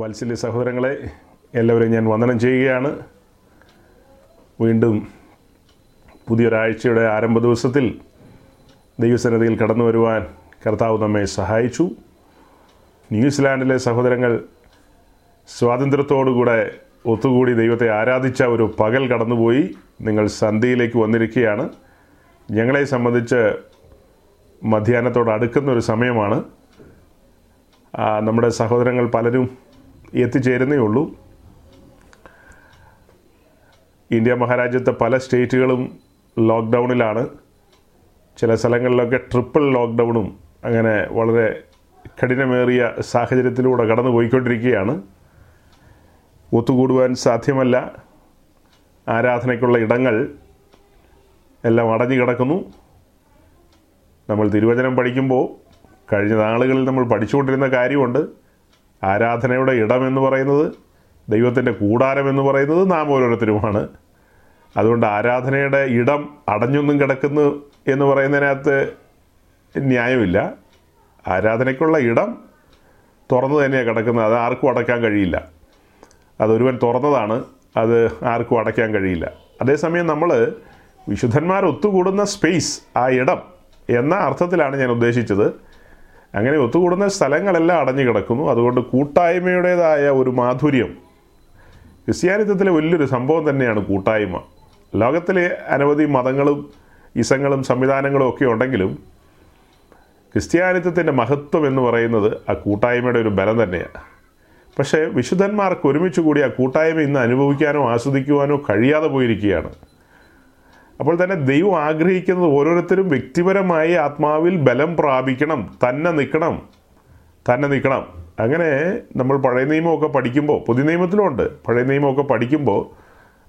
വാത്സല്യ സഹോദരങ്ങളെ എല്ലാവരെയും ഞാൻ വന്ദനം ചെയ്യുകയാണ്. വീണ്ടും പുതിയൊരാഴ്ചയുടെ ആരംഭ ദിവസത്തിൽ ദൈവസന്നിധിയിൽ കടന്നു വരുവാൻ കർത്താവ് നമ്മെ സഹായിച്ചു. ന്യൂസിലാൻഡിലെ സഹോദരങ്ങൾ സ്വാതന്ത്ര്യത്തോടുകൂടെ ഒത്തുകൂടി ദൈവത്തെ ആരാധിച്ച ഒരു പകൽ കടന്നുപോയി. നിങ്ങൾ സന്ധ്യയിലേക്ക് വന്നിരിക്കുകയാണ്. ഞങ്ങളെ സംബന്ധിച്ച് മധ്യാഹ്നത്തോട് അടുക്കുന്നൊരു സമയമാണ്. നമ്മുടെ സഹോദരങ്ങൾ പലരും എത്തിച്ചേരുന്നേ ഉള്ളൂ. ഇന്ത്യ മഹാരാജ്യത്തെ പല സ്റ്റേറ്റുകളും ലോക്ക്ഡൗണിലാണ്. ചില സ്ഥലങ്ങളിലൊക്കെ ട്രിപ്പിൾ ലോക്ക്ഡൗണും അങ്ങനെ വളരെ കഠിനമേറിയ സാഹചര്യത്തിലൂടെ കടന്നു പോയിക്കൊണ്ടിരിക്കുകയാണ്. ഒത്തുകൂടുവാൻ സാധ്യമല്ല. ആരാധനയ്ക്കുള്ള ഇടങ്ങൾ എല്ലാം അടഞ്ഞു കിടക്കുന്നു. നമ്മൾ തിരുവചനം പഠിക്കുമ്പോൾ കഴിഞ്ഞ നാളുകളിൽ നമ്മൾ പഠിച്ചുകൊണ്ടിരുന്ന കാര്യമുണ്ട്. ആരാധനയുടെ ഇടമെന്ന് പറയുന്നത്, ദൈവത്തിൻ്റെ കൂടാരമെന്ന് പറയുന്നത് നാം ഓരോരുത്തരുമാണ്. അതുകൊണ്ട് ആരാധനയുടെ ഇടം അടഞ്ഞൊന്നും കിടക്കുന്നു എന്ന് പറയുന്നതിനകത്ത് ന്യായമില്ല. ആരാധനയ്ക്കുള്ള ഇടം തുറന്നു തന്നെയാണ് കിടക്കുന്നത്. അത് ആർക്കും അടയ്ക്കാൻ കഴിയില്ല. അതൊരുവൻ തുറന്നതാണ്, അത് ആർക്കും അടയ്ക്കാൻ കഴിയില്ല. അതേസമയം നമ്മൾ വിശുദ്ധന്മാർ ഒത്തുകൂടുന്ന സ്പേസ്, ആ ഇടം എന്ന അർത്ഥത്തിലാണ് ഞാൻ ഉദ്ദേശിച്ചത്. അങ്ങനെ ഒത്തുകൂടുന്ന സ്ഥലങ്ങളെല്ലാം അടഞ്ഞു കിടക്കുന്നു. അതുകൊണ്ട് കൂട്ടായ്മയുടേതായ ഒരു മാധുര്യം, ക്രിസ്ത്യാനിത്വത്തിലെ വലിയൊരു സംഭവം തന്നെയാണ് കൂട്ടായ്മ. ലോകത്തിലെ അനവധി മതങ്ങളും ഇസങ്ങളും സംവിധാനങ്ങളും ഒക്കെ ഉണ്ടെങ്കിലും ക്രിസ്ത്യാനിത്വത്തിൻ്റെ മഹത്വം എന്ന് പറയുന്നത് ആ കൂട്ടായ്മയുടെ ഒരു ബലം തന്നെയാണ്. പക്ഷേ വിശുദ്ധന്മാർക്ക് ഒരുമിച്ച് കൂടി ആ കൂട്ടായ്മ ഇന്ന് അനുഭവിക്കാനോ ആസ്വദിക്കുവാനോ കഴിയാതെ പോയിരിക്കുകയാണ്. അപ്പോൾ തന്നെ ദൈവം ആഗ്രഹിക്കുന്നത് ഓരോരുത്തരും വ്യക്തിപരമായി ആത്മാവിൽ ബലം പ്രാപിക്കണം, തന്നെ നിൽക്കണം. അങ്ങനെ നമ്മൾ പഴയ നിയമമൊക്കെ പഠിക്കുമ്പോൾ, പുതിയ നിയമത്തിലുമുണ്ട്, പഴയ നിയമമൊക്കെ പഠിക്കുമ്പോൾ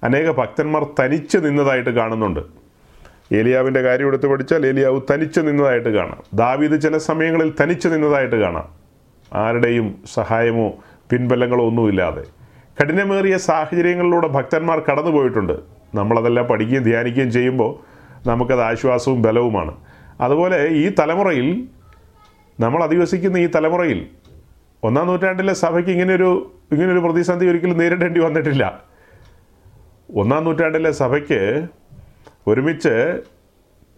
അനേക ഭക്തന്മാർ തനിച്ച് നിന്നതായിട്ട് കാണുന്നുണ്ട്. ഏലിയാവിൻ്റെ കാര്യം എടുത്ത് പഠിച്ചാൽ ഏലിയാവ് തനിച്ച് നിന്നതായിട്ട് കാണാം. ദാവീദ് ചില സമയങ്ങളിൽ തനിച്ച് നിന്നതായിട്ട് കാണാം. ആരുടെയും സഹായമോ പിൻബലങ്ങളോ ഒന്നുമില്ലാതെ കഠിനമേറിയ സാഹചര്യങ്ങളിലൂടെ ഭക്തന്മാർ കടന്നു പോയിട്ടുണ്ട്. നമ്മളതെല്ലാം പഠിക്കുകയും ധ്യാനിക്കുകയും ചെയ്യുമ്പോൾ നമുക്കത് ആശ്വാസവും ബലവുമാണ്. അതുപോലെ ഈ തലമുറയിൽ, നമ്മൾ അധിവസിക്കുന്ന ഈ തലമുറയിൽ, 1-ാം നൂറ്റാണ്ടിലെ സഭയ്ക്ക് ഇങ്ങനെയൊരു പ്രതിസന്ധി ഒരിക്കലും നേരിടേണ്ടി വന്നിട്ടില്ല. 1-ാം നൂറ്റാണ്ടിലെ സഭയ്ക്ക് ഒരുമിച്ച്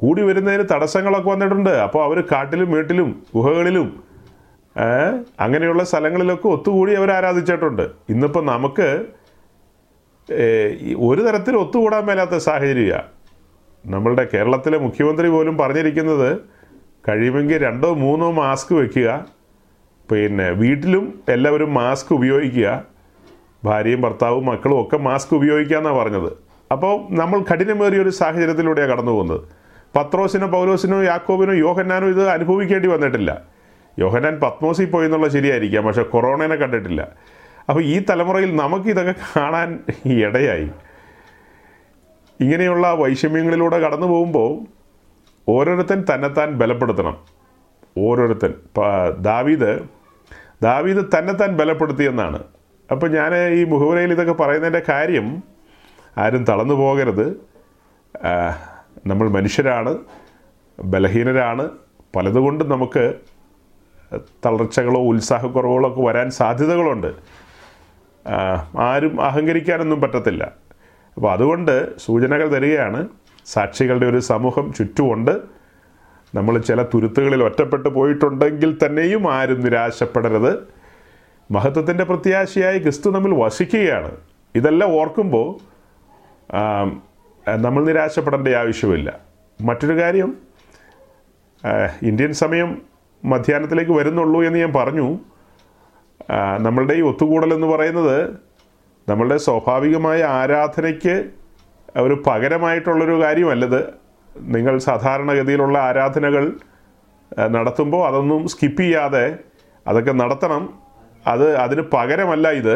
കൂടി വരുന്നതിന് തടസ്സങ്ങളൊക്കെ വന്നിട്ടുണ്ട്. അപ്പോൾ അവർ കാട്ടിലും വീട്ടിലും ഗുഹകളിലും അങ്ങനെയുള്ള സ്ഥലങ്ങളിലൊക്കെ ഒത്തുകൂടി അവർ ആരാധിച്ചിട്ടുണ്ട്. ഇന്നിപ്പോൾ നമുക്ക് ഒരു തരത്തിൽ ഒത്തുകൂടാൻ മേലാത്ത സാഹചര്യമാണ്. നമ്മളുടെ കേരളത്തിലെ മുഖ്യമന്ത്രി പോലും പറഞ്ഞിരിക്കുന്നത് കഴിയുമെങ്കിൽ 2-3 മാസ്ക് വയ്ക്കുക, പിന്നെ വീട്ടിലും എല്ലാവരും മാസ്ക് ഉപയോഗിക്കുക, ഭാര്യയും ഭർത്താവും മക്കളും ഒക്കെ മാസ്ക് ഉപയോഗിക്കുക എന്നാണ് പറഞ്ഞത്. അപ്പോൾ നമ്മൾ കഠിനമേറിയൊരു സാഹചര്യത്തിലൂടെയാണ് കടന്നു പോകുന്നത്. പത്രോസിനോ പൗലോസിനോ യാക്കോബിനോ യോഹന്നാനോ ഇത് അനുഭവിക്കേണ്ടി വന്നിട്ടില്ല. യോഹന്നാൻ പത്മോസിൽ പോയി എന്നുള്ള ശരിയായിരിക്കാം, പക്ഷെ കൊറോണേനെ കണ്ടിട്ടില്ല. അപ്പോൾ ഈ തലമുറയിൽ നമുക്കിതൊക്കെ കാണാൻ ഇടയായി. ഇങ്ങനെയുള്ള വൈഷമ്യങ്ങളിലൂടെ കടന്നു പോകുമ്പോൾ ഓരോരുത്തൻ തന്നെത്താൻ ബലപ്പെടുത്തണം. ഓരോരുത്തൻ ദാവീദ് തന്നെത്താൻ ബലപ്പെടുത്തിയെന്നാണ്. അപ്പോൾ ഞാൻ ഈ മുഖവിലയിൽ ഇതൊക്കെ പറയുന്നതിൻ്റെ കാര്യം, ആരും തളർന്നു പോകരുത്. നമ്മൾ മനുഷ്യരാണ്, ബലഹീനരാണ്. പലതുകൊണ്ടും നമുക്ക് തളർച്ചകളോ ഉത്സാഹക്കുറവുകളോ ഒക്കെ വരാൻ സാധ്യതകളുണ്ട്. ആരും അഹങ്കരിക്കാനൊന്നും പറ്റത്തില്ല. അപ്പോൾ അതുകൊണ്ട് സൂചനകൾ തരികയാണ്. സാക്ഷികളുടെ ഒരു സമൂഹം ചുറ്റുമുണ്ട്. നമ്മൾ ചില തുരുത്തുകളിൽ ഒറ്റപ്പെട്ടു പോയിട്ടുണ്ടെങ്കിൽ തന്നെയും ആരും നിരാശപ്പെടരുത്. മഹത്വത്തിൻ്റെ പ്രത്യാശയായി ക്രിസ്തു നമ്മിൽ വസിക്കുകയാണ്. ഇതെല്ലാം ഓർക്കുമ്പോൾ നമ്മൾ നിരാശപ്പെടേണ്ട ആവശ്യമില്ല. മറ്റൊരു കാര്യം, ഇന്ത്യൻ സമയം മധ്യാഹ്നത്തിലേക്ക് വരുന്നുള്ളൂ എന്ന് ഞാൻ പറഞ്ഞു. നമ്മളുടെ ഈ ഒത്തുകൂടലെന്ന് പറയുന്നത് നമ്മളുടെ സ്വാഭാവികമായ ആരാധനയ്ക്ക് ഒരു പകരമായിട്ടുള്ളൊരു കാര്യമല്ലത്. നിങ്ങൾ സാധാരണഗതിയിലുള്ള ആരാധനകൾ നടത്തുമ്പോൾ അതൊന്നും സ്കിപ്പ് ചെയ്യാതെ അതൊക്കെ നടത്തണം. അതിന് പകരമല്ല ഇത്.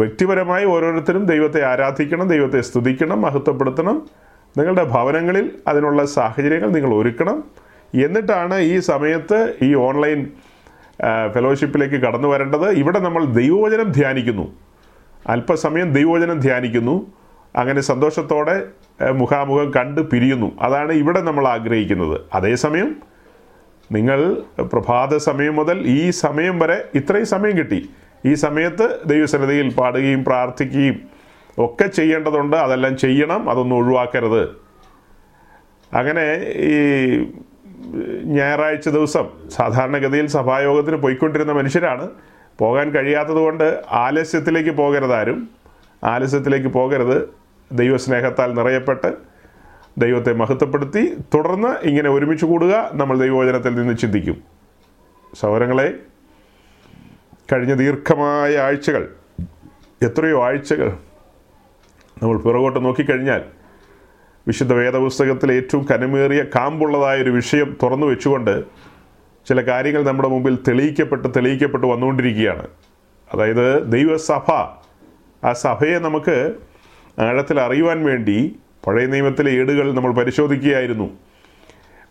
വ്യക്തിപരമായി ഓരോരുത്തരും ദൈവത്തെ ആരാധിക്കണം, ദൈവത്തെ സ്തുതിക്കണം, മഹത്വപ്പെടുത്തണം. നിങ്ങളുടെ ഭവനങ്ങളിൽ അതിനുള്ള സാഹചര്യങ്ങൾ നിങ്ങൾ ഒരുക്കണം. എന്നിട്ടാണ് ഈ സമയത്ത് ഈ ഓൺലൈൻ ഫെലോഷിപ്പിലേക്ക് കടന്നു വരേണ്ടത്. ഇവിടെ നമ്മൾ ദൈവവചനം ധ്യാനിക്കുന്നു, അല്പസമയം ദൈവവചനം ധ്യാനിക്കുന്നു, അങ്ങനെ സന്തോഷത്തോടെ മുഖാമുഖം കണ്ട് പിരിയുന്നു. അതാണ് ഇവിടെ നമ്മൾ ആഗ്രഹിക്കുന്നത്. അതേസമയം നിങ്ങൾ പ്രഭാത സമയം മുതൽ ഈ സമയം വരെ ഇത്രയും സമയം കിട്ടി. ഈ സമയത്ത് ദൈവസന്നിധിയിൽ പാടുകയും പ്രാർത്ഥിക്കുകയും ഒക്കെ ചെയ്യേണ്ടതുണ്ട്. അതെല്ലാം ചെയ്യണം, അതൊന്നും ഒഴിവാക്കരുത്. അങ്ങനെ ഈ ഞായറാഴ്ച ദിവസം സാധാരണഗതിയിൽ സഭായോഗത്തിന് പോയിക്കൊണ്ടിരുന്ന മനുഷ്യരാണ്, പോകാൻ കഴിയാത്തത് കൊണ്ട് ആലസ്യത്തിലേക്ക് പോകരുതാരും. ആലസ്യത്തിലേക്ക് പോകരുത്. ദൈവസ്നേഹത്താൽ നിറയപ്പെട്ട് ദൈവത്തെ മഹത്വപ്പെടുത്തി തുടർന്ന് ഇങ്ങനെ ഒരുമിച്ച് കൂടുക. നമ്മൾ ദൈവവചനത്തിൽ നിന്ന് ചിന്തിക്കും. സഹോദരങ്ങളെ, കഴിഞ്ഞ ദീർഘമായ ആഴ്ചകൾ, എത്രയോ ആഴ്ചകൾ നമ്മൾ പിറകോട്ട് നോക്കിക്കഴിഞ്ഞാൽ വിശുദ്ധ വേദപുസ്തകത്തിലെ ഏറ്റവും കനമേറിയ കാമ്പുള്ളതായൊരു വിഷയം തുറന്നു വെച്ചുകൊണ്ട് ചില കാര്യങ്ങൾ നമ്മുടെ മുമ്പിൽ തെളിയിക്കപ്പെട്ട് വന്നുകൊണ്ടിരിക്കുകയാണ്. അതായത് ദൈവസഭ, ആ സഭയെ നമുക്ക് ആഴത്തിൽ അറിയുവാൻ വേണ്ടി പഴയ നിയമത്തിലെ ഏടുകൾ നമ്മൾ പരിശോധിക്കുകയായിരുന്നു.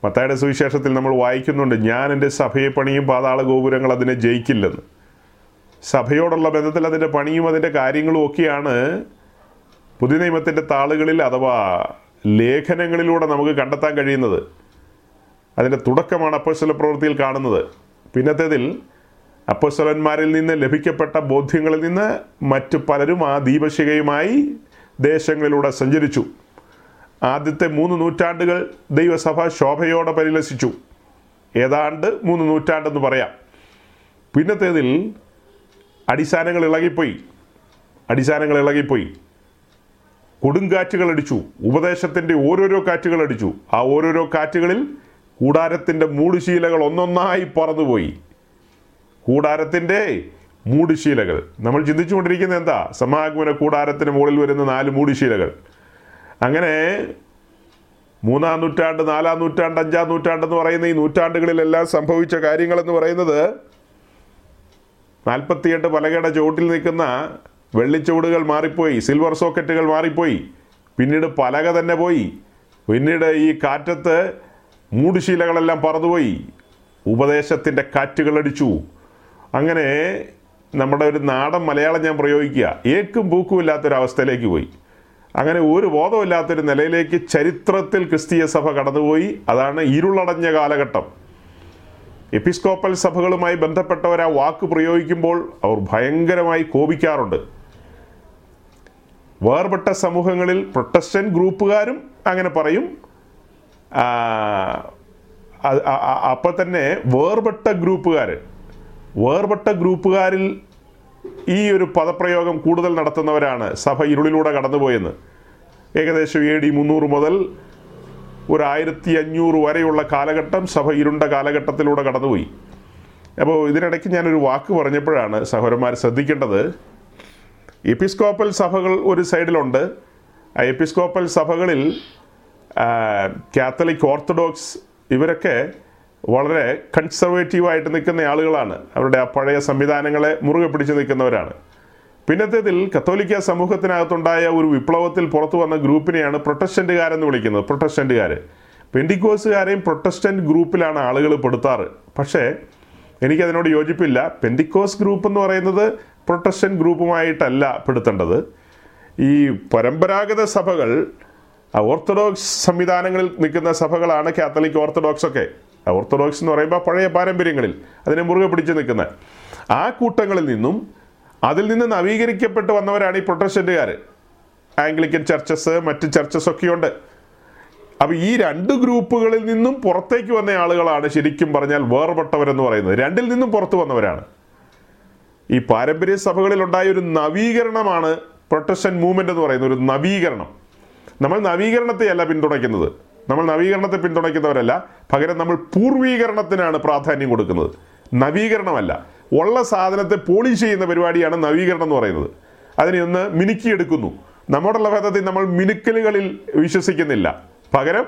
മത്തായിയുടെ സുവിശേഷത്തിൽ നമ്മൾ വായിക്കുന്നുണ്ട്, ഞാൻ എൻ്റെ സഭയെ പണിയും പാതാള ഗോപുരങ്ങൾ അതിനെ ജയിക്കില്ലെന്ന്. സഭയോടുള്ള ബന്ധത്തിൽ അതിൻ്റെ പണിയും അതിൻ്റെ കാര്യങ്ങളും ഒക്കെയാണ് പുതിയ നിയമത്തിൻ്റെ താളുകളിൽ അഥവാ ലേഖനങ്ങളിലൂടെ നമുക്ക് കണ്ടെത്താൻ കഴിയുന്നത്. അതിൻ്റെ തുടക്കമാണ് അപ്പോസ്തല പ്രവൃത്തിയിൽ കാണുന്നത്. പിന്നത്തേതിൽ അപ്പോസ്തലന്മാരിൽ നിന്ന് ലഭിക്കപ്പെട്ട ബോധ്യങ്ങളിൽ നിന്ന് മറ്റു പലരും ആ ദീപശിഖയുമായി ദേശങ്ങളിലൂടെ സഞ്ചരിച്ചു. ആദ്യത്തെ 3 നൂറ്റാണ്ടുകൾ ദൈവസഭ ശോഭയോടെ പരിലസിച്ചു. ഏതാണ്ട് 3 നൂറ്റാണ്ടെന്ന് പറയാം. പിന്നത്തേതിൽ അടിസ്ഥാനങ്ങൾ ഇളകിപ്പോയി, കൊടുങ്കാറ്റുകൾ അടിച്ചു, ഉപദേശത്തിൻ്റെ ഓരോരോ കാറ്റുകൾ അടിച്ചു. ആ ഓരോരോ കാറ്റുകളിൽ കൂടാരത്തിൻ്റെ മൂടുശീലകൾ ഒന്നൊന്നായി പറന്നുപോയി. കൂടാരത്തിൻ്റെ മൂടുശീലകൾ നമ്മൾ ചിന്തിച്ചുകൊണ്ടിരിക്കുന്നത് എന്താ? സമാഗമന കൂടാരത്തിന് മുകളിൽ വരുന്ന 4 മൂടുശീലകൾ. അങ്ങനെ 3-ാം നൂറ്റാണ്ട്, 4-ാം നൂറ്റാണ്ട്, 5-ാം നൂറ്റാണ്ടെന്ന് പറയുന്ന ഈ നൂറ്റാണ്ടുകളിലെല്ലാം സംഭവിച്ച കാര്യങ്ങളെന്ന് പറയുന്നത്, 48 പലകയുടെ ചുവട്ടിൽ നിൽക്കുന്ന വെള്ളിച്ചുവടുകൾ മാറിപ്പോയി, സിൽവർ സോക്കറ്റുകൾ മാറിപ്പോയി, പിന്നീട് പലക തന്നെ പോയി, പിന്നീട് ഈ കാറ്റത്ത് മൂടുശീലകളെല്ലാം പറന്നുപോയി, ഉപദേശത്തിൻ്റെ കാറ്റുകളടിച്ചു. അങ്ങനെ നമ്മുടെ ഒരു നാടൻ മലയാളം ഞാൻ പ്രയോഗിക്കുക, ഏക്കും പൂക്കും ഇല്ലാത്തൊരവസ്ഥയിലേക്ക് പോയി. അങ്ങനെ ഒരു ബോധമില്ലാത്തൊരു നിലയിലേക്ക് ചരിത്രത്തിൽ ക്രിസ്തീയ സഭ കടന്നുപോയി. അതാണ് ഇരുളടഞ്ഞ കാലഘട്ടം. എപ്പിസ്കോപ്പൽ സഭകളുമായി ബന്ധപ്പെട്ടവർ ആ വാക്ക് പ്രയോഗിക്കുമ്പോൾ അവർ ഭയങ്കരമായി കോപിക്കാറുണ്ട്. വേർപെട്ട സമൂഹങ്ങളിൽ പ്രൊട്ടസ്റ്റൻ്റ് ഗ്രൂപ്പുകാരും അങ്ങനെ പറയും. അപ്പം തന്നെ വേർപെട്ട ഗ്രൂപ്പുകാരിൽ ഈ ഒരു പദപ്രയോഗം കൂടുതൽ നടത്തുന്നവരാണ് സഭ ഇരുളിലൂടെ കടന്നുപോയെന്ന്. ഏകദേശം AD 300 മുതൽ 1500 വരെയുള്ള കാലഘട്ടം സഭ ഇരുണ്ട കാലഘട്ടത്തിലൂടെ കടന്നുപോയി. അപ്പോൾ ഇതിനിടയ്ക്ക് ഞാനൊരു വാക്ക് പറഞ്ഞപ്പോഴാണ് സഹോദരന്മാർ ശ്രദ്ധിക്കേണ്ടത്. എപ്പിസ്കോപ്പൽ സഭകൾ ഒരു സൈഡിലുണ്ട്. ആ എപ്പിസ്കോപ്പൽ സഭകളിൽ കാത്തലിക്, ഓർത്തഡോക്സ് ഇവരൊക്കെ വളരെ കൺസർവേറ്റീവായിട്ട് നിൽക്കുന്ന ആളുകളാണ്. അവരുടെ ആ പഴയ സംവിധാനങ്ങളെ മുറുകെ പിടിച്ച് നിൽക്കുന്നവരാണ്. പിന്നത്തേതിൽ കത്തോലിക്ക സമൂഹത്തിനകത്തുണ്ടായ ഒരു വിപ്ലവത്തിൽ പുറത്തു വന്ന ഗ്രൂപ്പിനെയാണ് പ്രൊട്ടസ്റ്റൻ്റുകാരെന്ന് വിളിക്കുന്നത്. പ്രൊട്ടസ്റ്റൻ്റുകാർ പെന്തിക്കോസുകാരെയും പ്രൊട്ടസ്റ്റൻ്റ് ഗ്രൂപ്പിലാണ് ആളുകൾ പെടുത്താറ്. പക്ഷേ എനിക്കതിനോട് യോജിപ്പില്ല. പെന്തിക്കോസ് ഗ്രൂപ്പ് എന്ന് പറയുന്നത് പ്രൊട്ടസ്റ്റൻ്റ് ഗ്രൂപ്പുമായിട്ടല്ല പെടുത്തേണ്ടത്. ഈ പരമ്പരാഗത സഭകൾ, ഓർത്തഡോക്സ് സംവിധാനങ്ങളിൽ നിൽക്കുന്ന സഭകളാണ് കാത്തലിക്, ഓർത്തഡോക്സ് ഒക്കെ. ഓർത്തഡോക്സ് എന്ന് പറയുമ്പോൾ പഴയ പാരമ്പര്യങ്ങളിൽ അതിനെ മുറുകെ പിടിച്ച് നിൽക്കുന്ന ആ കൂട്ടങ്ങളിൽ നിന്നും അതിൽ നിന്ന് നവീകരിക്കപ്പെട്ട് വന്നവരാണ് ഈ പ്രൊട്ടസ്റ്റൻ്റുകാർ. ആംഗ്ലിക്കൻ ചർച്ചസ്, മറ്റ് ചർച്ചസൊക്കെയുണ്ട്. അപ്പോൾ ഈ 2 ഗ്രൂപ്പുകളിൽ നിന്നും പുറത്തേക്ക് വന്ന ആളുകളാണ് ശരിക്കും പറഞ്ഞാൽ വേർപെട്ടവരെന്ന് പറയുന്നത്. 2ൽ നിന്നും പുറത്തു വന്നവരാണ്. ഈ പാരമ്പര്യ സഭകളിലുണ്ടായ ഒരു നവീകരണമാണ് പ്രൊട്ടസ്റ്റൻ്റ് മൂവ്മെൻ്റ് എന്ന് പറയുന്നത്. ഒരു നവീകരണം. നമ്മൾ നവീകരണത്തെയല്ല പിന്തുണയ്ക്കുന്നത്, നമ്മൾ നവീകരണത്തെ പിന്തുണയ്ക്കുന്നവരല്ല. പകരം നമ്മൾ പൂർവീകരണത്തിനാണ് പ്രാധാന്യം കൊടുക്കുന്നത്. നവീകരണമല്ല, ഉള്ള സാധനത്തെ പോളിഷ് ചെയ്യുന്ന പരിപാടിയാണ് നവീകരണം എന്ന് പറയുന്നത്. അതിനെ ഒന്ന് മിനുക്കിയെടുക്കുന്നു. നമ്മുടെയുള്ള ഭേദത്തിൽ നമ്മൾ മിനുക്കലുകളിൽ വിശ്വസിക്കുന്നില്ല. പകരം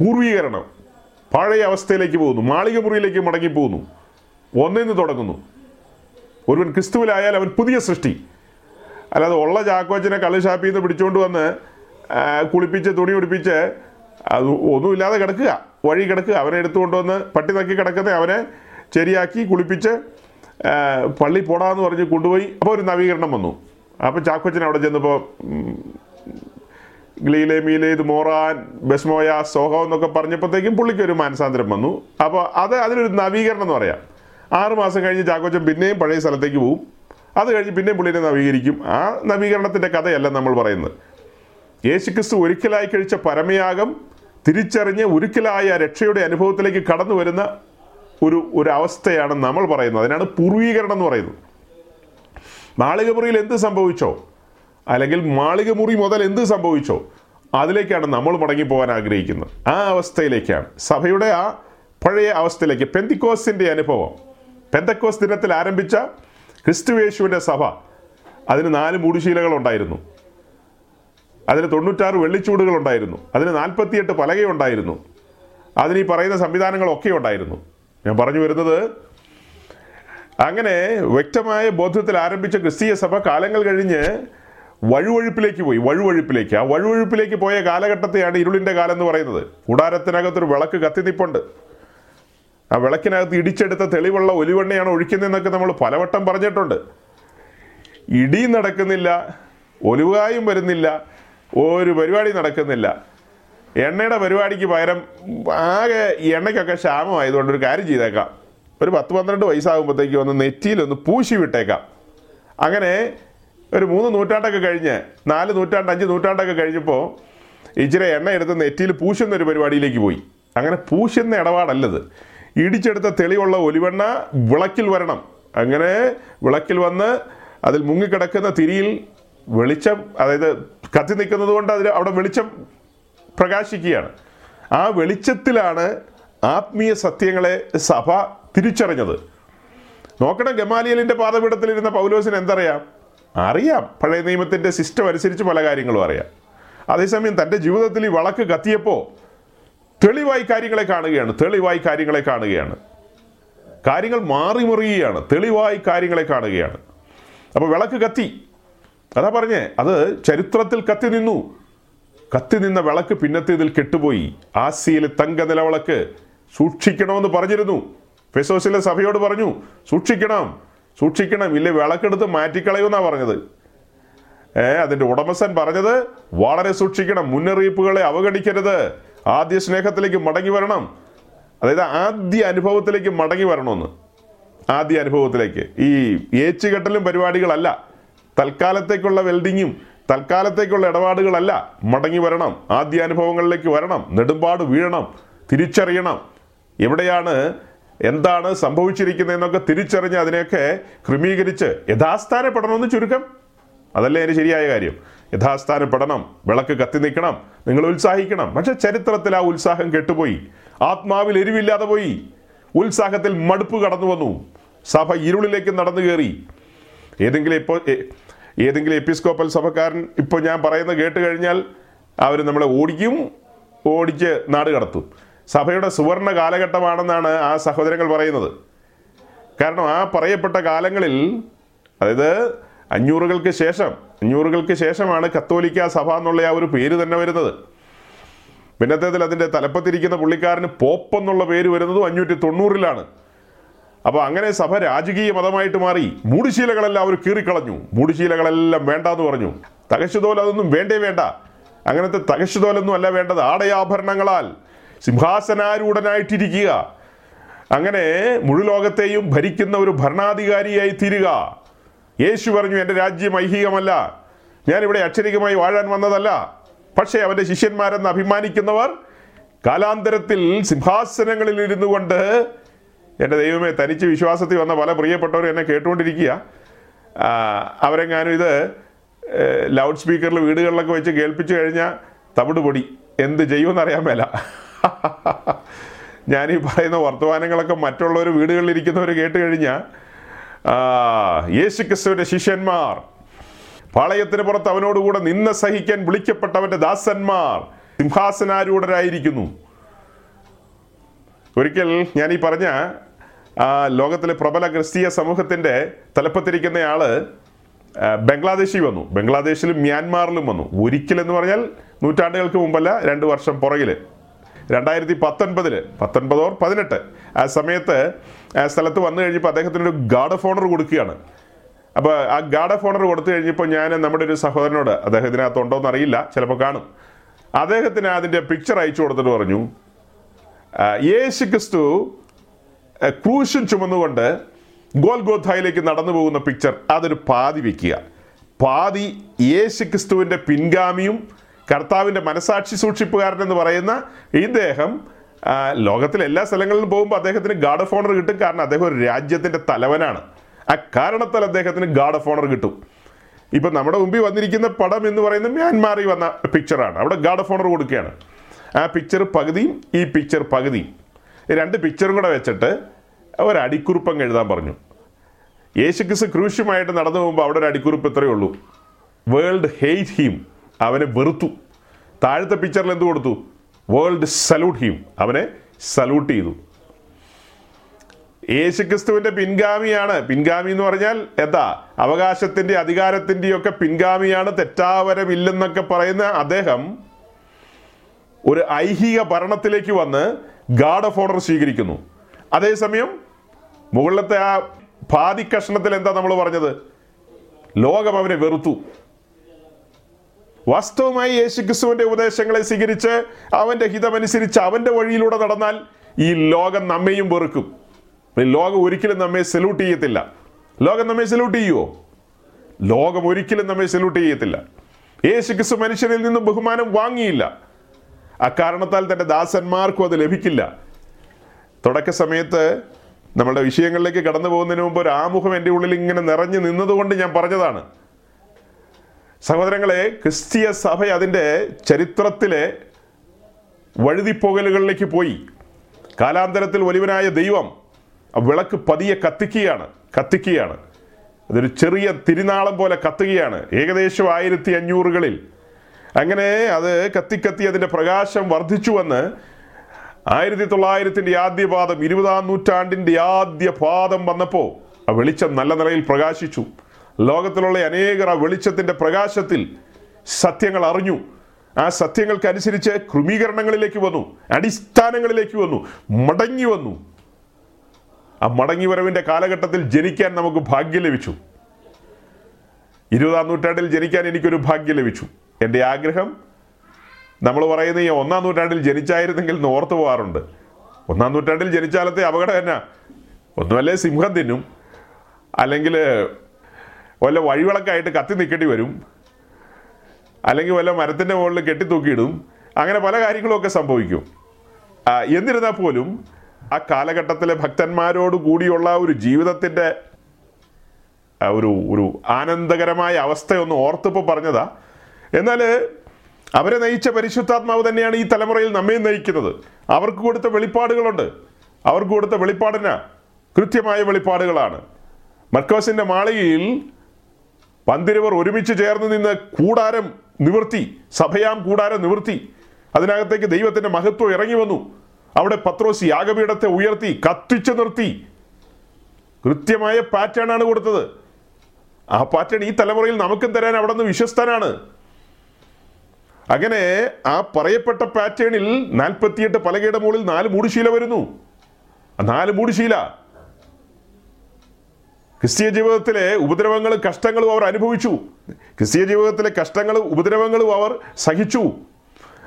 പൂർവീകരണം, പഴയ അവസ്ഥയിലേക്ക് പോകുന്നു, മാളിക മുറിയിലേക്ക് മടങ്ങിപ്പോകുന്നു, ഒന്നിന്ന് തുടങ്ങുന്നു. ഒരുവൻ ക്രിസ്തുവിലായാൽ അവൻ പുതിയ സൃഷ്ടി. അല്ലാതെ ഉള്ള ചാക്കോച്ചനെ കള്ളുഷാപ്പിൽ നിന്ന് പിടിച്ചുകൊണ്ട് വന്ന് കുളിപ്പിച്ച് തുണി ഉടുപ്പിച്ച് അത് ഒന്നുമില്ലാതെ കിടക്കുക, വഴി കിടക്കുക, അവനെ എടുത്തുകൊണ്ടുവന്ന് പട്ടി തക്കി കിടക്കുന്ന അവനെ ശരിയാക്കി കുളിപ്പിച്ച് പള്ളി പോടാന്ന് പറഞ്ഞ് കൊണ്ടുപോയി. അപ്പോൾ ഒരു നവീകരണം വന്നു. അപ്പോൾ ചാക്കോച്ചൻ അവിടെ ചെന്നപ്പോൾ ഗ്ലീലെ, മീലേത്, മോറാൻ, ബെസ്മോയ, സോഹോ എന്നൊക്കെ പറഞ്ഞപ്പോഴത്തേക്കും പുള്ളിക്കൊരു മാനസാന്തരം വന്നു. അപ്പോൾ അതിനൊരു നവീകരണം എന്ന് പറയാം. 6 മാസം കഴിഞ്ഞ് ചാക്കോച്ചൻ പിന്നെയും പഴയ സ്ഥലത്തേക്ക് പോകും. അത് കഴിഞ്ഞ് പിന്നെയും പുള്ളിനെ നവീകരിക്കും. ആ നവീകരണത്തിൻ്റെ കഥയല്ല നമ്മൾ പറയുന്നത്. യേശുക്രിസ്തു ഒരിക്കലായി കഴിച്ച പരമയാഗം തിരിച്ചറിഞ്ഞ് ഒരിക്കലായ രക്ഷയുടെ അനുഭവത്തിലേക്ക് കടന്നു വരുന്ന ഒരു അവസ്ഥയാണ് നമ്മൾ പറയുന്നത്. അതിനാണ് പൂർവീകരണം എന്ന് പറയുന്നത്. മാളികമുറിയിൽ എന്ത് സംഭവിച്ചോ അല്ലെങ്കിൽ മാളികമുറി മുതൽ എന്ത് സംഭവിച്ചോ അതിലേക്കാണ് നമ്മൾ മടങ്ങിപ്പോകാൻ ആഗ്രഹിക്കുന്നത്. ആ അവസ്ഥയിലേക്കാണ്, സഭയുടെ ആ പഴയ അവസ്ഥയിലേക്ക്. പെന്തിക്കോസിൻ്റെ അനുഭവം, പെന്തക്കോസ് ദിനത്തിൽ ആരംഭിച്ച ക്രിസ്തുയേശുവിൻ്റെ സഭ, അതിന് 4 മൂടുശീലകളുണ്ടായിരുന്നു, അതിന് 96 വെള്ളിച്ചൂടുകളുണ്ടായിരുന്നു, അതിന് 48 പലകയുണ്ടായിരുന്നു, അതിന് ഈ പറയുന്ന സംവിധാനങ്ങളൊക്കെ ഉണ്ടായിരുന്നു. ഞാൻ പറഞ്ഞു വരുന്നത്, അങ്ങനെ വ്യക്തമായ ബോധത്തിൽ ആരംഭിച്ച ക്രിസ്തീയ സഭ കാലങ്ങൾ കഴിഞ്ഞ് വഴുവഴുപ്പിലേക്ക് പോയി. ആ വഴുവഴുപ്പിലേക്ക് പോയ കാലഘട്ടത്തെയാണ് ഇരുളിൻ്റെ കാലം എന്ന് പറയുന്നത്. കൂടാരത്തിനകത്തൊരു വിളക്ക് കത്തിനിപ്പുണ്ട്. ആ വിളക്കിനകത്ത് ഇടിച്ചെടുത്ത തെളിവുള്ള ഒലിവെണ്ണയാണ് ഒഴിക്കുന്നതെന്നൊക്കെ നമ്മൾ പലവട്ടം പറഞ്ഞിട്ടുണ്ട്. ഇടി നടക്കുന്നില്ല, ഒലിവായും വരുന്നില്ല, ഒരു പരിപാടി നടക്കുന്നില്ല. എണ്ണയുടെ പരിപാടിക്ക് പകരം ആകെ എണ്ണയ്ക്കൊക്കെ ക്ഷാമമായതുകൊണ്ട് ഒരു കാര്യം ചെയ്തേക്കാം, ഒരു 10-12 വയസ്സാകുമ്പോഴത്തേക്ക് ഒന്ന് നെറ്റിയിലൊന്ന് പൂശി വിട്ടേക്കാം. അങ്ങനെ ഒരു 3 നൂറ്റാണ്ടൊക്കെ കഴിഞ്ഞ്, 4 നൂറ്റാണ്ട് 5 നൂറ്റാണ്ടൊക്കെ കഴിഞ്ഞപ്പോൾ ഇച്ചിരി എണ്ണ എടുത്ത് നെറ്റിയിൽ പൂശുന്ന ഒരു പരിപാടിയിലേക്ക് പോയി. അങ്ങനെ പൂശുന്ന ഇടപാടല്ലത്. ഇടിച്ചെടുത്ത തെളിയുള്ള ഒലിവെണ്ണ വിളക്കിൽ വരണം. അങ്ങനെ വിളക്കിൽ വന്ന് അതിൽ മുങ്ങിക്കിടക്കുന്ന തിരിയിൽ വെളിച്ചം, അതായത് കത്തി നിൽക്കുന്നത് കൊണ്ട് അതിൽ അവിടെ വെളിച്ചം പ്രകാശിക്കുകയാണ്. ആ വെളിച്ചത്തിലാണ് ആത്മീയ സത്യങ്ങളെ സഭ തിരിച്ചറിഞ്ഞത്. നോക്കണം, ഗമാലിയലിൻ്റെ പാദപീഠത്തിലിരുന്ന പൗലോസിന് എന്തറിയാം? അറിയാം, പഴയ നിയമത്തിൻ്റെ സിസ്റ്റം അനുസരിച്ച് പല കാര്യങ്ങളും അറിയാം. അതേസമയം തൻ്റെ ജീവിതത്തിൽ ഈ വിളക്ക് കത്തിയപ്പോൾ തെളിവായി കാര്യങ്ങളെ കാണുകയാണ്, കാര്യങ്ങൾ മാറിമറിയുകയാണ്, തെളിവായി കാര്യങ്ങളെ കാണുകയാണ്. അപ്പോൾ വിളക്ക് കത്തി, അതാ പറഞ്ഞേ, അത് ചരിത്രത്തിൽ കത്തി നിന്നു. കത്തി നിന്ന വിളക്ക് പിന്നത്തെ ഇതിൽ കെട്ടുപോയി. ആസിയയിലെ തങ്ക നിലവിളക്ക് സൂക്ഷിക്കണമെന്ന് പറഞ്ഞിരുന്നു. ഫെസോസിലെ സഭയോട് പറഞ്ഞു, സൂക്ഷിക്കണം, ഇല്ലേ വിളക്കെടുത്ത് മാറ്റിക്കളയുമെന്നാണ് പറഞ്ഞത്. അതിൻ്റെ ഉടമസ്ഥൻ പറഞ്ഞത് വളരെ സൂക്ഷിക്കണം, മുന്നറിയിപ്പുകളെ അവഗണിക്കരുത്, ആദ്യ സ്നേഹത്തിലേക്ക് മടങ്ങി വരണം, അതായത് ആദ്യ അനുഭവത്തിലേക്ക് മടങ്ങി വരണമെന്ന്. ആദ്യ അനുഭവത്തിലേക്ക്, ഈ ഏച്ചുകെട്ടലും പരിപാടികളല്ല, തൽക്കാലത്തേക്കുള്ള വെൽഡിങ്ങും തൽക്കാലത്തേക്കുള്ള ഇടപാടുകളല്ല, മടങ്ങി വരണം, ആദ്യ അനുഭവങ്ങളിലേക്ക് വരണം, നെടുമ്പാട് വീഴണം, തിരിച്ചറിയണം എവിടെയാണ് എന്താണ് സംഭവിച്ചിരിക്കുന്നതെന്നൊക്കെ തിരിച്ചറിഞ്ഞ് അതിനെയൊക്കെ ക്രമീകരിച്ച് യഥാസ്ഥാനപ്പെടണമെന്ന് ചുരുക്കം. അതല്ലേ അതിന് ശരിയായ കാര്യം? യഥാസ്ഥാനപ്പെടണം, വിളക്ക് കത്തി നിൽക്കണം, നിങ്ങൾ ഉത്സാഹിക്കണം. പക്ഷെ ചരിത്രത്തിൽ ആ ഉത്സാഹം കെട്ടുപോയി, ആത്മാവിൽ എരിവില്ലാതെ പോയി, ഉത്സാഹത്തിൽ മടുപ്പ് കടന്നു വന്നു, സഭ ഇരുളിലേക്ക് നടന്നു കയറി. ഏതെങ്കിലും എപ്പിസ്കോപ്പൽ സഭക്കാരൻ ഇപ്പോൾ ഞാൻ പറയുന്നത് കേട്ട് കഴിഞ്ഞാൽ അവർ നമ്മളെ ഓടിച്ച് നാട് കടത്തും. സഭയുടെ സുവർണ കാലഘട്ടമാണെന്നാണ് ആ സഹോദരങ്ങൾ പറയുന്നത്. കാരണം ആ പറയപ്പെട്ട കാലങ്ങളിൽ, അതായത് 500-കൾക്ക് ശേഷമാണ് കത്തോലിക്ക സഭ എന്നുള്ള ആ ഒരു പേര് തന്നെ വരുന്നത്. പിന്നത്തേതിൽ അതിൻ്റെ തലപ്പത്തിരിക്കുന്ന പുള്ളിക്കാരന് പോപ്പ് എന്നുള്ള പേര് വരുന്നതും 590-ലാണ്. അപ്പോൾ അങ്ങനെ സഭ രാജകീയ മതമായിട്ട് മാറി. മൂടുശീലകളെല്ലാം അവർ കീറിക്കളഞ്ഞു, മൂടുശീലകളെല്ലാം വേണ്ടെന്ന് പറഞ്ഞു. തകശുതോൽ അതൊന്നും വേണ്ട, അങ്ങനത്തെ തകശുതോലൊന്നും അല്ല വേണ്ടത്, ആടയാഭരണങ്ങളാൽ സിംഹാസനാരൂഢനായിട്ടിരിക്കുക, അങ്ങനെ മുഴുലോകത്തെയും ഭരിക്കുന്ന ഒരു ഭരണാധികാരിയായി തീരുക. യേശു പറഞ്ഞു, എൻ്റെ രാജ്യം ഐഹികമല്ല, ഞാനിവിടെ അക്ഷരികമായി വാഴാൻ വന്നതല്ല. പക്ഷേ അവൻ്റെ ശിഷ്യന്മാരെന്ന് അഭിമാനിക്കുന്നവർ കാലാന്തരത്തിൽ സിംഹാസനങ്ങളിൽ ഇരുന്നു കൊണ്ട്, എൻ്റെ ദൈവമേ, തനിച്ച് വിശ്വാസത്തിൽ വന്ന പല പ്രിയപ്പെട്ടവർ എന്നെ കേട്ടുകൊണ്ടിരിക്കുക, അവരെങ്ങാനും ഇത് ലൗഡ് സ്പീക്കറിൽ വീടുകളിലൊക്കെ വെച്ച് കേൾപ്പിച്ചു കഴിഞ്ഞാൽ തവിട് പൊടി, എന്ത് ചെയ്യുമെന്നറിയാൻ മേല. ഞാനീ പറയുന്ന വർത്തമാനങ്ങളൊക്കെ മറ്റുള്ളവർ, വീടുകളിലിരിക്കുന്നവർ കേട്ട് കഴിഞ്ഞാൽ, യേശുക്രിസ്തുവിൻ്റെ ശിഷ്യന്മാർ, പാളയത്തിന് പുറത്ത് അവനോടുകൂടെ നിന്ന സഹിക്കാൻ വിളിക്കപ്പെട്ടവൻ്റെ ദാസന്മാർ സിംഹാസനാരൂഢരായിരിക്കുന്നു. ഒരിക്കൽ ഞാനീ പറഞ്ഞ ലോകത്തിലെ പ്രബല ക്രിസ്തീയ സമൂഹത്തിൻ്റെ തലപ്പത്തിരിക്കുന്നയാൾ ബംഗ്ലാദേശിൽ വന്നു. ബംഗ്ലാദേശിലും മ്യാൻമാറിലും വന്നു. ഒരിക്കലെന്ന് പറഞ്ഞാൽ നൂറ്റാണ്ടുകൾക്ക് മുമ്പല്ല, 2 വർഷം പുറകിൽ, 2019 ആ സമയത്ത് ആ സ്ഥലത്ത് വന്നു കഴിഞ്ഞപ്പോൾ അദ്ദേഹത്തിനൊരു ഗാർഡ് ഓഫ് ഓണർ കൊടുക്കുകയാണ്. അപ്പോൾ ആ ഗാർഡ് ഓഫ് ഓണർ കൊടുത്തു കഴിഞ്ഞപ്പോൾ ഞാൻ നമ്മുടെ ഒരു സഹോദരനോട്, അദ്ദേഹത്തിനകത്ത് ഉണ്ടോ എന്നറിയില്ല, ചിലപ്പോൾ കാണും, അദ്ദേഹത്തിന് അതിൻ്റെ പിക്ചർ അയച്ചു കൊടുത്തിട്ട് പറഞ്ഞു, യേശുക്രിസ്തു ക്രൂശൻ ചുമന്നുകൊണ്ട് ഗോൽഗോഥായിലേക്ക് നടന്നു പോകുന്ന പിക്ചർ, അതൊരു പാതി വയ്ക്കുക. പാതി യേശുക്രിസ്തുവിൻ്റെ പിൻഗാമിയും കർത്താവിൻ്റെ മനസാക്ഷി സൂക്ഷിപ്പുകാരൻ എന്ന് പറയുന്ന ഇദ്ദേഹം. ലോകത്തിലെ എല്ലാ സ്ഥലങ്ങളിലും പോകുമ്പോൾ അദ്ദേഹത്തിന് ഗാർഡ് ഓഫ് ഓണർ കിട്ടും. കാരണം അദ്ദേഹം ഒരു രാജ്യത്തിൻ്റെ തലവനാണ്. ആ കാരണത്താൽ അദ്ദേഹത്തിന് ഗാർഡ് ഓഫ് ഓണർ കിട്ടും. ഇപ്പം നമ്മുടെ മുമ്പിൽ വന്നിരിക്കുന്ന പടം എന്ന് പറയുന്നത് മ്യാൻമാറിൽ വന്ന പിക്ചറാണ്. അവിടെ ഗാർഡ് ഓഫ് ഓണർ കൊടുക്കുകയാണ്. ആ പിക്ചർ പകുതിയും ഈ പിക്ചർ പകുതിയും, രണ്ട് പിക്ചറും കൂടെ വെച്ചിട്ട് ഒരടിക്കുറിപ്പങ്ങ് എഴുതാൻ പറഞ്ഞു. യേശുക്രിസ്തു ക്രൂശുമായിട്ട് നടന്നു പോകുമ്പോൾ അവിടെ ഒരു അടിക്കുറിപ്പ് ഇത്രയേ ഉള്ളൂ: വേൾഡ് ഹെയ്റ്റ് ഹീം, അവനെ വെറുത്തു. താഴത്തെ പിക്ചറിൽ എന്ത് കൊടുത്തു? വേൾഡ് സല്യൂട്ട് ഹീം, അവനെ സല്യൂട്ട് ചെയ്തു. യേശുക്രിസ്തുവിൻ്റെ പിൻഗാമിയാണ്. പിൻഗാമി എന്ന് പറഞ്ഞാൽ എന്താ? അവകാശത്തിൻ്റെ അധികാരത്തിൻ്റെയൊക്കെ പിൻഗാമിയാണ്. തെറ്റാവരമില്ലെന്നൊക്കെ പറയുന്ന അദ്ദേഹം ഒരു ഐഹിക ഭരണത്തിലേക്ക് വന്ന് ഗാർഡ് ഓഫ് ഓണർ സ്വീകരിക്കുന്നു. അതേസമയം മുകളിലത്തെ ആ പാതി കഷ്ണത്തിൽ എന്താ നമ്മൾ പറഞ്ഞത്? ലോകം അവനെ വെറുത്തു. വാസ്തവമായി യേശുക്രിസ്തുവിൻ്റെ ഉപദേശങ്ങളെ സ്വീകരിച്ച് അവൻ്റെ ഹിതമനുസരിച്ച് അവൻ്റെ വഴിയിലൂടെ നടന്നാൽ ഈ ലോകം നമ്മയും വെറുക്കും. ലോകം ഒരിക്കലും നമ്മെ സല്യൂട്ട് ചെയ്യത്തില്ല. ലോകം നമ്മെ സല്യൂട്ട് ചെയ്യുമോ? ലോകം ഒരിക്കലും നമ്മെ സല്യൂട്ട് ചെയ്യത്തില്ല. യേശുക്രിസ്തു മനുഷ്യനിൽ നിന്നും ബഹുമാനം വാങ്ങിയില്ല. അക്കാരണത്താൽ തൻ്റെ ദാസന്മാർക്കും അത് ലഭിക്കില്ല. തുടക്ക സമയത്ത് നമ്മളുടെ വിഷയങ്ങളിലേക്ക് കടന്നു പോകുന്നതിന് മുമ്പ് ഒരു ആമുഖം എൻ്റെ ഉള്ളിൽ ഇങ്ങനെ നിറഞ്ഞു നിന്നതുകൊണ്ട് ഞാൻ പറഞ്ഞതാണ്. സഹോദരങ്ങളെ, ക്രിസ്തീയ സഭ അതിൻ്റെ ചരിത്രത്തിലെ വഴുതിപ്പോകലുകളിലേക്ക് പോയി. കാലാന്തരത്തിൽ വലിയവനായ ദൈവം വിളക്ക് പതിയെ കത്തിക്കുകയാണ്. അതൊരു ചെറിയ തിരുനാളം പോലെ കത്തുകയാണ്. ഏകദേശം 1500-കളിൽ അങ്ങനെ അത് കത്തിക്കത്തി അതിൻ്റെ പ്രകാശം വർദ്ധിച്ചു വന്ന് 1900-ൻ്റെ ആദ്യപാദം, 20-ാം നൂറ്റാണ്ടിൻ്റെ ആദ്യ പാദം വന്നപ്പോൾ ആ വെളിച്ചം നല്ല നിലയിൽ പ്രകാശിച്ചു. ലോകത്തിലുള്ള അനേകർ ആ വെളിച്ചത്തിൻ്റെ പ്രകാശത്തിൽ സത്യങ്ങൾ അറിഞ്ഞു. ആ സത്യങ്ങൾക്കനുസരിച്ച് ക്രമീകരണങ്ങളിലേക്ക് വന്നു, അടിസ്ഥാനങ്ങളിലേക്ക് വന്നു, മടങ്ങി വന്നു. ആ മടങ്ങിവരവിൻ്റെ കാലഘട്ടത്തിൽ ജനിക്കാൻ നമുക്ക് ഭാഗ്യം ലഭിച്ചു. 20-ാം നൂറ്റാണ്ടിൽ ജനിക്കാൻ എനിക്കൊരു ഭാഗ്യം ലഭിച്ചു. എൻ്റെ ആഗ്രഹം, നമ്മൾ പറയുന്ന ഈ 1-ാം നൂറ്റാണ്ടിൽ ജനിച്ചായിരുന്നെങ്കിൽ എന്ന് ഓർത്തു പോകാറുണ്ട്. 1-ാം നൂറ്റാണ്ടിൽ ജനിച്ചാലത്തെ അപകടം എന്നാ? ഒന്നുമല്ലേ സിംഹം തിന്നും, അല്ലെങ്കിൽ വല്ല വഴിവിളക്കായിട്ട് കത്തി നിൽക്കേണ്ടി വരും, അല്ലെങ്കിൽ വല്ല മരത്തിൻ്റെ മുകളിൽ കെട്ടിത്തൂക്കിയിടും. അങ്ങനെ പല കാര്യങ്ങളുമൊക്കെ സംഭവിക്കും. എന്നിരുന്നാൽ പോലും ആ കാലഘട്ടത്തിലെ ഭക്തന്മാരോട് കൂടിയുള്ള ഒരു ജീവിതത്തിൻ്റെ ഒരു ഒരു ആനന്ദകരമായ അവസ്ഥയൊന്ന് ഓർത്തിപ്പോൾ പറഞ്ഞതാ. എന്നാൽ അവരെ നയിച്ച പരിശുദ്ധാത്മാവ് തന്നെയാണ് ഈ തലമുറയിൽ നമ്മയും നയിക്കുന്നത്. അവർക്ക് കൊടുത്ത വെളിപ്പാടുകളുണ്ട്. അവർക്ക് കൊടുത്ത വെളിപ്പാടിന് കൃത്യമായ വെളിപ്പാടുകളാണ്. മർക്കോസിൻ്റെ മാളികയിൽ പന്തിരുവർ ഒരുമിച്ച് ചേർന്ന് നിന്ന് കൂടാരം നിവർത്തി, സഭയാം കൂടാരം നിവർത്തി. അതിനകത്തേക്ക് ദൈവത്തിൻ്റെ മഹത്വം ഇറങ്ങി വന്നു. അവിടെ പത്രോസ് യാഗപീഠത്തെ ഉയർത്തി, കത്തിച്ചു നിർത്തി. കൃത്യമായ പാറ്റേണാണ് കൊടുത്തത്. ആ പാറ്റേൺ ഈ തലമുറയിൽ നമുക്കും തരാൻ അവിടെ നിന്ന് വിശ്വസ്തനാണ്. അങ്ങനെ ആ പറയപ്പെട്ട പാറ്റേണിൽ 48 പലകയുടെ മുകളിൽ 4 മൂടുശീല വരുന്നു. 4 മൂടുശീല ക്രിസ്തീയ ജീവിതത്തിലെ ഉപദ്രവങ്ങളും കഷ്ടങ്ങളും അവർ അനുഭവിച്ചു. ക്രിസ്തീയ ജീവിതത്തിലെ കഷ്ടങ്ങളും ഉപദ്രവങ്ങളും അവർ സഹിച്ചു.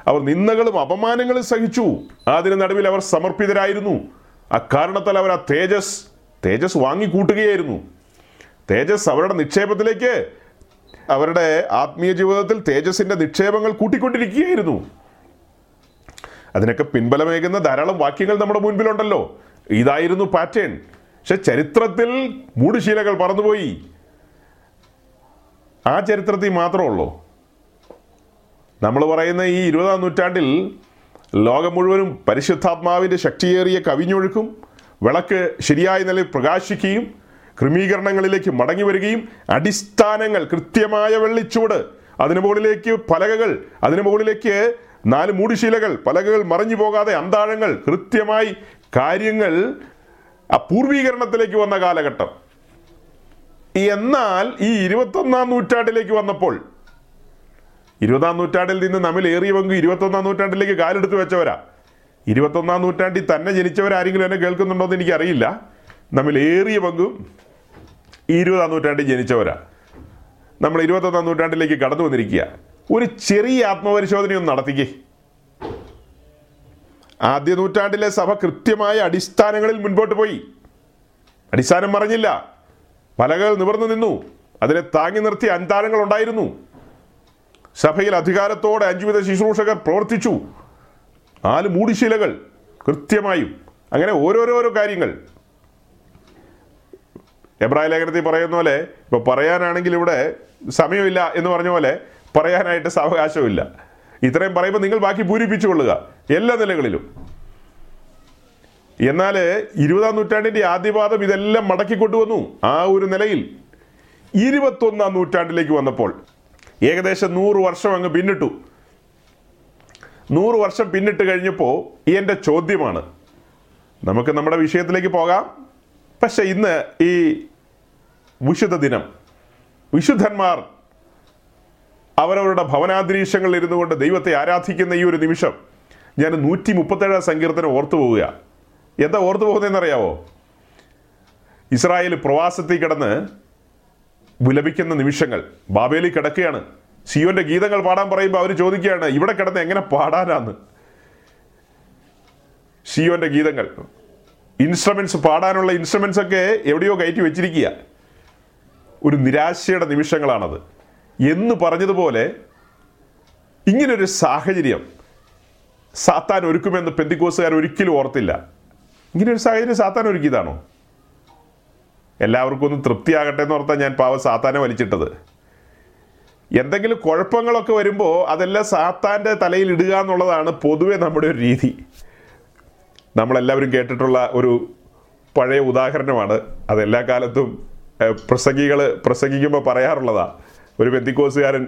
അവർ നിന്ദകളും അപമാനങ്ങളും സഹിച്ചു. അതിന് നടുവിൽ അവർ സമർപ്പിതരായിരുന്നു. അക്കാരണത്താൽ അവർ ആ തേജസ് വാങ്ങിക്കൂട്ടുകയായിരുന്നു. തേജസ് അവരുടെ നിക്ഷേപത്തിലേക്ക്, അവരുടെ ആത്മീയ ജീവിതത്തിൽ തേജസ്സിൻ്റെ നിക്ഷേപങ്ങൾ കൂട്ടിക്കൊണ്ടിരിക്കുകയായിരുന്നു. അതിനൊക്കെ പിൻബലമേകുന്ന ധാരാളം വാക്യങ്ങൾ നമ്മുടെ മുൻപിലുണ്ടല്ലോ. ഇതായിരുന്നു പാറ്റേൺ. പക്ഷെ ചരിത്രത്തിൽ മൂടുശീലകൾ പറന്നുപോയി. ആ ചരിത്രത്തിൽ മാത്രമേ ഉള്ളൂ. നമ്മൾ പറയുന്ന ഈ 20-ാം നൂറ്റാണ്ടിൽ ലോകം മുഴുവനും പരിശുദ്ധാത്മാവിൻ്റെ ശക്തിയേറിയ കവിഞ്ഞൊഴുക്കും, വിളക്ക് ശരിയായ നിലയിൽ പ്രകാശിക്കുകയും ക്രമീകരണങ്ങളിലേക്ക് മടങ്ങി വരികയും അടിസ്ഥാനങ്ങൾ, കൃത്യമായ വെള്ളിച്ചൂട്, അതിനു മുകളിലേക്ക് പലകകൾ, അതിനു മുകളിലേക്ക് 4 മൂടുശീലകൾ, പലകകൾ മറിഞ്ഞു പോകാതെ, അന്താഴങ്ങൾ, കൃത്യമായി കാര്യങ്ങൾ, ആ പൂർവീകരണത്തിലേക്ക് വന്ന കാലഘട്ടം. എന്നാൽ ഈ 21-ാം നൂറ്റാണ്ടിലേക്ക് വന്നപ്പോൾ, 20-ാം നൂറ്റാണ്ടിൽ നിന്ന് നമ്മൾ ഏറിയ പങ്ക് 21-ാം നൂറ്റാണ്ടിലേക്ക് കാലെടുത്ത് വെച്ചവരാ. 21-ാം നൂറ്റാണ്ടിൽ തന്നെ ജനിച്ചവരാരെങ്കിലും എന്നെ കേൾക്കുന്നുണ്ടോ എന്ന് എനിക്കറിയില്ല. നമ്മൾ ഏറിയ പങ്കും 20-ാം നൂറ്റാണ്ടിൽ ജനിച്ചവരാ. നമ്മൾ 21-ാം നൂറ്റാണ്ടിലേക്ക് കടന്നു വന്നിരിക്കുക. ഒരു ചെറിയ ആത്മപരിശോധനയൊന്നും നടത്തിക്കേ. ആദ്യ നൂറ്റാണ്ടിലെ സഭ കൃത്യമായ അടിസ്ഥാനങ്ങളിൽ മുൻപോട്ട് പോയി. അടിസ്ഥാനം മറഞ്ഞില്ല, പലകൾ നിവർന്നു നിന്നു, അതിനെ താങ്ങി നിർത്തി അന്താരങ്ങൾ ഉണ്ടായിരുന്നു. സഭയിൽ അധികാരത്തോടെ അഞ്ചുവിധ ശുശ്രൂഷകർ പ്രവർത്തിച്ചു. 4 മൂടിശീലകൾ കൃത്യമായും, അങ്ങനെ ഓരോരോരോ കാര്യങ്ങൾ. എബ്രായ ലേഖനത്തിൽ പറയുന്ന പോലെ, ഇപ്പോൾ പറയാനാണെങ്കിൽ ഇവിടെ സമയമില്ല എന്ന് പറഞ്ഞ പോലെ പറയാനായിട്ട് സാവകാശമില്ല. ഇത്രയും പറയുമ്പോൾ നിങ്ങൾ ബാക്കി പൂരിപ്പിച്ചു കൊള്ളുക എല്ലാ നിലകളിലും. എന്നാൽ 20-ആം നൂറ്റാണ്ടിൻ്റെ ആദ്യപാദം ഇതെല്ലാം മടക്കിക്കൊണ്ടുവന്നു. ആ ഒരു നിലയിൽ 21-ആം നൂറ്റാണ്ടിലേക്ക് വന്നപ്പോൾ ഏകദേശം 100 വർഷം അങ്ങ് പിന്നിട്ടു. 100 വർഷം പിന്നിട്ട് കഴിഞ്ഞപ്പോൾ എൻ്റെ ചോദ്യമാണ്, നമുക്ക് നമ്മുടെ വിഷയത്തിലേക്ക് പോകാം. പക്ഷേ ഇന്ന് ഈ വിശുദ്ധ ദിനം വിശുദ്ധന്മാർ അവരവരുടെ ഭവനാന്തരീക്ഷങ്ങളിൽ ഇരുന്നു കൊണ്ട് ദൈവത്തെ ആരാധിക്കുന്ന ഈ ഒരു നിമിഷം ഞാൻ 137-ാം സങ്കീർത്തനം ഓർത്തു പോവുക. എന്താ ഓർത്തു പോകുന്നതെന്നറിയാവോ? ഇസ്രായേൽ പ്രവാസത്തിൽ കിടന്ന് വിലപിക്കുന്ന നിമിഷങ്ങൾ. ബാബേലിൽ കിടക്കുകയാണ്. സിയോന്റെ ഗീതങ്ങൾ പാടാൻ പറയുമ്പോൾ അവർ ചോദിക്കുകയാണ്, ഇവിടെ കിടന്ന് എങ്ങനെ പാടാനാന്ന്. സിയോന്റെ ഗീതങ്ങൾ ഇൻസ്ട്രുമെന്റ്സ്, പാടാനുള്ള ഇൻസ്ട്രുമെന്റ്സ് ഒക്കെ എവിടെയോ കയറ്റി വെച്ചിരിക്കുക. ഒരു നിരാശയുടെ നിമിഷങ്ങളാണത് എന്ന് പറഞ്ഞതുപോലെ ഇങ്ങനൊരു സാഹചര്യം സാത്താൻ ഒരുക്കുമെന്ന് പെന്തിക്കോസുകാർ ഒരിക്കലും ഓർത്തില്ല. ഇങ്ങനൊരു സാഹചര്യം സാത്താൻ ഒരുക്കിയതാണോ? എല്ലാവർക്കും ഒന്ന് തൃപ്തിയാകട്ടെ എന്ന് ഓർത്താൽ ഞാൻ പാവം സാത്താനെ വലിച്ചിട്ടത്. എന്തെങ്കിലും കുഴപ്പങ്ങളൊക്കെ വരുമ്പോൾ അതെല്ലാം സാത്താൻ്റെ തലയിൽ ഇടുക എന്നുള്ളതാണ് പൊതുവെ നമ്മുടെ ഒരു രീതി. നമ്മളെല്ലാവരും കേട്ടിട്ടുള്ള ഒരു പഴയ ഉദാഹരണമാണ്, അതെല്ലാ കാലത്തും പ്രസംഗികൾ പ്രസംഗിക്കുമ്പോൾ പറയാറുള്ളതാണ്. ഒരു പെന്തിക്കോസുകാരൻ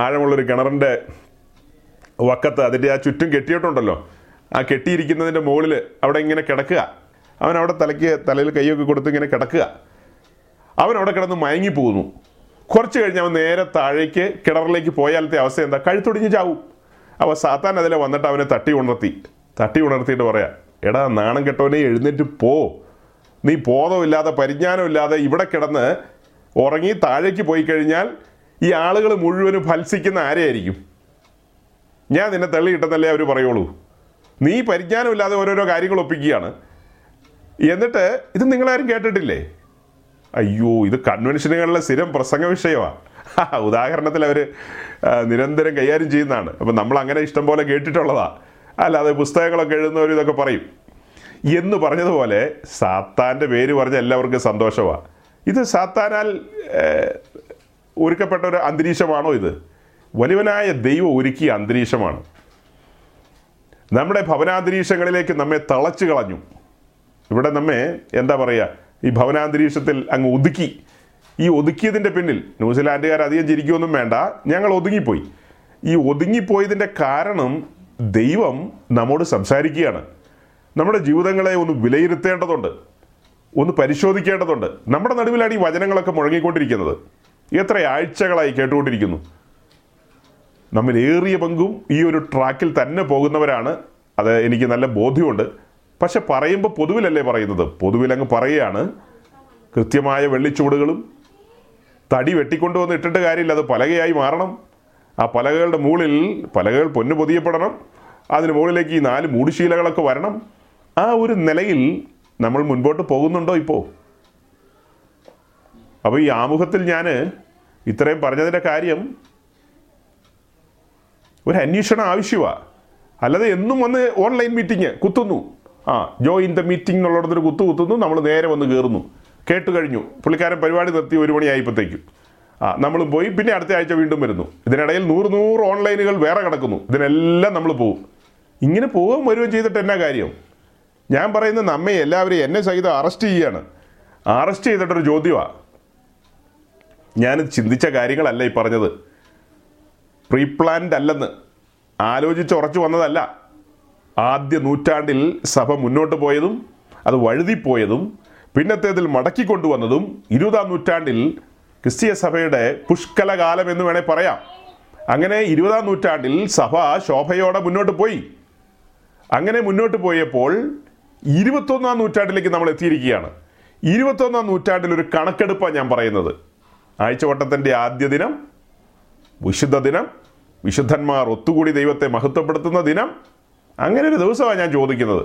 ആഴമുള്ളൊരു കിണറിൻ്റെ വക്കത്ത്, അതിൻ്റെ ആ ചുറ്റും കെട്ടിയിട്ടുണ്ടല്ലോ, ആ കെട്ടിയിരിക്കുന്നതിൻ്റെ മുകളിൽ അവിടെ ഇങ്ങനെ കിടക്കുക. അവൻ അവിടെ തലയിൽ കൈയൊക്കെ കൊടുത്ത് ഇങ്ങനെ കിടക്കുക. അവൻ അവിടെ കിടന്ന് മയങ്ങിപ്പോകുന്നു. കുറച്ച് കഴിഞ്ഞ് അവൻ നേരെ താഴേക്ക് കിണറിലേക്ക് പോയാലത്തെ അവസ്ഥ എന്താ? കഴുത്തൊടിഞ്ഞ് ചാവും. അപ്പോൾ സാത്താൻ അതിലെ വന്നിട്ട് അവനെ തട്ടി ഉണർത്തിയിട്ട് പറയാം, എടാ നാണം കെട്ടവനെ, എഴുന്നേറ്റ് പോ, നീ ബോധമില്ലാതെ പരിജ്ഞാനമില്ലാതെ ഇവിടെ കിടന്ന് ഉറങ്ങി താഴേക്ക് പോയി കഴിഞ്ഞാൽ ഈ ആളുകൾ മുഴുവനും ഭത്സിക്കുന്ന ആരെയായിരിക്കും? ഞാൻ നിന്നെ തള്ളിയിട്ടെന്നല്ലേ അവർ പറയുള്ളൂ. നീ പരിജ്ഞാനമില്ലാതെ ഓരോരോ കാര്യങ്ങൾ ഒപ്പിക്കുകയാണ്. എന്നിട്ട് ഇത് നിങ്ങളാരും കേട്ടിട്ടില്ലേ? അയ്യോ, ഇത് കൺവെൻഷനുകളിലെ സ്ഥിരം പ്രസംഗ വിഷയമാണ്. ഉദാഹരണത്തിൽ അവർ നിരന്തരം കൈകാര്യം ചെയ്യുന്നതാണ്. അപ്പം നമ്മൾ അങ്ങനെ ഇഷ്ടം പോലെ കേട്ടിട്ടുള്ളതാണ്. അല്ലാതെ പുസ്തകങ്ങളൊക്കെ എഴുതുന്നവർ ഇതൊക്കെ പറയും എന്ന് പറഞ്ഞതുപോലെ സാത്താൻ്റെ പേര് പറഞ്ഞ എല്ലാവർക്കും സന്തോഷമാണ്. ഇത് സാത്താനാൽ ഒരുക്കപ്പെട്ട ഒരു അന്തരീക്ഷമാണോ? ഇത് വലുവനായ ദൈവം ഒരുക്കിയ അന്തരീക്ഷമാണ്. നമ്മുടെ ഭവനാന്തരീക്ഷങ്ങളിലേക്ക് നമ്മെ തളച്ചു കളഞ്ഞു. ഇവിടെ നമ്മെ എന്താ പറയുക, ഈ ഭവനാന്തരീക്ഷത്തിൽ അങ്ങ് ഒതുക്കി. ഈ ഒതുക്കിയതിൻ്റെ പിന്നിൽ ന്യൂസിലാൻഡുകാർ അധികം ചിരിക്കുമൊന്നും വേണ്ട, ഞങ്ങൾ ഒതുങ്ങിപ്പോയി. ഈ ഒതുങ്ങിപ്പോയതിൻ്റെ കാരണം ദൈവം നമ്മോട് സംസാരിക്കുകയാണ്. നമ്മുടെ ജീവിതങ്ങളെ ഒന്ന് വിലയിരുത്തേണ്ടതുണ്ട്, ഒന്ന് പരിശോധിക്കേണ്ടതുണ്ട്. നമ്മുടെ നടുവിലാണ് ഈ വചനങ്ങളൊക്കെ മുഴങ്ങിക്കൊണ്ടിരിക്കുന്നത്. എത്ര ആഴ്ചകളായി കേട്ടുകൊണ്ടിരിക്കുന്നു. നമ്മൾ ഏറിയ പങ്കും ഈ ഒരു ട്രാക്കിൽ തന്നെ പോകുന്നവരാണ്. അത് എനിക്ക് നല്ല ബോധ്യമുണ്ട്. പക്ഷെ പറയുമ്പോൾ പൊതുവിലല്ലേ പറയുന്നത്, പൊതുവിലങ്ങ് പറയുകയാണ്. കൃത്യമായ വെള്ളിച്ചൂടുകളും തടി വെട്ടിക്കൊണ്ടുവന്ന് ഇട്ടിട്ട് കാര്യമില്ല, അത് പലകയായി മാറണം. ആ പലകകളുടെ മുകളിൽ പലകകൾ പൊന്നു പൊതിയപ്പെടണം. അതിന് മുകളിലേക്ക് ഈ 4 മൂടുശീലകളൊക്കെ വരണം. ആ ഒരു നിലയിൽ നമ്മൾ മുൻപോട്ട് പോകുന്നുണ്ടോ ഇപ്പോൾ? അപ്പോൾ ഈ ആമുഖത്തിൽ ഞാൻ ഇത്രയും പറഞ്ഞതിൻ്റെ കാര്യം ഒരു അന്വേഷണം ആവശ്യമാണ്. അല്ലാതെ എന്നും വന്ന് ഓൺലൈൻ മീറ്റിംഗ് കുത്തുന്നു, ആ ജോയിൻ ദ മീറ്റിംഗ് എന്നുള്ളടത്തൊരു കുത്തുന്നു, നമ്മൾ നേരെ വന്ന് കയറുന്നു, കേട്ട് കഴിഞ്ഞു, പുള്ളിക്കാരൻ പരിപാടി നിർത്തി 1 മണിയായപ്പോഴത്തേക്കും നമ്മൾ പോയി, പിന്നെ അടുത്ത ആഴ്ച വീണ്ടും വരുന്നു. ഇതിനിടയിൽ 100 ഓൺലൈനുകൾ വേറെ കിടക്കുന്നു. ഇതിനെല്ലാം നമ്മൾ പോകും. ഇങ്ങനെ പോകുകയും വരികയും ചെയ്തിട്ട് എന്നാ കാര്യം? ഞാൻ പറയുന്ന നമ്മെ എല്ലാവരെയും, എന്നെ സഹിതം അറസ്റ്റ് ചെയ്യുകയാണ്. അറസ്റ്റ് ചെയ്തിട്ടൊരു ചോദ്യമാണ്, ഞാൻ ചിന്തിച്ച കാര്യങ്ങളല്ല ഈ പറഞ്ഞത്, പ്രീ പ്ലാൻഡ് അല്ലെന്ന്, ആലോചിച്ച് ഉറച്ചു വന്നതല്ല. ആദ്യ നൂറ്റാണ്ടിൽ സഭ മുന്നോട്ട് പോയതും അത് വഴുതിപ്പോയതും പിന്നത്തേതിൽ മടക്കിക്കൊണ്ടുവന്നതും 20-ആം നൂറ്റാണ്ടിൽ ക്രിസ്തീയ സഭയുടെ പുഷ്കലകാലം എന്ന് വേണേൽ പറയാം. അങ്ങനെ 20-ആം നൂറ്റാണ്ടിൽ സഭ ശോഭയോടെ മുന്നോട്ട് പോയി. അങ്ങനെ മുന്നോട്ട് പോയപ്പോൾ 21-ആം നൂറ്റാണ്ടിലേക്ക് നമ്മൾ എത്തിയിരിക്കുകയാണ്. 21-ആം നൂറ്റാണ്ടിൽ ഒരു കണക്കെടുപ്പാണ് ഞാൻ പറയുന്നത്. ആഴ്ചവട്ടത്തിൻ്റെ ആദ്യ ദിനം വിശുദ്ധ ദിനം, വിശുദ്ധന്മാർ ഒത്തുകൂടി ദൈവത്തെ മഹത്വപ്പെടുത്തുന്ന ദിനം, അങ്ങനെ ഒരു ദിവസമാണ് ഞാൻ ചോദിക്കുന്നത്.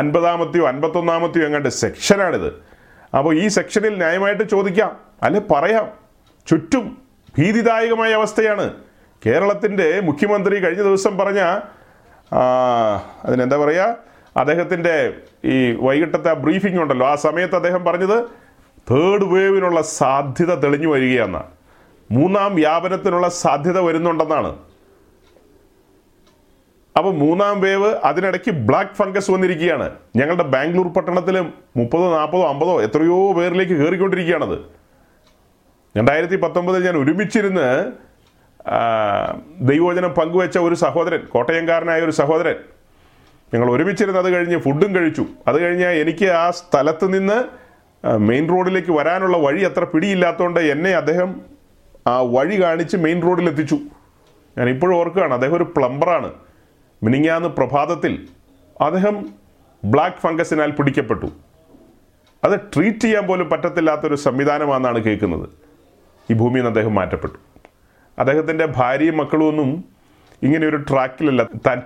50-ാമത്തെയോ 51-ാമത്തെയോ എങ്ങാണ്ട് സെക്ഷനാണിത്. അപ്പോൾ ഈ സെക്ഷനിൽ ന്യായമായിട്ട് ചോദിക്കാം, അല്ലെ പറയാം. ചുറ്റും ഭീതിദായകമായ അവസ്ഥയാണ്. കേരളത്തിൻ്റെ മുഖ്യമന്ത്രി കഴിഞ്ഞ ദിവസം പറഞ്ഞ അതിനെന്താ പറയുക, അദ്ദേഹത്തിൻ്റെ ഈ വൈകിട്ടത്തെ ബ്രീഫിംഗ് ഉണ്ടല്ലോ, ആ സമയത്ത് അദ്ദേഹം പറഞ്ഞത് തേർഡ് വേവിനുള്ള സാധ്യത തെളിഞ്ഞു വരികയെന്നാണ്, 3ാം വ്യാപനത്തിനുള്ള സാധ്യത വരുന്നുണ്ടെന്നാണ്. അപ്പോൾ 3ാം വേവ്, അതിനിടയ്ക്ക് ബ്ലാക്ക് ഫംഗസ് വന്നിരിക്കുകയാണ്. ഞങ്ങളുടെ ബാംഗ്ലൂർ പട്ടണത്തിലും 30-40-50 എത്രയോ പേരിലേക്ക് കയറിക്കൊണ്ടിരിക്കുകയാണത്. 2019 ഞാൻ ഒരുമിച്ചിരുന്ന് ദൈവവചനം പങ്കുവെച്ച ഒരു സഹോദരൻ, കോട്ടയംകാരനായ ഒരു സഹോദരൻ, ഞങ്ങൾ ഒരുമിച്ചിരുന്ന് അത് കഴിഞ്ഞ് ഫുഡും കഴിച്ചു. അത് കഴിഞ്ഞ് എനിക്ക് ആ സ്ഥലത്ത് നിന്ന് മെയിൻ റോഡിലേക്ക് വരാനുള്ള വഴി അത്ര പിടിയില്ലാത്തതുകൊണ്ട് എന്നെ അദ്ദേഹം ആ വഴി കാണിച്ച് മെയിൻ റോഡിലെത്തിച്ചു. ഞാൻ ഇപ്പോഴും ഓർക്കുകയാണ്, അദ്ദേഹം ഒരു പ്ലംബറാണ്. മിനിങ്ങാന്ന് പ്രഭാതത്തിൽ അദ്ദേഹം ബ്ലാക്ക് ഫംഗസിനാൽ പിടിക്കപ്പെട്ടു. അത് ട്രീറ്റ് ചെയ്യാൻ പോലും പറ്റത്തില്ലാത്തൊരു സംവിധാനമാണെന്നാണ് കേൾക്കുന്നത്. ഈ ഭൂമിയിൽ നിന്ന് അദ്ദേഹം മാറ്റപ്പെട്ടു. അദ്ദേഹത്തിൻ്റെ ഭാര്യയും മക്കളും ഒന്നും ഇങ്ങനെ ഒരു ട്രാക്കിലല്ല.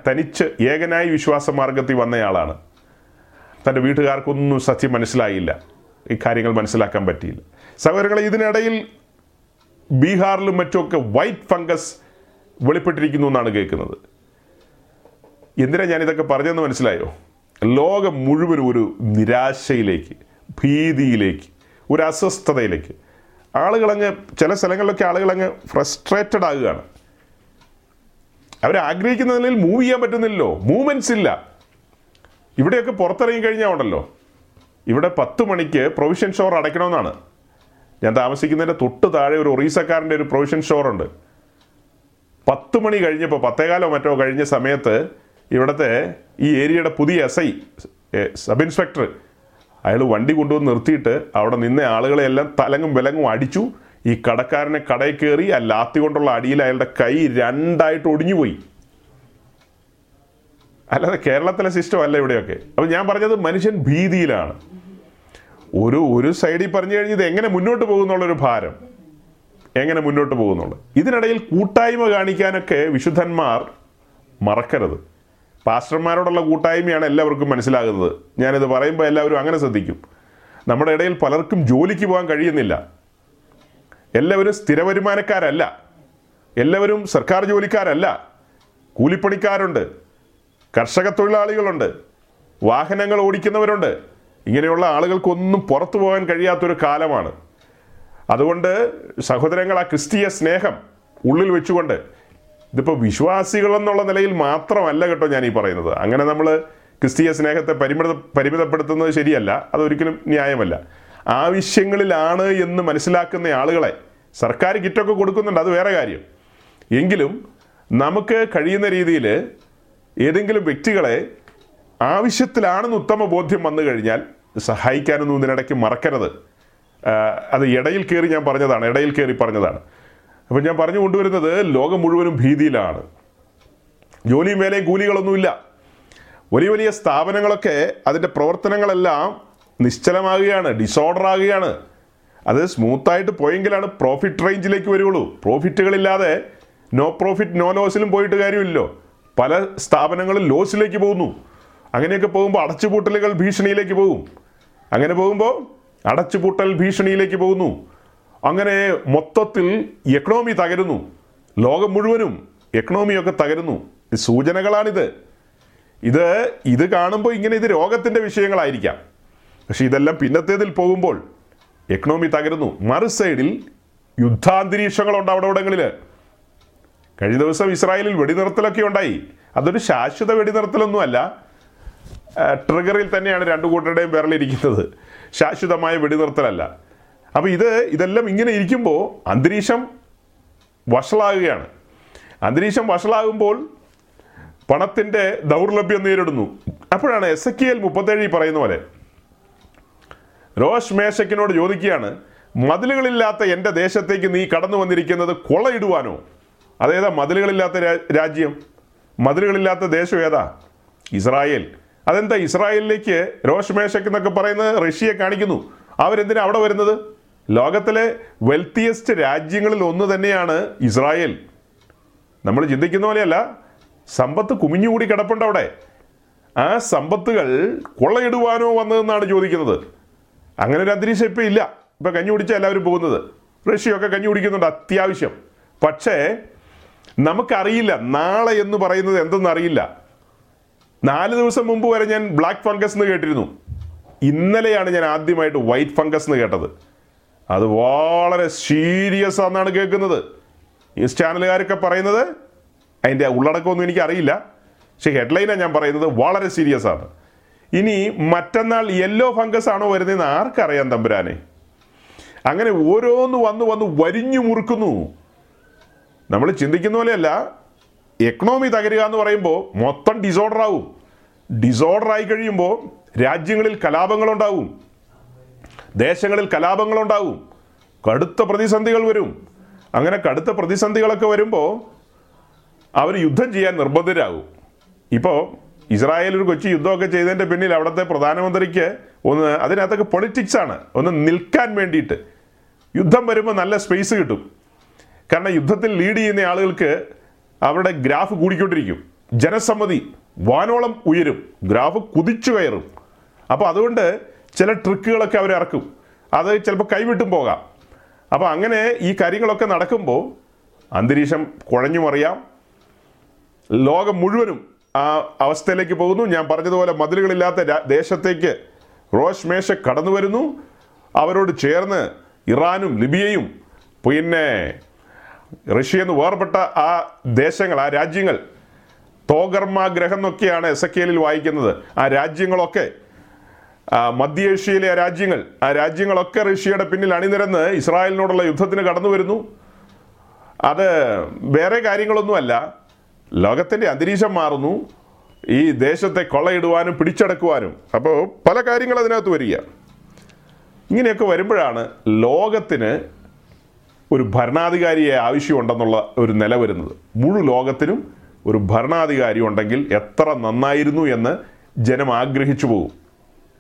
തനിച്ച് ഏകനായി വിശ്വാസ മാർഗത്തിൽ വന്നയാളാണ്. തൻ്റെ വീട്ടുകാർക്കൊന്നും സത്യം മനസ്സിലായില്ല, ഈ കാര്യങ്ങൾ മനസ്സിലാക്കാൻ പറ്റിയില്ല. സഹോദരങ്ങളെ, ഇതിനിടയിൽ ബീഹാറിലും മറ്റുമൊക്കെ വൈറ്റ് ഫംഗസ് വെളിപ്പെട്ടിരിക്കുന്നു എന്നാണ് കേൾക്കുന്നത്. എന്തിനാണ് ഞാനിതൊക്കെ പറഞ്ഞതെന്ന് മനസ്സിലായോ? ലോകം മുഴുവൻ ഒരു നിരാശയിലേക്ക്, ഭീതിയിലേക്ക്, ഒരു അസ്വസ്ഥതയിലേക്ക് ആളുകളങ്ങ്, ചില സ്ഥലങ്ങളിലൊക്കെ ആളുകളങ്ങ് ഫ്രസ്ട്രേറ്റഡ് ആകുകയാണ്. അവരാഗ്രഹിക്കുന്ന നിലയിൽ മൂവ് ചെയ്യാൻ പറ്റുന്നില്ലല്ലോ, മൂവ്മെൻറ്റ്സ് ഇല്ല. ഇവിടെയൊക്കെ പുറത്തിറങ്ങി കഴിഞ്ഞാൽ ഉണ്ടല്ലോ, ഇവിടെ 10 മണിക്ക് പ്രൊവിഷൻ ഷോർ അടയ്ക്കണമെന്നാണ്. ഞാൻ താമസിക്കുന്നതിൻ്റെ തൊട്ട് താഴെ ഒരു ഒറീസക്കാരൻ്റെ ഒരു പ്രൊവിഷൻ ഷോറുണ്ട്. 10 മണി കഴിഞ്ഞപ്പോൾ, 10:15 മറ്റോ കഴിഞ്ഞ സമയത്ത് ഇവിടുത്തെ ഈ ഏരിയയുടെ പുതിയ SI, സബ് ഇൻസ്പെക്ടർ, അയാൾ വണ്ടി കൊണ്ടുവന്ന് നിർത്തിയിട്ട് അവിടെ നിന്ന ആളുകളെല്ലാം തലങ്ങും വിലങ്ങും അടിച്ചു. ഈ കടക്കാരനെ കടയിൽ കയറി ആ ലാത്തി കൊണ്ടുള്ള അടിയിൽ അയാളുടെ കൈ 2 ഒടിഞ്ഞുപോയി. അല്ലാതെ കേരളത്തിലെ സിസ്റ്റം അല്ല ഇവിടെയൊക്കെ. അപ്പം ഞാൻ പറഞ്ഞത്, മനുഷ്യൻ ഭീതിയിലാണ്. ഒരു സൈഡിൽ പറഞ്ഞു കഴിഞ്ഞത് എങ്ങനെ മുന്നോട്ട് പോകുന്നുള്ളൊരു ഭാരം, എങ്ങനെ മുന്നോട്ട് പോകുന്നുള്ളു. ഇതിനിടയിൽ കൂട്ടായ്മ കാണിക്കാനൊക്കെ വിശുദ്ധന്മാർ മറക്കരുത്. പാസ്റ്റർമാരോടുള്ള കൂട്ടായ്മയാണ് എല്ലാവർക്കും മനസ്സിലാകുന്നത്. ഞാനിത് പറയുമ്പോൾ എല്ലാവരും അങ്ങനെ ശ്രദ്ധിക്കും. നമ്മുടെ ഇടയിൽ പലർക്കും ജോലിക്ക് പോകാൻ കഴിയുന്നില്ല. എല്ലാവരും സ്ഥിരവരുമാനക്കാരല്ല, എല്ലാവരും സർക്കാർ ജോലിക്കാരല്ല. കൂലിപ്പണിക്കാരുണ്ട്, കർഷക തൊഴിലാളികളുണ്ട്, വാഹനങ്ങൾ ഓടിക്കുന്നവരുണ്ട്. ഇങ്ങനെയുള്ള ആളുകൾക്കൊന്നും പുറത്തു പോകാൻ കഴിയാത്തൊരു കാലമാണ്. അതുകൊണ്ട് സഹോദരങ്ങൾ, ആ ക്രിസ്തീയ സ്നേഹം ഉള്ളിൽ വെച്ചുകൊണ്ട്, ഇതിപ്പോൾ വിശ്വാസികളെന്നുള്ള നിലയിൽ മാത്രമല്ല കേട്ടോ ഞാനീ പറയുന്നത്. അങ്ങനെ നമ്മൾ ക്രിസ്തീയ സ്നേഹത്തെ പരിമിതപ്പെടുത്തുന്നത് ശരിയല്ല, അതൊരിക്കലും ന്യായമല്ല. ആവശ്യങ്ങളിലാണ് എന്ന് മനസ്സിലാക്കുന്ന ആളുകളെ സർക്കാർ കിറ്റൊക്കെ കൊടുക്കുന്നുണ്ട്, അത് വേറെ കാര്യം. എങ്കിലും നമുക്ക് കഴിയുന്ന രീതിയിൽ ഏതെങ്കിലും വ്യക്തികളെ ആവശ്യത്തിലാണെന്ന് ഉത്തമ ബോധ്യം വന്നു കഴിഞ്ഞാൽ സഹായിക്കാനൊന്നും ഇതിനിടയ്ക്ക് മറക്കരുത്. അത് ഇടയിൽ കയറി ഞാൻ പറഞ്ഞതാണ്, ഇടയിൽ കയറി പറഞ്ഞതാണ്. അപ്പം ഞാൻ പറഞ്ഞു കൊണ്ടുവരുന്നത്, ലോകം മുഴുവനും ഭീതിയിലാണ്. ജോലിയും വേലയും കൂലികളൊന്നുമില്ല. വലിയ വലിയ സ്ഥാപനങ്ങളൊക്കെ അതിൻ്റെ പ്രവർത്തനങ്ങളെല്ലാം നിശ്ചലമാകുകയാണ്, ഡിസോർഡർ ആകുകയാണ്. അത് സ്മൂത്തായിട്ട് പോയെങ്കിലാണ് പ്രോഫിറ്റ് റേഞ്ചിലേക്ക് വരികയുള്ളൂ. പ്രോഫിറ്റുകളില്ലാതെ നോ പ്രോഫിറ്റ് നോ ലോസിലും പോയിട്ട് കാര്യമില്ലല്ലോ. പല സ്ഥാപനങ്ങളും ലോസിലേക്ക് പോകുന്നു. അങ്ങനെയൊക്കെ പോകുമ്പോൾ അടച്ചുപൂട്ടലുകൾ ഭീഷണിയിലേക്ക് പോകും. അങ്ങനെ പോകുമ്പോൾ അടച്ചുപൂട്ടൽ ഭീഷണിയിലേക്ക് പോകുന്നു. അങ്ങനെ മൊത്തത്തിൽ എക്കണോമി തകരുന്നു. ലോകം മുഴുവനും എക്കണോമിയൊക്കെ തകരുന്നു. സൂചനകളാണിത്. ഇത് കാണുമ്പോൾ ഇങ്ങനെ ഇത് രോഗത്തിൻ്റെ വിഷയങ്ങളായിരിക്കാം. പക്ഷെ ഇതെല്ലാം പിന്നത്തേതിൽ പോകുമ്പോൾ എക്കണോമി തകരുന്നു. മറു സൈഡിൽ യുദ്ധാന്തരീക്ഷങ്ങളുണ്ട് അവിടെവിടങ്ങളിൽ. കഴിഞ്ഞ ദിവസം ഇസ്രായേലിൽ വെടിനിർത്തലൊക്കെ ഉണ്ടായി. അതൊരു ശാശ്വത വെടിനിർത്തലൊന്നുമല്ല. ട്രിഗറിൽ തന്നെയാണ് രണ്ടു കൂട്ടരുടെയും വിരലിരിക്കുന്നത്. ശാശ്വതമായ വെടിനിർത്തലല്ല. അപ്പോൾ ഇതെല്ലാം ഇങ്ങനെ ഇരിക്കുമ്പോൾ അന്തരീക്ഷം വഷളാകുകയാണ്. അന്തരീക്ഷം വഷളാകുമ്പോൾ പണത്തിൻ്റെ ദൗർലഭ്യം നേരിടുന്നു. അപ്പോഴാണ് എസെക്കിയേൽ 37 പറയുന്ന പോലെ, രോഷ് മേശക്കിനോട് ചോദിക്കുകയാണ്, മതിലുകളില്ലാത്ത എൻ്റെ ദേശത്തേക്ക് നീ കടന്നു വന്നിരിക്കുന്നത് കൊള്ളയിടുവാനോ? അതേതാ മതിലുകളില്ലാത്ത രാജ്യം, മതിലുകളില്ലാത്ത ദേശം ഏതാ? ഇസ്രായേൽ. അതെന്താ ഇസ്രായേലിലേക്ക് രോഷ് മേശക്ക് എന്നൊക്കെ പറയുന്നത് റഷ്യയെ കാണിക്കുന്നു. അവരെന്തിനാണ് അവിടെ വരുന്നത്? ലോകത്തിലെ വെൽത്തിയസ്റ്റ് രാജ്യങ്ങളിൽ ഒന്ന് തന്നെയാണ് ഇസ്രായേൽ. നമ്മൾ ചിന്തിക്കുന്ന പോലെയല്ല, സമ്പത്ത് കുമിഞ്ഞുകൂടി കിടപ്പുണ്ട് അവിടെ. ആ സമ്പത്തുകൾ കൊള്ളയിടുവാനോ വന്നതെന്നാണ് ചോദിക്കുന്നത്. അങ്ങനെ ഒരു അന്തരീക്ഷം ഇപ്പം ഇല്ല. ഇപ്പം കഞ്ഞി കുടിച്ചാൽ എല്ലാവരും പോകുന്നത്. റഷ്യയൊക്കെ കഞ്ഞി കുടിക്കുന്നുണ്ട് അത്യാവശ്യം. പക്ഷേ നമുക്കറിയില്ല നാളെ എന്ന് പറയുന്നത് എന്തെന്നറിയില്ല. 4 ദിവസം മുമ്പ് വരെ ഞാൻ ബ്ലാക്ക് ഫംഗസ് എന്ന് കേട്ടിരുന്നു. ഇന്നലെയാണ് ഞാൻ ആദ്യമായിട്ട് വൈറ്റ് ഫംഗസ് എന്ന് കേട്ടത്. അത് വളരെ സീരിയസ് ആണെന്നാണ് കേൾക്കുന്നത്. ഈ ചാനലുകാരൊക്കെ പറയുന്നത്. അതിൻ്റെ ഉള്ളടക്കമൊന്നും എനിക്കറിയില്ല, പക്ഷേ ഹെഡ്ലൈനാണ് ഞാൻ പറയുന്നത്. വളരെ സീരിയസ് ആണ്. ഇനി മറ്റന്നാൾ യെല്ലോ ഫംഗസ് ആണോ വരുന്നതെന്ന് ആർക്കറിയാം തമ്പുരാനെ. അങ്ങനെ ഓരോന്ന് വന്ന് വന്ന് വരിഞ്ഞു മുറുക്കുന്നു. നമ്മൾ ചിന്തിക്കുന്ന പോലെയല്ല. എക്കണോമി തകരുക എന്ന് പറയുമ്പോൾ മൊത്തം ഡിസോർഡർ ആവും. ഡിസോർഡർ ആയി കഴിയുമ്പോൾ രാജ്യങ്ങളിൽ കലാപങ്ങളുണ്ടാവും, ദേശങ്ങളിൽ കലാപങ്ങളുണ്ടാവും, കടുത്ത പ്രതിസന്ധികൾ വരും. അങ്ങനെ കടുത്ത പ്രതിസന്ധികളൊക്കെ വരുമ്പോൾ അവർ യുദ്ധം ചെയ്യാൻ നിർബന്ധിതരാകും. ഇപ്പോൾ ഇസ്രായേൽ ഒരു കൊച്ചു യുദ്ധമൊക്കെ ചെയ്തതിൻ്റെ പിന്നിൽ അവിടുത്തെ പ്രധാനമന്ത്രിക്ക് ഒന്ന്, അതിനകത്തൊക്കെ പൊളിറ്റിക്സാണ്, ഒന്ന് നിൽക്കാൻ വേണ്ടിയിട്ട്. യുദ്ധം വരുമ്പോൾ നല്ല സ്പേസ് കിട്ടും. കാരണം യുദ്ധത്തിൽ ലീഡ് ചെയ്യുന്ന ആളുകൾക്ക് അവരുടെ ഗ്രാഫ് കൂടിക്കൊണ്ടിരിക്കും, ജനസമ്മതി വാനോളം ഉയരും, ഗ്രാഫ് കുതിച്ചു കയറും. അപ്പോൾ അതുകൊണ്ട് ചില ട്രിക്കുകളൊക്കെ അവർ ഇറക്കും. അത് ചിലപ്പോൾ കൈവിട്ടും പോകാം. അപ്പോൾ അങ്ങനെ ഈ കാര്യങ്ങളൊക്കെ നടക്കുമ്പോൾ അന്തരീക്ഷം കുഴഞ്ഞു മറിയാം. ലോകം മുഴുവനും ആ അവസ്ഥയിലേക്ക് പോകുന്നു. ഞാൻ പറഞ്ഞതുപോലെ മതിലുകളില്ലാത്ത ദേശത്തേക്ക് റോഷ്മേശ കടന്നു വരുന്നു. അവരോട് ചേർന്ന് ഇറാനും ലിബിയയും പിന്നെ റഷ്യ എന്ന് വേർപെട്ട ആ ദേശങ്ങൾ, ആ രാജ്യങ്ങൾ, തോഗർമാഗ്രഹം എന്നൊക്കെയാണ് എസക്കേലിൽ വായിക്കുന്നത്. ആ രാജ്യങ്ങളൊക്കെ, മധ്യേഷ്യയിലെ ആ രാജ്യങ്ങളൊക്കെ റഷ്യയുടെ പിന്നിൽ അണിനിരന്ന് ഇസ്രായേലിനോടുള്ള യുദ്ധത്തിന് കടന്നു വരുന്നു. അത് വേറെ കാര്യങ്ങളൊന്നുമല്ല. ലോകത്തിൻ്റെ അന്തരീക്ഷം മാറുന്നു, ഈ ദേശത്തെ കൊള്ളയിടുവാനും പിടിച്ചടക്കുവാനും. അപ്പോൾ പല കാര്യങ്ങൾ അതിനകത്ത് വരിക. ഇങ്ങനെയൊക്കെ വരുമ്പോഴാണ് ലോകത്തിന് ഒരു ഭരണാധികാരിയെ ആവശ്യമുണ്ടെന്നുള്ള ഒരു നില വരുന്നത്. മുഴു ലോകത്തിനും ഒരു ഭരണാധികാരി ഉണ്ടെങ്കിൽ എത്ര നന്നായിരുന്നു എന്ന് ജനം ആഗ്രഹിച്ചു പോകും.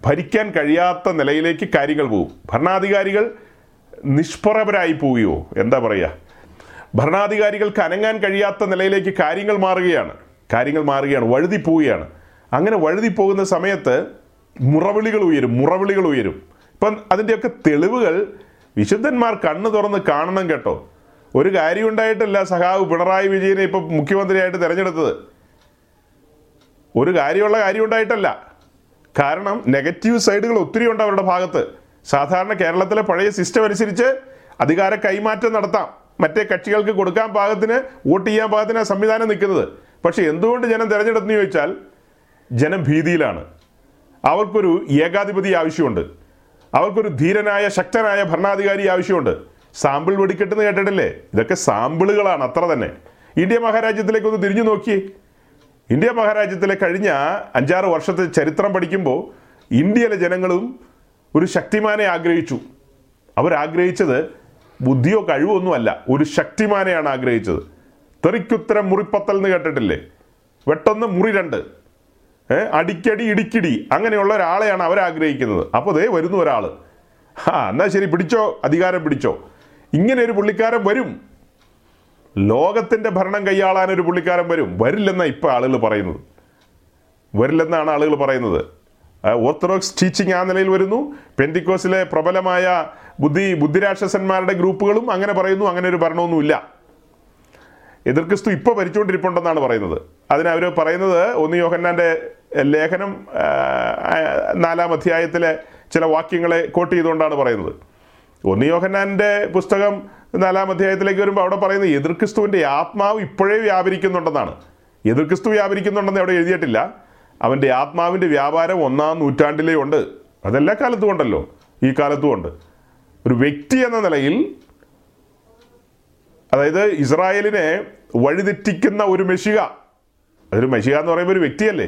ഭരിക്കാൻ കഴിയാത്ത നിലയിലേക്ക് കാര്യങ്ങൾ പോകും. ഭരണാധികാരികൾ നിഷ്പ്രഭരായി പോവുകയോ, എന്താ പറയുക, ഭരണാധികാരികൾക്ക് അനങ്ങാൻ കഴിയാത്ത നിലയിലേക്ക് കാര്യങ്ങൾ മാറുകയാണ്, വഴുതി പോവുകയാണ്. അങ്ങനെ വഴുതി പോകുന്ന സമയത്ത് മുറവിളികൾ ഉയരും. ഇപ്പം അതിൻ്റെയൊക്കെ തെളിവുകൾ വിശുദ്ധന്മാർ കണ്ണു തുറന്ന് കാണണം കേട്ടോ. ഒരു കാര്യം ഉണ്ടായിട്ടല്ല സഖാവ് പിണറായി വിജയനെ ഇപ്പം മുഖ്യമന്ത്രിയായിട്ട് തിരഞ്ഞെടുത്തത്. ഒരു കാര്യമുള്ള കാര്യം ഉണ്ടായിട്ടല്ല. കാരണം നെഗറ്റീവ് സൈഡുകൾ ഒത്തിരി ഉണ്ട് അവരുടെ ഭാഗത്ത്. സാധാരണ കേരളത്തിലെ പഴയ സിസ്റ്റം അനുസരിച്ച് അധികാര കൈമാറ്റം നടത്താം. മറ്റേ കക്ഷികൾക്ക് കൊടുക്കാൻ പാകത്തിന്, വോട്ട് ചെയ്യാൻ പാകത്തിന് സംവിധാനം നിൽക്കുന്നത്. പക്ഷേ എന്തുകൊണ്ട് ജനം തിരഞ്ഞെടുത്തെന്ന് ചോദിച്ചാൽ ജനം ഭീതിയിലാണ്. അവർക്കൊരു ഏകാധിപതി ആവശ്യമുണ്ട്, അവർക്കൊരു ധീരനായ ശക്തനായ ഭരണാധികാരി ആവശ്യമുണ്ട്. സാമ്പിൾ വെടിക്കെട്ടെന്ന് കേട്ടിട്ടില്ലേ? ഇതൊക്കെ സാമ്പിളുകളാണ്, അത്ര തന്നെ. ഇന്ത്യ മഹാരാജ്യത്തിലേക്ക് ഒന്ന് തിരിഞ്ഞു നോക്കി. ഇന്ത്യ മഹാരാജ്യത്തിലെ കഴിഞ്ഞ 5-6 വർഷത്തെ ചരിത്രം പഠിക്കുമ്പോൾ ഇന്ത്യയിലെ ജനങ്ങളും ഒരു ശക്തിമാനെ ആഗ്രഹിച്ചു. അവരാഗ്രഹിച്ചത് ബുദ്ധിയോ കഴിവോ ഒന്നുമല്ല, ഒരു ശക്തിമാനെയാണ് ആഗ്രഹിച്ചത്. തെറിക്കുത്തരം മുറിപ്പത്തൽ എന്ന് കേട്ടിട്ടില്ലേ? വെട്ടൊന്ന് മുറി 2, അടിക്കടി ഇടിക്കിടി, അങ്ങനെയുള്ള ഒരാളെയാണ് അവരാഗ്രഹിക്കുന്നത്. അപ്പോൾ ദേ വരുന്നു ഒരാൾ, എന്നാൽ ശരി പിടിച്ചോ, അധികാരം പിടിച്ചോ. ഇങ്ങനെ ഒരു പുള്ളിക്കാരൻ വരും. ലോകത്തിൻ്റെ ഭരണം കൈയാളാനൊരു പുള്ളിക്കാരൻ വരും. വരില്ലെന്നാണ് ഇപ്പോൾ ആളുകൾ പറയുന്നത്. ഓർത്തഡോക്സ് ടീച്ചിങ് ആ നിലയിൽ വരുന്നു. പെന്തിക്കോസിലെ പ്രബലമായ ബുദ്ധിരാക്ഷസന്മാരുടെ ഗ്രൂപ്പുകളും അങ്ങനെ പറയുന്നു, അങ്ങനെ ഒരു ഭരണമൊന്നുമില്ല, എതിർക്രിസ്തു ഇപ്പോൾ ഭരിച്ചുകൊണ്ടിരിപ്പുണ്ടെന്നാണ് പറയുന്നത്. അതിനവർ പറയുന്നത് 1 യോഹന്നാൻ്റെ ലേഖനം 4-ാം അധ്യായത്തിലെ ചില വാക്യങ്ങളെ കോട്ട് ചെയ്തുകൊണ്ടാണ് പറയുന്നത്. 1 യോഹന്നാൻ്റെ പുസ്തകം 4-ാം അധ്യായത്തിലേക്ക് വരുമ്പോൾ അവിടെ പറയുന്നത് എതിർക്രിസ്തുവിൻ്റെ ആത്മാവ് ഇപ്പോഴേ വ്യാപരിക്കുന്നുണ്ടെന്നാണ്. എതിർക്രിസ്തു വ്യാപരിക്കുന്നുണ്ടെന്ന് അവിടെ എഴുതിയിട്ടില്ല. അവൻ്റെ ആത്മാവിൻ്റെ വ്യാപാരം 1-ാം നൂറ്റാണ്ടിലേ ഉണ്ട്. അതെല്ലാ കാലത്തും ഉണ്ടല്ലോ, ഈ കാലത്തും ഉണ്ട്. ഒരു വ്യക്തി എന്ന നിലയിൽ, അതായത് ഇസ്രായേലിനെ വഴിതെറ്റിക്കുന്ന ഒരു മെഷിക, അതൊരു മെഷിക എന്ന് പറയുമ്പോൾ ഒരു വ്യക്തിയല്ലേ,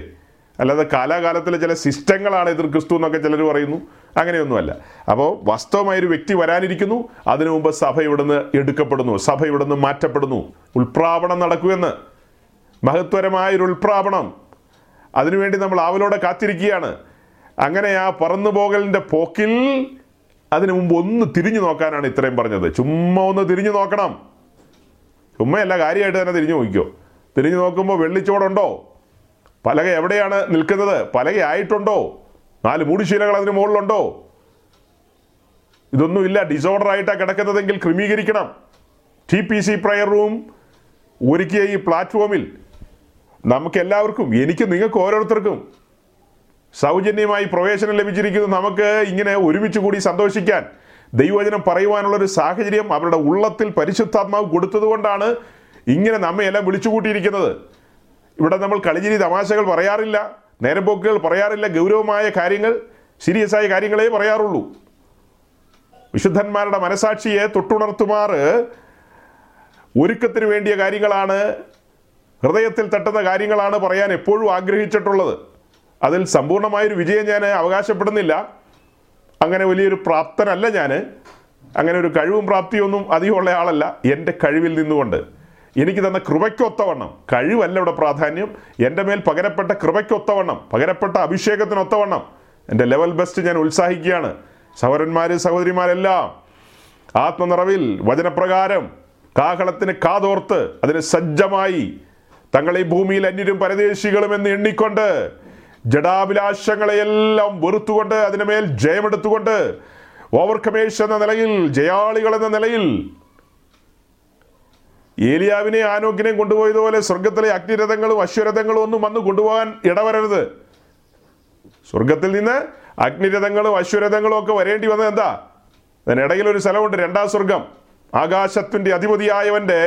അല്ലാതെ കാലാകാലത്തിലെ ചില സിസ്റ്റങ്ങളാണ് എതിർക്രിസ്തു എന്നൊക്കെ ചിലർ പറയുന്നു. അങ്ങനെയൊന്നുമല്ല. അപ്പോൾ വാസ്തവമായൊരു വ്യക്തി വരാനിരിക്കുന്നു. അതിനു മുമ്പ് സഭ ഇവിടുന്ന് എടുക്കപ്പെടുന്നു, സഭ ഇവിടുന്ന് മാറ്റപ്പെടുന്നു. ഉൾപ്രാവണം നടക്കുമെന്ന്, മഹത്വരമായൊരു ഉൾപ്രാവണം, അതിനുവേണ്ടി നമ്മൾ ആവലോടെ കാത്തിരിക്കുകയാണ്. അങ്ങനെ ആ പറന്നുപോകലിൻ്റെ പോക്കിൽ അതിനു മുമ്പ് ഒന്ന് തിരിഞ്ഞു നോക്കാനാണ് ഇത്രയും പറഞ്ഞത്. ചുമ്മാ ഒന്ന് തിരിഞ്ഞു നോക്കണം. ചുമ്മയല്ല, കാര്യമായിട്ട് തന്നെ തിരിഞ്ഞു നോക്കിക്കോ. തിരിഞ്ഞു നോക്കുമ്പോൾ വെള്ളിച്ചോടുണ്ടോ, പലക എവിടെയാണ് നിൽക്കുന്നത്? പലകയായിട്ടുണ്ടോ? 4 മൂടിശീലകൾ അതിന് മുകളിലുണ്ടോ? ഇതൊന്നുമില്ല. ഡിസോർഡർ ആയിട്ടാണ് കിടക്കുന്നതെങ്കിൽ ക്രമീകരിക്കണം. TPC പ്രയർ റൂം ഒരുക്കിയ ഈ പ്ലാറ്റ്ഫോമിൽ നമുക്കെല്ലാവർക്കും, എനിക്ക് നിങ്ങൾക്ക് ഓരോരുത്തർക്കും സൗജന്യമായി പ്രവേശനം ലഭിച്ചിരിക്കുന്നു. നമുക്ക് ഇങ്ങനെ ഒരുമിച്ച് കൂടി സന്തോഷിക്കാൻ, ദൈവവചനം പറയുവാനുള്ളൊരു സാഹചര്യം അവരുടെ ഉള്ളത്തിൽ പരിശുദ്ധാത്മാവ് കൊടുത്തതുകൊണ്ടാണ് ഇങ്ങനെ നമ്മയെല്ലാം വിളിച്ചുകൂട്ടിയിരിക്കുന്നത്. ഇവിടെ നമ്മൾ കളിചിരി തമാശകൾ പറയാറില്ല, നേരമ്പോക്കുകൾ പറയാറില്ല, ഗൗരവമായ കാര്യങ്ങൾ, സീരിയസ് ആയ കാര്യങ്ങളേ പറയാറുള്ളൂ. വിശുദ്ധന്മാരുടെ മനസാക്ഷിയെ തൊട്ടുണർത്തുമാർ ഒരുക്കത്തിന് വേണ്ടിയ കാര്യങ്ങളാണ്, ഹൃദയത്തിൽ തട്ടുന്ന കാര്യങ്ങളാണ് പറയാൻ എപ്പോഴും ആഗ്രഹിച്ചിട്ടുള്ളത്. അതിൽ സമ്പൂർണ്ണമായൊരു വിജയം ഞാൻ അവകാശപ്പെടുന്നില്ല. അങ്ങനെ വലിയൊരു പ്രാപ്തനല്ല ഞാൻ, അങ്ങനെ ഒരു കഴിവും പ്രാപ്തിയൊന്നും അധികമുള്ള ആളല്ല. എൻ്റെ കഴിവിൽ നിന്നുകൊണ്ട് എനിക്ക് തന്ന കൃപയ്ക്കൊത്തവണ്ണം, കഴിവല്ല ഇവിടെ പ്രാധാന്യം, എൻ്റെ മേൽ പകരപ്പെട്ട കൃപയ്ക്കൊത്തവണ്ണം, പകരപ്പെട്ട അഭിഷേകത്തിനൊത്തവണ്ണം എൻ്റെ ലെവൽ ബെസ്റ്റ് ഞാൻ ഉത്സാഹിക്കുകയാണ്. സഹോദരന്മാർ സഹോദരിമാരെല്ലാം ആത്മനിറവിൽ വചനപ്രകാരം കാഹളത്തിന് കാതോർത്ത് അതിന് സജ്ജമായി തങ്ങളീ ഭൂമിയിൽ അന്യരും പരദേശികളും എന്ന് എണ്ണിക്കൊണ്ട്, ജഡാഭിലാഷങ്ങളെയെല്ലാം വെറുത്തുകൊണ്ട്, അതിനുമേൽ ജയമെടുത്തുകൊണ്ട്, ഓവർകമേഴ്സ് എന്ന നിലയിൽ, ജയാളികൾ എന്ന നിലയിൽ, ഏലിയാവിനെ ആനോക്കിനെയും കൊണ്ടുപോയതുപോലെ സ്വർഗത്തിലെ അഗ്നിരഥങ്ങളും അശ്വരഥങ്ങളും ഒന്നും വന്ന് കൊണ്ടുപോകാൻ ഇടവരരുത്. സ്വർഗത്തിൽ നിന്ന് അഗ്നിരഥങ്ങളും അശ്വരഥങ്ങളും ഒക്കെ വരേണ്ടി വന്നത് എന്താ? അതിനിടയിൽ ഒരു സ്ഥലമുണ്ട്, രണ്ടാം സ്വർഗം. ആകാശത്തിൻ്റെ അധിപതിയായവൻ്റെ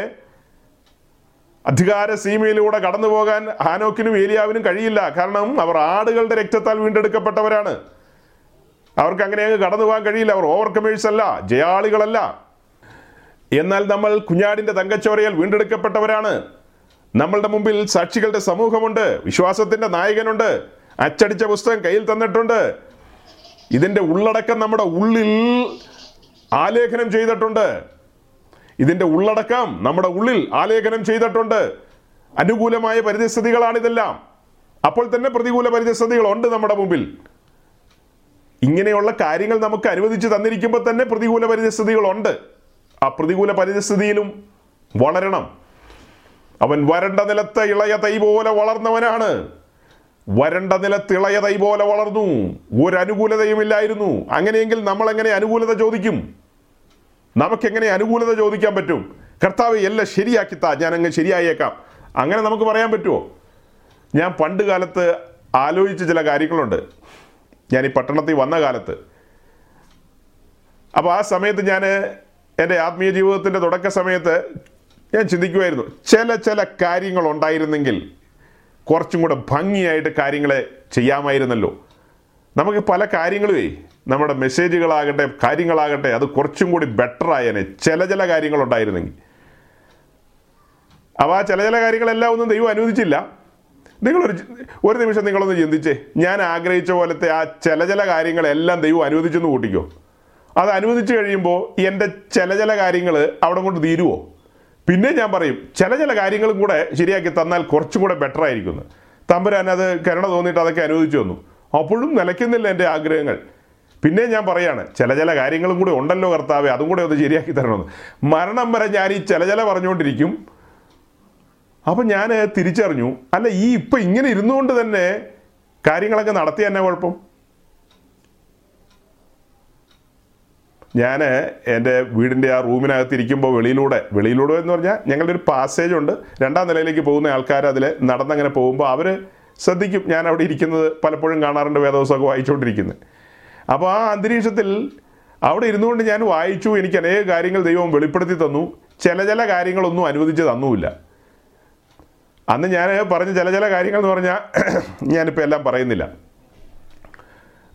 അധികാര സീമയിലൂടെ കടന്നു പോകാൻ ഹാനോക്കിനും ഏലിയാവിനും കഴിയില്ല. കാരണം അവർ ആടുകളുടെ രക്തത്താൽ വീണ്ടെടുക്കപ്പെട്ടവരാണ്. അവർക്ക് അങ്ങനെ അങ്ങ് കടന്നു പോകാൻ കഴിയില്ല. അവർ ഓവർകമേഴ്സ് അല്ല, ജയാളികളല്ല. എന്നാൽ നമ്മൾ കുഞ്ഞാടിൻ്റെ തങ്കച്ചോരയാൽ വീണ്ടെടുക്കപ്പെട്ടവരാണ്. നമ്മളുടെ മുമ്പിൽ സാക്ഷികളുടെ സമൂഹമുണ്ട്, വിശ്വാസത്തിൻ്റെ നായകനുണ്ട്, അച്ചടിച്ച പുസ്തകം കയ്യിൽ തന്നിട്ടുണ്ട്, ഇതിൻ്റെ ഉള്ളടക്കം നമ്മുടെ ഉള്ളിൽ ആലേഖനം ചെയ്തിട്ടുണ്ട്, അനുകൂലമായ പരിതസ്ഥിതികളാണിതെല്ലാം. അപ്പോൾ തന്നെ പ്രതികൂല പരിതസ്ഥിതികളുണ്ട് നമ്മുടെ മുമ്പിൽ. ഇങ്ങനെയുള്ള കാര്യങ്ങൾ നമുക്ക് അനുവദിച്ച് തന്നിരിക്കുമ്പോൾ തന്നെ പ്രതികൂല പരിതസ്ഥിതികളുണ്ട്. ആ പ്രതികൂല പരിതസ്ഥിതിയിലും വളരണം. അവൻ വരണ്ട നിലത്ത് ഇളയ തൈ പോലെ വളർന്നവനാണ്. വരണ്ട നിലത്ത് ഇളയ തൈ പോലെ വളർന്നു, ഒരനുകൂലതയുമില്ലായിരുന്നു. അങ്ങനെയെങ്കിൽ നമ്മളെങ്ങനെ അനുകൂലത ചോദിക്കും? നമുക്കെങ്ങനെ അനുകൂലത ചോദിക്കാൻ പറ്റും? കർത്താവ് എല്ലാം ശരിയാക്കിത്താ, ഞാനങ്ങ് ശരിയായേക്കാം, അങ്ങനെ നമുക്ക് പറയാൻ പറ്റുമോ? ഞാൻ പണ്ട് കാലത്ത് ആലോചിച്ച ചില കാര്യങ്ങളുണ്ട്, ഞാൻ ഈ പട്ടണത്തിൽ വന്ന കാലത്ത്. അപ്പോൾ ആ സമയത്ത് ഞാൻ എൻ്റെ ആത്മീയ ജീവിതത്തിൻ്റെ തുടക്ക സമയത്ത് ഞാൻ ചിന്തിക്കുമായിരുന്നു, ചില ചില കാര്യങ്ങളുണ്ടായിരുന്നെങ്കിൽ കുറച്ചും കൂടെ ഭംഗിയായിട്ട് കാര്യങ്ങളെ ചെയ്യാമായിരുന്നല്ലോ. നമുക്ക് പല കാര്യങ്ങളുമേ, നമ്മുടെ മെസ്സേജുകളാകട്ടെ കാര്യങ്ങളാകട്ടെ, അത് കുറച്ചും കൂടി ബെറ്റർ ആയേനെ ചില ചില കാര്യങ്ങളുണ്ടായിരുന്നെങ്കിൽ. അപ്പോൾ ആ ചില ചില കാര്യങ്ങളെല്ലാം ഒന്നും ദൈവം അനുവദിച്ചില്ല. ഒരു നിമിഷം നിങ്ങളൊന്ന് ചിന്തിച്ചേ, ഞാൻ ആഗ്രഹിച്ച പോലത്തെ ആ ചില ചില കാര്യങ്ങളെല്ലാം ദൈവം അനുവദിച്ചെന്ന് കൂട്ടിക്കോ. അത് അനുവദിച്ചു കഴിയുമ്പോൾ എൻ്റെ ചില ചില കാര്യങ്ങൾ അവിടെ കൊണ്ട് തീരുമോ? പിന്നെ ഞാൻ പറയും, ചില ചില കാര്യങ്ങളും കൂടെ ശരിയാക്കി തന്നാൽ കുറച്ചും കൂടെ ബെറ്റർ ആയിരിക്കുന്നു. തമ്പുരാൻ അത് കരുണ തോന്നിയിട്ട് അതൊക്കെ അനുവദിച്ചു തന്നു. അപ്പോഴും നിലയ്ക്കുന്നില്ല എൻ്റെ ആഗ്രഹങ്ങൾ. പിന്നെ ഞാൻ പറയാണ്, ചില ചില കാര്യങ്ങളും കൂടെ ഉണ്ടല്ലോ കർത്താവേ, അതും കൂടെ ഒന്ന് ശരിയാക്കി തരണമെന്ന്. മരണം വരെ ഞാൻ ഈ ചില ചില പറഞ്ഞുകൊണ്ടിരിക്കും. അപ്പം ഞാൻ തിരിച്ചറിഞ്ഞു, അല്ല ഈ ഇപ്പം ഇങ്ങനെ ഇരുന്നുകൊണ്ട് തന്നെ കാര്യങ്ങളൊക്കെ നടത്തി തന്നെ കുഴപ്പം. ഞാൻ എൻ്റെ വീടിൻ്റെ ആ റൂമിനകത്തിരിക്കുമ്പോൾ വെളിയിലൂടെ എന്ന് പറഞ്ഞാൽ ഞങ്ങളുടെ ഒരു പാസേജ് ഉണ്ട്, രണ്ടാം നിലയിലേക്ക് പോകുന്ന ആൾക്കാർ അതിൽ നടന്നങ്ങനെ പോകുമ്പോൾ അവർ ശ്രദ്ധിക്കും ഞാൻ അവിടെ ഇരിക്കുന്നത് പലപ്പോഴും കാണാറുണ്ട്, വേദവസമൊക്കെ വായിച്ചുകൊണ്ടിരിക്കുന്നത്. അപ്പോൾ ആ അന്തരീക്ഷത്തിൽ അവിടെ ഇരുന്നുകൊണ്ട് ഞാൻ വായിച്ചു. എനിക്ക് അനേക കാര്യങ്ങൾ ദൈവം വെളിപ്പെടുത്തി തന്നു, ചില ചില കാര്യങ്ങളൊന്നും അനുവദിച്ച് തന്നുമില്ല. അന്ന് ഞാൻ പറഞ്ഞ ചില ചില കാര്യങ്ങൾ എന്ന് പറഞ്ഞാൽ ഞാനിപ്പോൾ എല്ലാം പറയുന്നില്ല.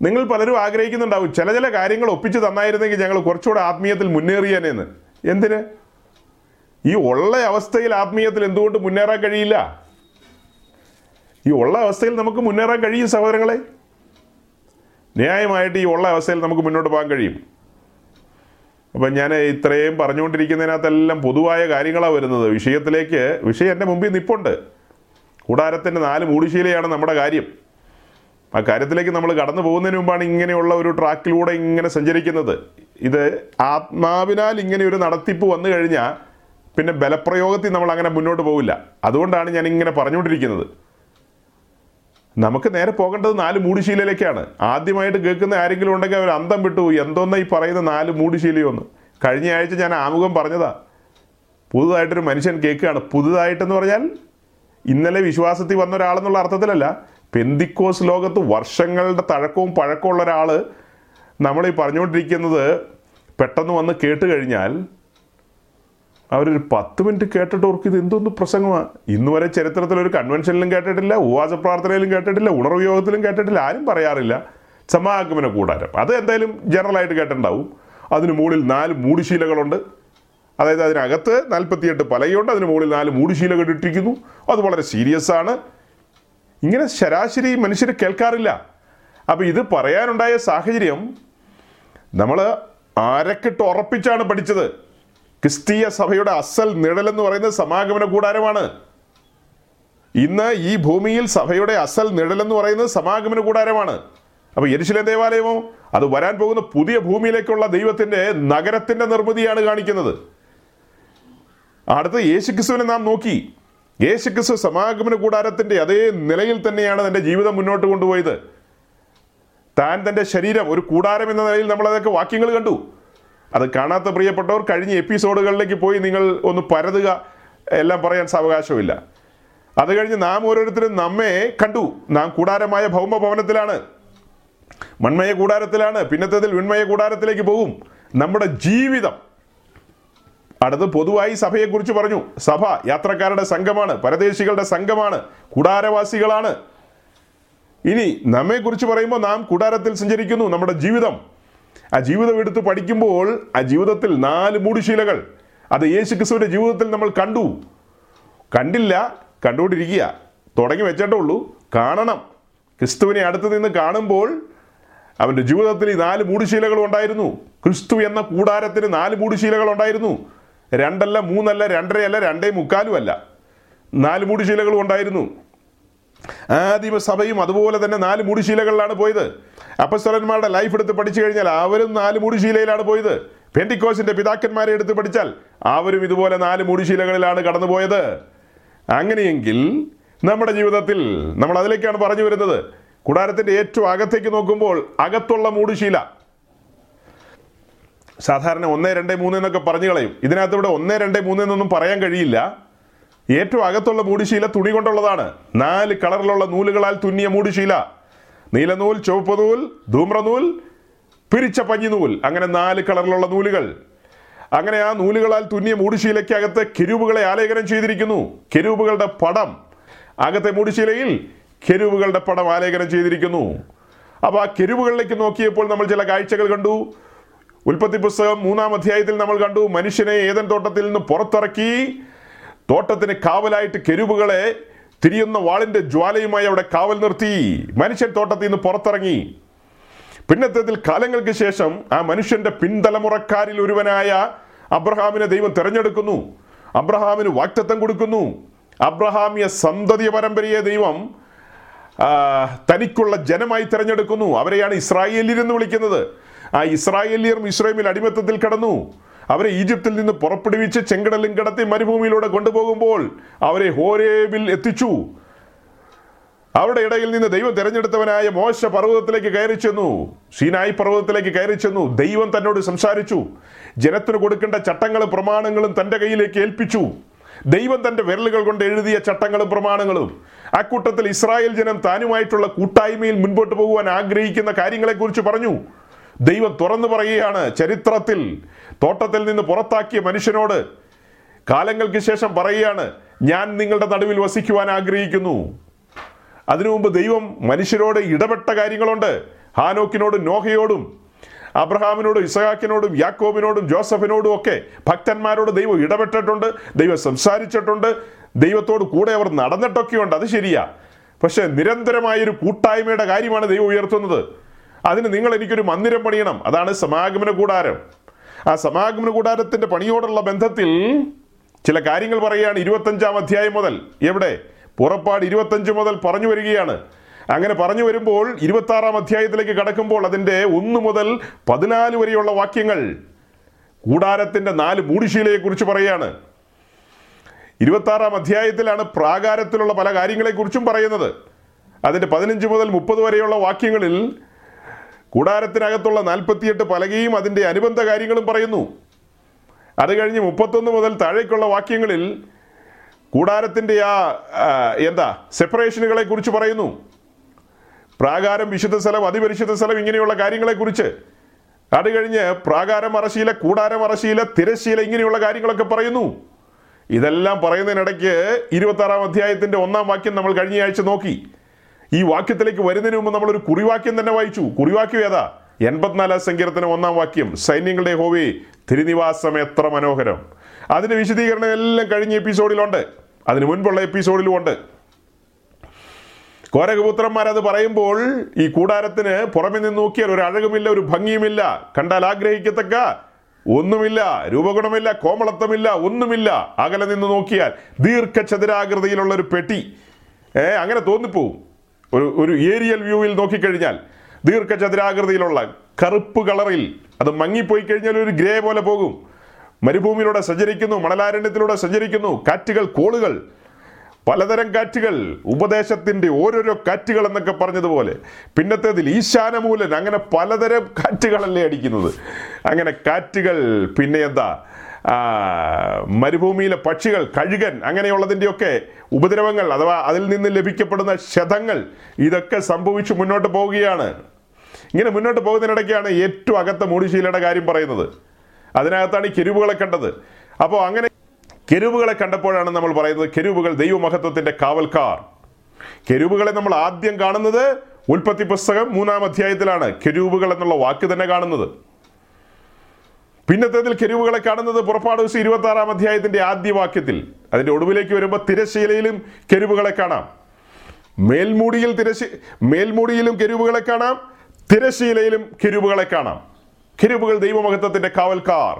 നിങ്ങൾ പലരും ആഗ്രഹിക്കുന്നുണ്ടാവും, ചില ചില കാര്യങ്ങൾ ഒപ്പിച്ച് തന്നായിരുന്നെങ്കിൽ ഞങ്ങൾ കുറച്ചുകൂടെ ആത്മീയത്തിൽ മുന്നേറിയേനെന്ന്. എന്തിന്? ഈ ഉള്ള അവസ്ഥയിൽ ആത്മീയത്തിൽ എന്തുകൊണ്ട് മുന്നേറാൻ കഴിയില്ല? ഈ ഉള്ള അവസ്ഥയിൽ നമുക്ക് മുന്നേറാൻ കഴിയും സഹോദരങ്ങളെ. ന്യായമായിട്ട് ഈ ഉള്ള അവസ്ഥയിൽ നമുക്ക് മുന്നോട്ട് പോകാൻ കഴിയും. അപ്പം ഞാൻ ഇത്രയും പറഞ്ഞുകൊണ്ടിരിക്കുന്നതിനകത്തെല്ലാം പൊതുവായ കാര്യങ്ങളാണ് വരുന്നത്. വിഷയം എൻ്റെ മുമ്പിൽ നിൽപ്പുണ്ട്. കൂടാരത്തിൻ്റെ 4 മൂടിശീലയാണ് നമ്മുടെ കാര്യം. ആ കാര്യത്തിലേക്ക് നമ്മൾ കടന്നു പോകുന്നതിന് മുമ്പാണ് ഇങ്ങനെയുള്ള ഒരു ട്രാക്കിലൂടെ ഇങ്ങനെ സഞ്ചരിക്കുന്നത്. ഇത് ആത്മാവിനാൽ ഇങ്ങനെ ഒരു നടത്തിപ്പ് വന്നു കഴിഞ്ഞാൽ പിന്നെ ബലപ്രയോഗത്തിൽ നമ്മൾ അങ്ങനെ മുന്നോട്ട് പോകില്ല. അതുകൊണ്ടാണ് ഞാൻ ഇങ്ങനെ പറഞ്ഞുകൊണ്ടിരിക്കുന്നത്. നമുക്ക് നേരെ പോകേണ്ടത് നാല് മൂടുശീലയിലേക്കാണ്. ആദ്യമായിട്ട് കേൾക്കുന്ന ആരെങ്കിലും ഉണ്ടെങ്കിൽ അവർ അന്തം വിട്ടുപോയി, എന്തോന്നാ ഈ പറയുന്ന നാല് മൂടുശീലയൊന്ന്. കഴിഞ്ഞ ആഴ്ച ഞാൻ ആമുഖം പറഞ്ഞതാ, പുതുതായിട്ടൊരു മനുഷ്യൻ കേൾക്കുകയാണ്. പുതുതായിട്ടെന്ന് പറഞ്ഞാൽ ഇന്നലെ വിശ്വാസത്തിൽ വന്ന ഒരാളെന്നുള്ള അർത്ഥത്തിലല്ല. പെന്തിക്കോസ് ലോകത്ത് വർഷങ്ങളുടെ തഴക്കവും പഴക്കവും ഉള്ള ഒരാൾ നമ്മളീ പറഞ്ഞുകൊണ്ടിരിക്കുന്നത് പെട്ടെന്ന് വന്ന് കേട്ട് കഴിഞ്ഞാൽ അവരൊരു 10 മിനിറ്റ് കേട്ടിട്ട് ഓർക്ക് ഇത് എന്തൊന്ന് പ്രസംഗമാണ്, ഇന്നുവരെ ചരിത്രത്തിലൊരു കൺവെൻഷനിലും കേട്ടിട്ടില്ല, ഉപവാസ പ്രാർത്ഥനയിലും കേട്ടിട്ടില്ല, ഉണർവ് യോഗത്തിലും കേട്ടിട്ടില്ല, ആരും പറയാറില്ല. സമാഗമന കൂടാരം അത് എന്തായാലും ജനറലായിട്ട് കേട്ടിട്ടുണ്ടാവും. അതിന് മുകളിൽ 4 മൂടുശീലകളുണ്ട്. അതായത് അതിനകത്ത് 48 പലകയുണ്ട്, അതിന് മുകളിൽ 4 മൂടുശീലകൾ ഇട്ടിരിക്കുന്നു. അത് വളരെ സീരിയസ് ആണ്. ഇങ്ങനെ ശരാശരി മനുഷ്യർ കേൾക്കാറില്ല. അപ്പോൾ ഇത് പറയാനുണ്ടായ സാഹചര്യം നമ്മൾ ആരക്കിട്ട് ഉറപ്പിച്ചാണ് പഠിച്ചത്. ക്രിസ്തീയ സഭയുടെ അസൽ നിഴലെന്ന് പറയുന്നത് സമാഗമന കൂടാരമാണ്. ഇന്ന് ഈ ഭൂമിയിൽ സഭയുടെ അസൽ നിഴലെന്ന് പറയുന്നത് സമാഗമന കൂടാരമാണ്. അപ്പോൾ യെരുശലേം ദേവാലയമോ അത് വരാൻ പോകുന്ന പുതിയ ഭൂമിയിലേക്കുള്ള ദൈവത്തിൻ്റെ നഗരത്തിൻ്റെ നിർമ്മിതിയാണ് കാണിക്കുന്നത്. അടുത്ത യേശുക്രിസ്തുവിനെ നാം നോക്കി. യേശുക്രിസ്തു സമാഗമന കൂടാരത്തിൻ്റെ അതേ നിലയിൽ തന്നെയാണ് തൻ്റെ ജീവിതം മുന്നോട്ട് കൊണ്ടുപോയത്. താൻ തൻ്റെ ശരീരം ഒരു കൂടാരം എന്ന നിലയിൽ നമ്മളതൊക്കെ വാക്യങ്ങൾ കണ്ടു. അത് കാണാത്ത പ്രിയപ്പെട്ടവർ കഴിഞ്ഞ എപ്പിസോഡുകളിലേക്ക് പോയി നിങ്ങൾ ഒന്ന് പരതുക, എല്ലാം പറയാൻ സാവകാശമില്ല. അത് കഴിഞ്ഞ് നാം ഓരോരുത്തരും നമ്മെ കണ്ടു. നാം കൂടാരമായ ഭൗമ ഭവനത്തിലാണ്, മൺമയ കൂടാരത്തിലാണ്, പിന്നത്തതിൽ വിൺമയ കൂടാരത്തിലേക്ക് പോകും. നമ്മുടെ ജീവിതം അടുത്ത് പൊതുവായി സഭയെക്കുറിച്ച് പറഞ്ഞു. സഭ യാത്രക്കാരുടെ സംഘമാണ്, പരദേശികളുടെ സംഘമാണ്, കൂടാരവാസികളാണ്. ഇനി നമ്മെക്കുറിച്ച് പറയുമ്പോൾ നാം കൂടാരത്തിൽ സഞ്ചരിക്കുന്നു. നമ്മുടെ ജീവിതം, ആ ജീവിതം എടുത്ത് പഠിക്കുമ്പോൾ ആ ജീവിതത്തിൽ 4 മൂടുശീലകൾ അത് യേശുക്രിസ്തുവിൻ്റെ ജീവിതത്തിൽ നമ്മൾ കണ്ടു. കണ്ടില്ല, കണ്ടുകൊണ്ടിരിക്കുക, തുടങ്ങി വെച്ചിട്ടേ ഉള്ളൂ, കാണണം. ക്രിസ്തുവിനെ അടുത്ത് നിന്ന് കാണുമ്പോൾ അവൻ്റെ ജീവിതത്തിൽ ഈ 4 മൂടുശീലകൾ ഉണ്ടായിരുന്നു. ക്രിസ്തു എന്ന കൂടാരത്തിന് 4 മൂടുശീലകൾ ഉണ്ടായിരുന്നു. 2 അല്ല, 3 അല്ല, 2.5 അല്ല, 2.75 അല്ല, 4 മൂടുശീലകളും ഉണ്ടായിരുന്നു. ആദിമസഭയും അതുപോലെ തന്നെ 4 മൂടുശീലകളിലാണ് പോയത്. അപ്പസ്വലന്മാരുടെ ലൈഫ് എടുത്ത് പഠിച്ചു കഴിഞ്ഞാൽ അവരും 4 മൂടുശീലയിലാണ് പോയത്. പെന്തിക്കോസിന്റെ പിതാക്കന്മാരെ എടുത്ത് പഠിച്ചാൽ അവരും ഇതുപോലെ 4 മൂടുശീലകളിലാണ് കടന്നുപോയത്. അങ്ങനെയെങ്കിൽ നമ്മുടെ ജീവിതത്തിൽ നമ്മൾ അതിലേക്കാണ് പറഞ്ഞു വരുന്നത്. കൂടാരത്തിന്റെ ഏറ്റവും അകത്തേക്ക് നോക്കുമ്പോൾ അകത്തുള്ള മൂടുശീല സാധാരണ 1, 2, 3 എന്നൊക്കെ പറഞ്ഞു കളയും. ഇതിനകത്ത് ഇവിടെ 1, 2, 3 എന്നൊന്നും പറയാൻ കഴിയില്ല. ഏറ്റവും അകത്തുള്ള മൂടുശീല തുണി കൊണ്ടുള്ളതാണ്. 4 കളറിലുള്ള നൂലുകളാൽ തുന്നിയ മൂടുശീല, നീലനൂൽ, ചുവപ്പ് നൂൽ, ധൂമ്രനൂൽ, പിരിച്ച പഞ്ഞിനൂൽ, അങ്ങനെ 4 കളറിലുള്ള നൂലുകൾ. അങ്ങനെ ആ നൂലുകളാൽ തുന്നിയ മൂടുശീലയ്ക്കകത്ത് കെരൂബുകളെ ആലേഖനം ചെയ്തിരിക്കുന്നു. കെരൂബുകളുടെ പടം അകത്തെ മൂടുശീലയിൽ ആലേഖനം ചെയ്തിരിക്കുന്നു. അപ്പോൾ ആ കെരൂബുകളിലേക്ക് നോക്കിയപ്പോൾ നമ്മൾ ചില കാഴ്ചകൾ കണ്ടു. ഉൽപ്പത്തി പുസ്തകം 3-ാം അധ്യായത്തിൽ നമ്മൾ കണ്ടു, മനുഷ്യനെ ഏദൻ തോട്ടത്തിൽ നിന്ന് പുറത്തിറക്കി തോട്ടത്തിന് കാവലായിട്ട് കെരൂബുകളെ തിരിയുന്ന വാളിന്റെ ജ്വാലയുമായി അവിടെ കാവൽ നിർത്തി. മനുഷ്യൻ തോട്ടത്തിൽ നിന്ന് പുറത്തിറങ്ങി. പിന്നത്തേതിൽ കാലങ്ങൾക്ക് ശേഷം ആ മനുഷ്യന്റെ പിൻതലമുറക്കാരിൽ ഒരുവനായ അബ്രഹാമിനെ ദൈവം തിരഞ്ഞെടുക്കുന്നു. അബ്രഹാമിന് വാഗ്ദത്തം കൊടുക്കുന്നു. അബ്രഹാമിയ സന്തതി പരമ്പരയെ ദൈവം തനിക്കുള്ള ജനമായി തിരഞ്ഞെടുക്കുന്നു. അവരെയാണ് ഇസ്രായേല്യർ എന്ന് വിളിക്കുന്നത്. ആ ഇസ്രായേല്യർ മിസ്രൈമിൽ അടിമത്തത്തിൽ കടന്നു. അവരെ ഈജിപ്തിൽ നിന്ന് പുറപ്പെടുവിച്ച് ചെങ്കടലും കടത്തി മരുഭൂമിയിലൂടെ കൊണ്ടുപോകുമ്പോൾ അവരെ ഹോരേബിൽ എത്തിച്ചു. അവരുടെ ഇടയിൽ നിന്ന് ദൈവം തിരഞ്ഞെടുത്തവനായ മോശ പർവ്വതത്തിലേക്ക് കയറി ചെന്നു, സീനായി പർവ്വതത്തിലേക്ക് കയറി ചെന്നു. ദൈവം തന്നോട് സംസാരിച്ചു. ജനത്തിന് കൊടുക്കേണ്ട ചട്ടങ്ങളും പ്രമാണങ്ങളും തൻ്റെ കയ്യിലേക്ക് ഏൽപ്പിച്ചു. ദൈവം തൻ്റെ വിരലുകൾ കൊണ്ട് എഴുതിയ ചട്ടങ്ങളും പ്രമാണങ്ങളും. ആ കൂട്ടത്തിൽ ഇസ്രായേൽ ജനം താനുമായിട്ടുള്ള കൂട്ടായ്മയിൽ മുൻപോട്ട് പോകുവാൻ ആഗ്രഹിക്കുന്ന കാര്യങ്ങളെക്കുറിച്ച് പറഞ്ഞു. ദൈവം തുറന്നു പറയുകയാണ്, ചരിത്രത്തിൽ തോട്ടത്തിൽ നിന്ന് പുറത്താക്കിയ മനുഷ്യനോട് കാലങ്ങൾക്ക് ശേഷം പറയുകയാണ്, ഞാൻ നിങ്ങളുടെ നടുവിൽ വസിക്കുവാൻ ആഗ്രഹിക്കുന്നു. അതിനു മുമ്പ് ദൈവം മനുഷ്യരോട് ഇടപെട്ട കാര്യങ്ങളുണ്ട്. ഹാനോക്കിനോടും നോഹയോടും അബ്രഹാമിനോടും ഇസഹാക്കിനോടും യാക്കോബിനോടും ജോസഫിനോടും ഒക്കെ ഭക്തന്മാരോട് ദൈവം ഇടപെട്ടിട്ടുണ്ട്, ദൈവം സംസാരിച്ചിട്ടുണ്ട്, ദൈവത്തോട് കൂടെ അവർ നടന്നിട്ടൊക്കെയുണ്ട്. അത് ശരിയാ. പക്ഷെ നിരന്തരമായൊരു കൂട്ടായ്മയുടെ കാര്യമാണ് ദൈവം ഉയർത്തുന്നത്. അതിന് നിങ്ങൾ എനിക്കൊരു മന്ദിരം പണിയണം, അതാണ് സമാഗമന കൂടാരം. ആ സമാഗമന കൂടാരത്തിൻ്റെ പണിയോടുള്ള ബന്ധത്തിൽ ചില കാര്യങ്ങൾ പറയുകയാണ്. 25-ാം അധ്യായം മുതൽ, എവിടെ പുറപ്പാട് 25 മുതൽ പറഞ്ഞു വരികയാണ്. അങ്ങനെ പറഞ്ഞു വരുമ്പോൾ 26-ാം അധ്യായത്തിലേക്ക് കടക്കുമ്പോൾ അതിൻ്റെ 1 മുതൽ 14 വരെയുള്ള വാക്യങ്ങൾ കൂടാരത്തിൻ്റെ 4 മൂടുശീലയെക്കുറിച്ച് പറയുകയാണ്. 26-ാം അധ്യായത്തിലാണ് പ്രാകാരത്തിലുള്ള പല കാര്യങ്ങളെക്കുറിച്ചും പറയുന്നത്. അതിൻ്റെ 15 മുതൽ 30 വരെയുള്ള വാക്യങ്ങളിൽ കൂടാരത്തിനകത്തുള്ള 48 പലകയും അതിൻ്റെ അനുബന്ധ കാര്യങ്ങളും പറയുന്നു. അത് കഴിഞ്ഞ് 31 മുതൽ താഴേക്കുള്ള വാക്യങ്ങളിൽ കൂടാരത്തിൻ്റെ സെപ്പറേഷനുകളെ കുറിച്ച് പറയുന്നു. പ്രാകാരം, വിശുദ്ധ സ്ഥലം, അതിപരിശുദ്ധ സ്ഥലം, ഇങ്ങനെയുള്ള കാര്യങ്ങളെക്കുറിച്ച്. അത് കഴിഞ്ഞ് പ്രാകാരം അറശീല, കൂടാരം അറശീല, തിരശ്ശീല, ഇങ്ങനെയുള്ള കാര്യങ്ങളൊക്കെ പറയുന്നു. ഇതെല്ലാം പറയുന്നതിനിടയ്ക്ക് 26-ാം അധ്യായത്തിൻ്റെ 1-ാം വാക്യം നമ്മൾ കഴിഞ്ഞ ആഴ്ച നോക്കി. ഈ വാക്യത്തിലേക്ക് വരുന്നതിന് മുമ്പ് നമ്മളൊരു കുറിവാക്യം തന്നെ വായിച്ചു. കുറിവാക്യം ഏതാ? 84-ാം സങ്കീർത്തനം 1-ാം വാക്യം, സൈന്യങ്ങളുടെ യഹോവേ തിരുനിവാസം എത്ര മനോഹരം. അതിൻ്റെ വിശദീകരണം എല്ലാം കഴിഞ്ഞ എപ്പിസോഡിലുണ്ട്, അതിന് മുൻപുള്ള എപ്പിസോഡിലും ഉണ്ട്. കോരകപുത്രന്മാരത് പറയുമ്പോൾ ഈ കൂടാരത്തിന് പുറമെ നിന്ന് നോക്കിയാൽ ഒരു അഴകുമില്ല, ഒരു ഭംഗിയുമില്ല, കണ്ടാൽ ആഗ്രഹിക്കത്തക്ക ഒന്നുമില്ല, രൂപഗുണമില്ല, കോമളത്വമില്ല, ഒന്നുമില്ല. അകലെ നിന്ന് നോക്കിയാൽ ദീർഘചതുരാകൃതിയിലുള്ള ഒരു പെട്ടി, അങ്ങനെ തോന്നിപ്പോവും. ഒരു ഏരിയൽ വ്യൂവിൽ നോക്കിക്കഴിഞ്ഞാൽ ദീർഘചതുരാകൃതിയിലുള്ള കറുപ്പ് കളറിൽ അത് മങ്ങിപ്പോയി കഴിഞ്ഞാൽ ഒരു ഗ്രേ പോലെ പോകും. മരുഭൂമിയിലൂടെ സഞ്ചരിക്കുന്നു, മണലാരണ്യത്തിലൂടെ സഞ്ചരിക്കുന്നു, കാറ്റുകൾ, കോളുകൾ, പലതരം കാറ്റുകൾ, ഉപദേശത്തിൻ്റെ ഓരോരോ കാറ്റുകൾ എന്നൊക്കെ പറഞ്ഞതുപോലെ. പിന്നത്തേതിൽ ഈശാനമൂലൻ, അങ്ങനെ പലതരം കാറ്റുകളല്ലേ അടിക്കുന്നത്. അങ്ങനെ കാറ്റുകൾ, പിന്നെ മരുഭൂമിയിലെ പക്ഷികൾ, കഴുകൻ, അങ്ങനെയുള്ളതിൻ്റെയൊക്കെ ഉപദ്രവങ്ങൾ അഥവാ അതിൽ നിന്ന് ലഭിക്കപ്പെടുന്ന ക്ഷതങ്ങൾ, ഇതൊക്കെ സംഭവിച്ച് മുന്നോട്ട് പോവുകയാണ്. ഇങ്ങനെ മുന്നോട്ട് പോകുന്നതിനിടയ്ക്കാണ് ഏറ്റവും അകത്തെ മൂടിശീലയുടെ കാര്യം പറയുന്നത്. അതിനകത്താണ് ഈ കെരൂബുകളെ കണ്ടത്. അപ്പോൾ അങ്ങനെ കെരൂബുകളെ കണ്ടപ്പോഴാണ് നമ്മൾ പറയുന്നത് കെരൂബുകൾ ദൈവമഹത്വത്തിൻ്റെ കാവൽക്കാർ. കെരൂബുകളെ നമ്മൾ ആദ്യം കാണുന്നത് Utpatti Pusstakam 3-ാം അധ്യായത്തിലാണ് കെരൂബുകൾ എന്നുള്ള വാക്ക് തന്നെ കാണുന്നത്. പിന്നത്തേതിൽ കെരൂബുകളെ കാണുന്നത് Puറപ്പാട് 26-ാം അധ്യായത്തിൻ്റെ ആദ്യ വാക്യത്തിൽ. അതിൻ്റെ ഒടുവിലേക്ക് വരുമ്പോൾ തിരശ്ശീലയിലും കെരൂബുകളെ കാണാം, മേൽമൂടിയിലും കെരൂബുകളെ കാണാം, തിരശ്ശീലയിലും കെരൂബുകളെ കാണാം. കെരൂബുകൾ ദൈവമഹത്വത്തിൻ്റെ കാവൽക്കാർ.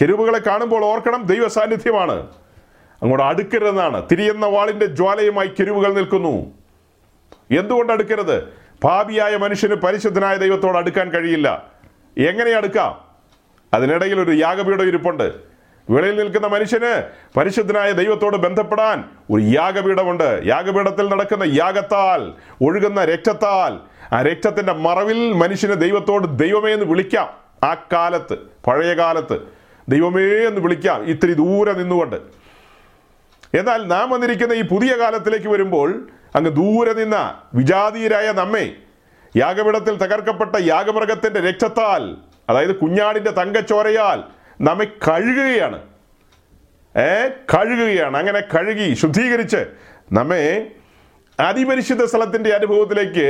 കെരൂബുകളെ കാണുമ്പോൾ ഓർക്കണം, ദൈവ സാന്നിധ്യമാണ്, അങ്ങോട്ട് അടുക്കരുതെന്നാണ്. തിരിയുന്ന വാളിൻ്റെ ജ്വാലയുമായി കെരൂബുകൾ നിൽക്കുന്നു. എന്തുകൊണ്ട് അടുക്കരുത്? പാപിയായ മനുഷ്യന് പരിശുദ്ധനായ ദൈവത്തോട് അടുക്കാൻ കഴിയില്ല. എങ്ങനെ അടുക്കാം? അതിനിടയിൽ ഒരു യാഗപീഠം ഇരിപ്പുണ്ട്. വെളിയിൽ നിൽക്കുന്ന മനുഷ്യന് പരിശുദ്ധനായ ദൈവത്തോട് ബന്ധപ്പെടാൻ ഒരു യാഗപീഠമുണ്ട്. യാഗപീഠത്തിൽ നടക്കുന്ന യാഗത്താൽ, ഒഴുകുന്ന രക്തത്താൽ, ആ രക്തത്തിൻ്റെ മറവിൽ മനുഷ്യന് ദൈവത്തോട് ദൈവമേ എന്ന് വിളിക്കാം. ആ കാലത്ത്, പഴയ കാലത്ത് ദൈവമേ എന്ന് വിളിക്കാം, ഇത്തിരി ദൂരെ നിന്നുകൊണ്ട്. എന്നാൽ നാം വന്നിരിക്കുന്ന ഈ പുതിയ കാലത്തിലേക്ക് വരുമ്പോൾ അങ്ങ് ദൂരെ നിന്ന വിജാതീയരായ നമ്മെ യാഗപീഠത്തിൽ തകർക്കപ്പെട്ട യാഗമൃഗത്തിൻ്റെ രക്തത്താൽ, അതായത് കുഞ്ഞാടിൻ്റെ തങ്കച്ചോരയാൽ നമ്മെ കഴുകുകയാണ്. കഴുകുകയാണ്. അങ്ങനെ കഴുകി ശുദ്ധീകരിച്ച് നമ്മെ അതിപരിശുദ്ധ സ്ഥലത്തിൻ്റെ അനുഭവത്തിലേക്ക്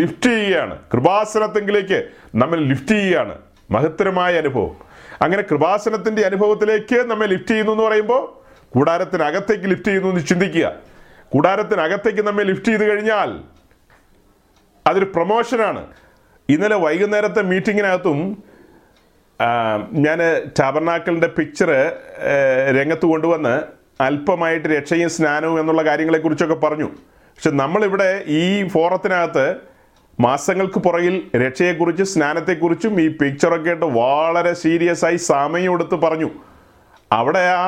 ലിഫ്റ്റ് ചെയ്യുകയാണ്. കൃപാസനത്തിലേക്ക് നമ്മൾ ലിഫ്റ്റ് ചെയ്യുകയാണ്. മഹത്തരമായ അനുഭവം. അങ്ങനെ കൃപാസനത്തിൻ്റെ അനുഭവത്തിലേക്ക് നമ്മെ ലിഫ്റ്റ് ചെയ്യുന്നു എന്ന് പറയുമ്പോൾ കൂടാരത്തിനകത്തേക്ക് ലിഫ്റ്റ് ചെയ്യുന്നു എന്ന് ചിന്തിക്കുക. കൂടാരത്തിനകത്തേക്ക് നമ്മെ ലിഫ്റ്റ് ചെയ്ത് കഴിഞ്ഞാൽ അതൊരു പ്രൊമോഷനാണ്. ഇന്നലെ വൈകുന്നേരത്തെ മീറ്റിങ്ങിനകത്തും ഞാൻ ടാബർനാക്കലിൻ്റെ പിക്ചർ രംഗത്ത് കൊണ്ടുവന്ന് അല്പമായിട്ട് രക്ഷയും സ്നാനവും എന്നുള്ള കാര്യങ്ങളെക്കുറിച്ചൊക്കെ പറഞ്ഞു. പക്ഷെ നമ്മളിവിടെ ഈ ഫോറത്തിനകത്ത് മാസങ്ങൾക്ക് പുറകിൽ രക്ഷയെക്കുറിച്ച്, സ്നാനത്തെക്കുറിച്ചും ഈ പിക്ചറൊക്കെ ആയിട്ട് വളരെ സീരിയസ് ആയി സമയം എടുത്ത് പറഞ്ഞു. അവിടെ ആ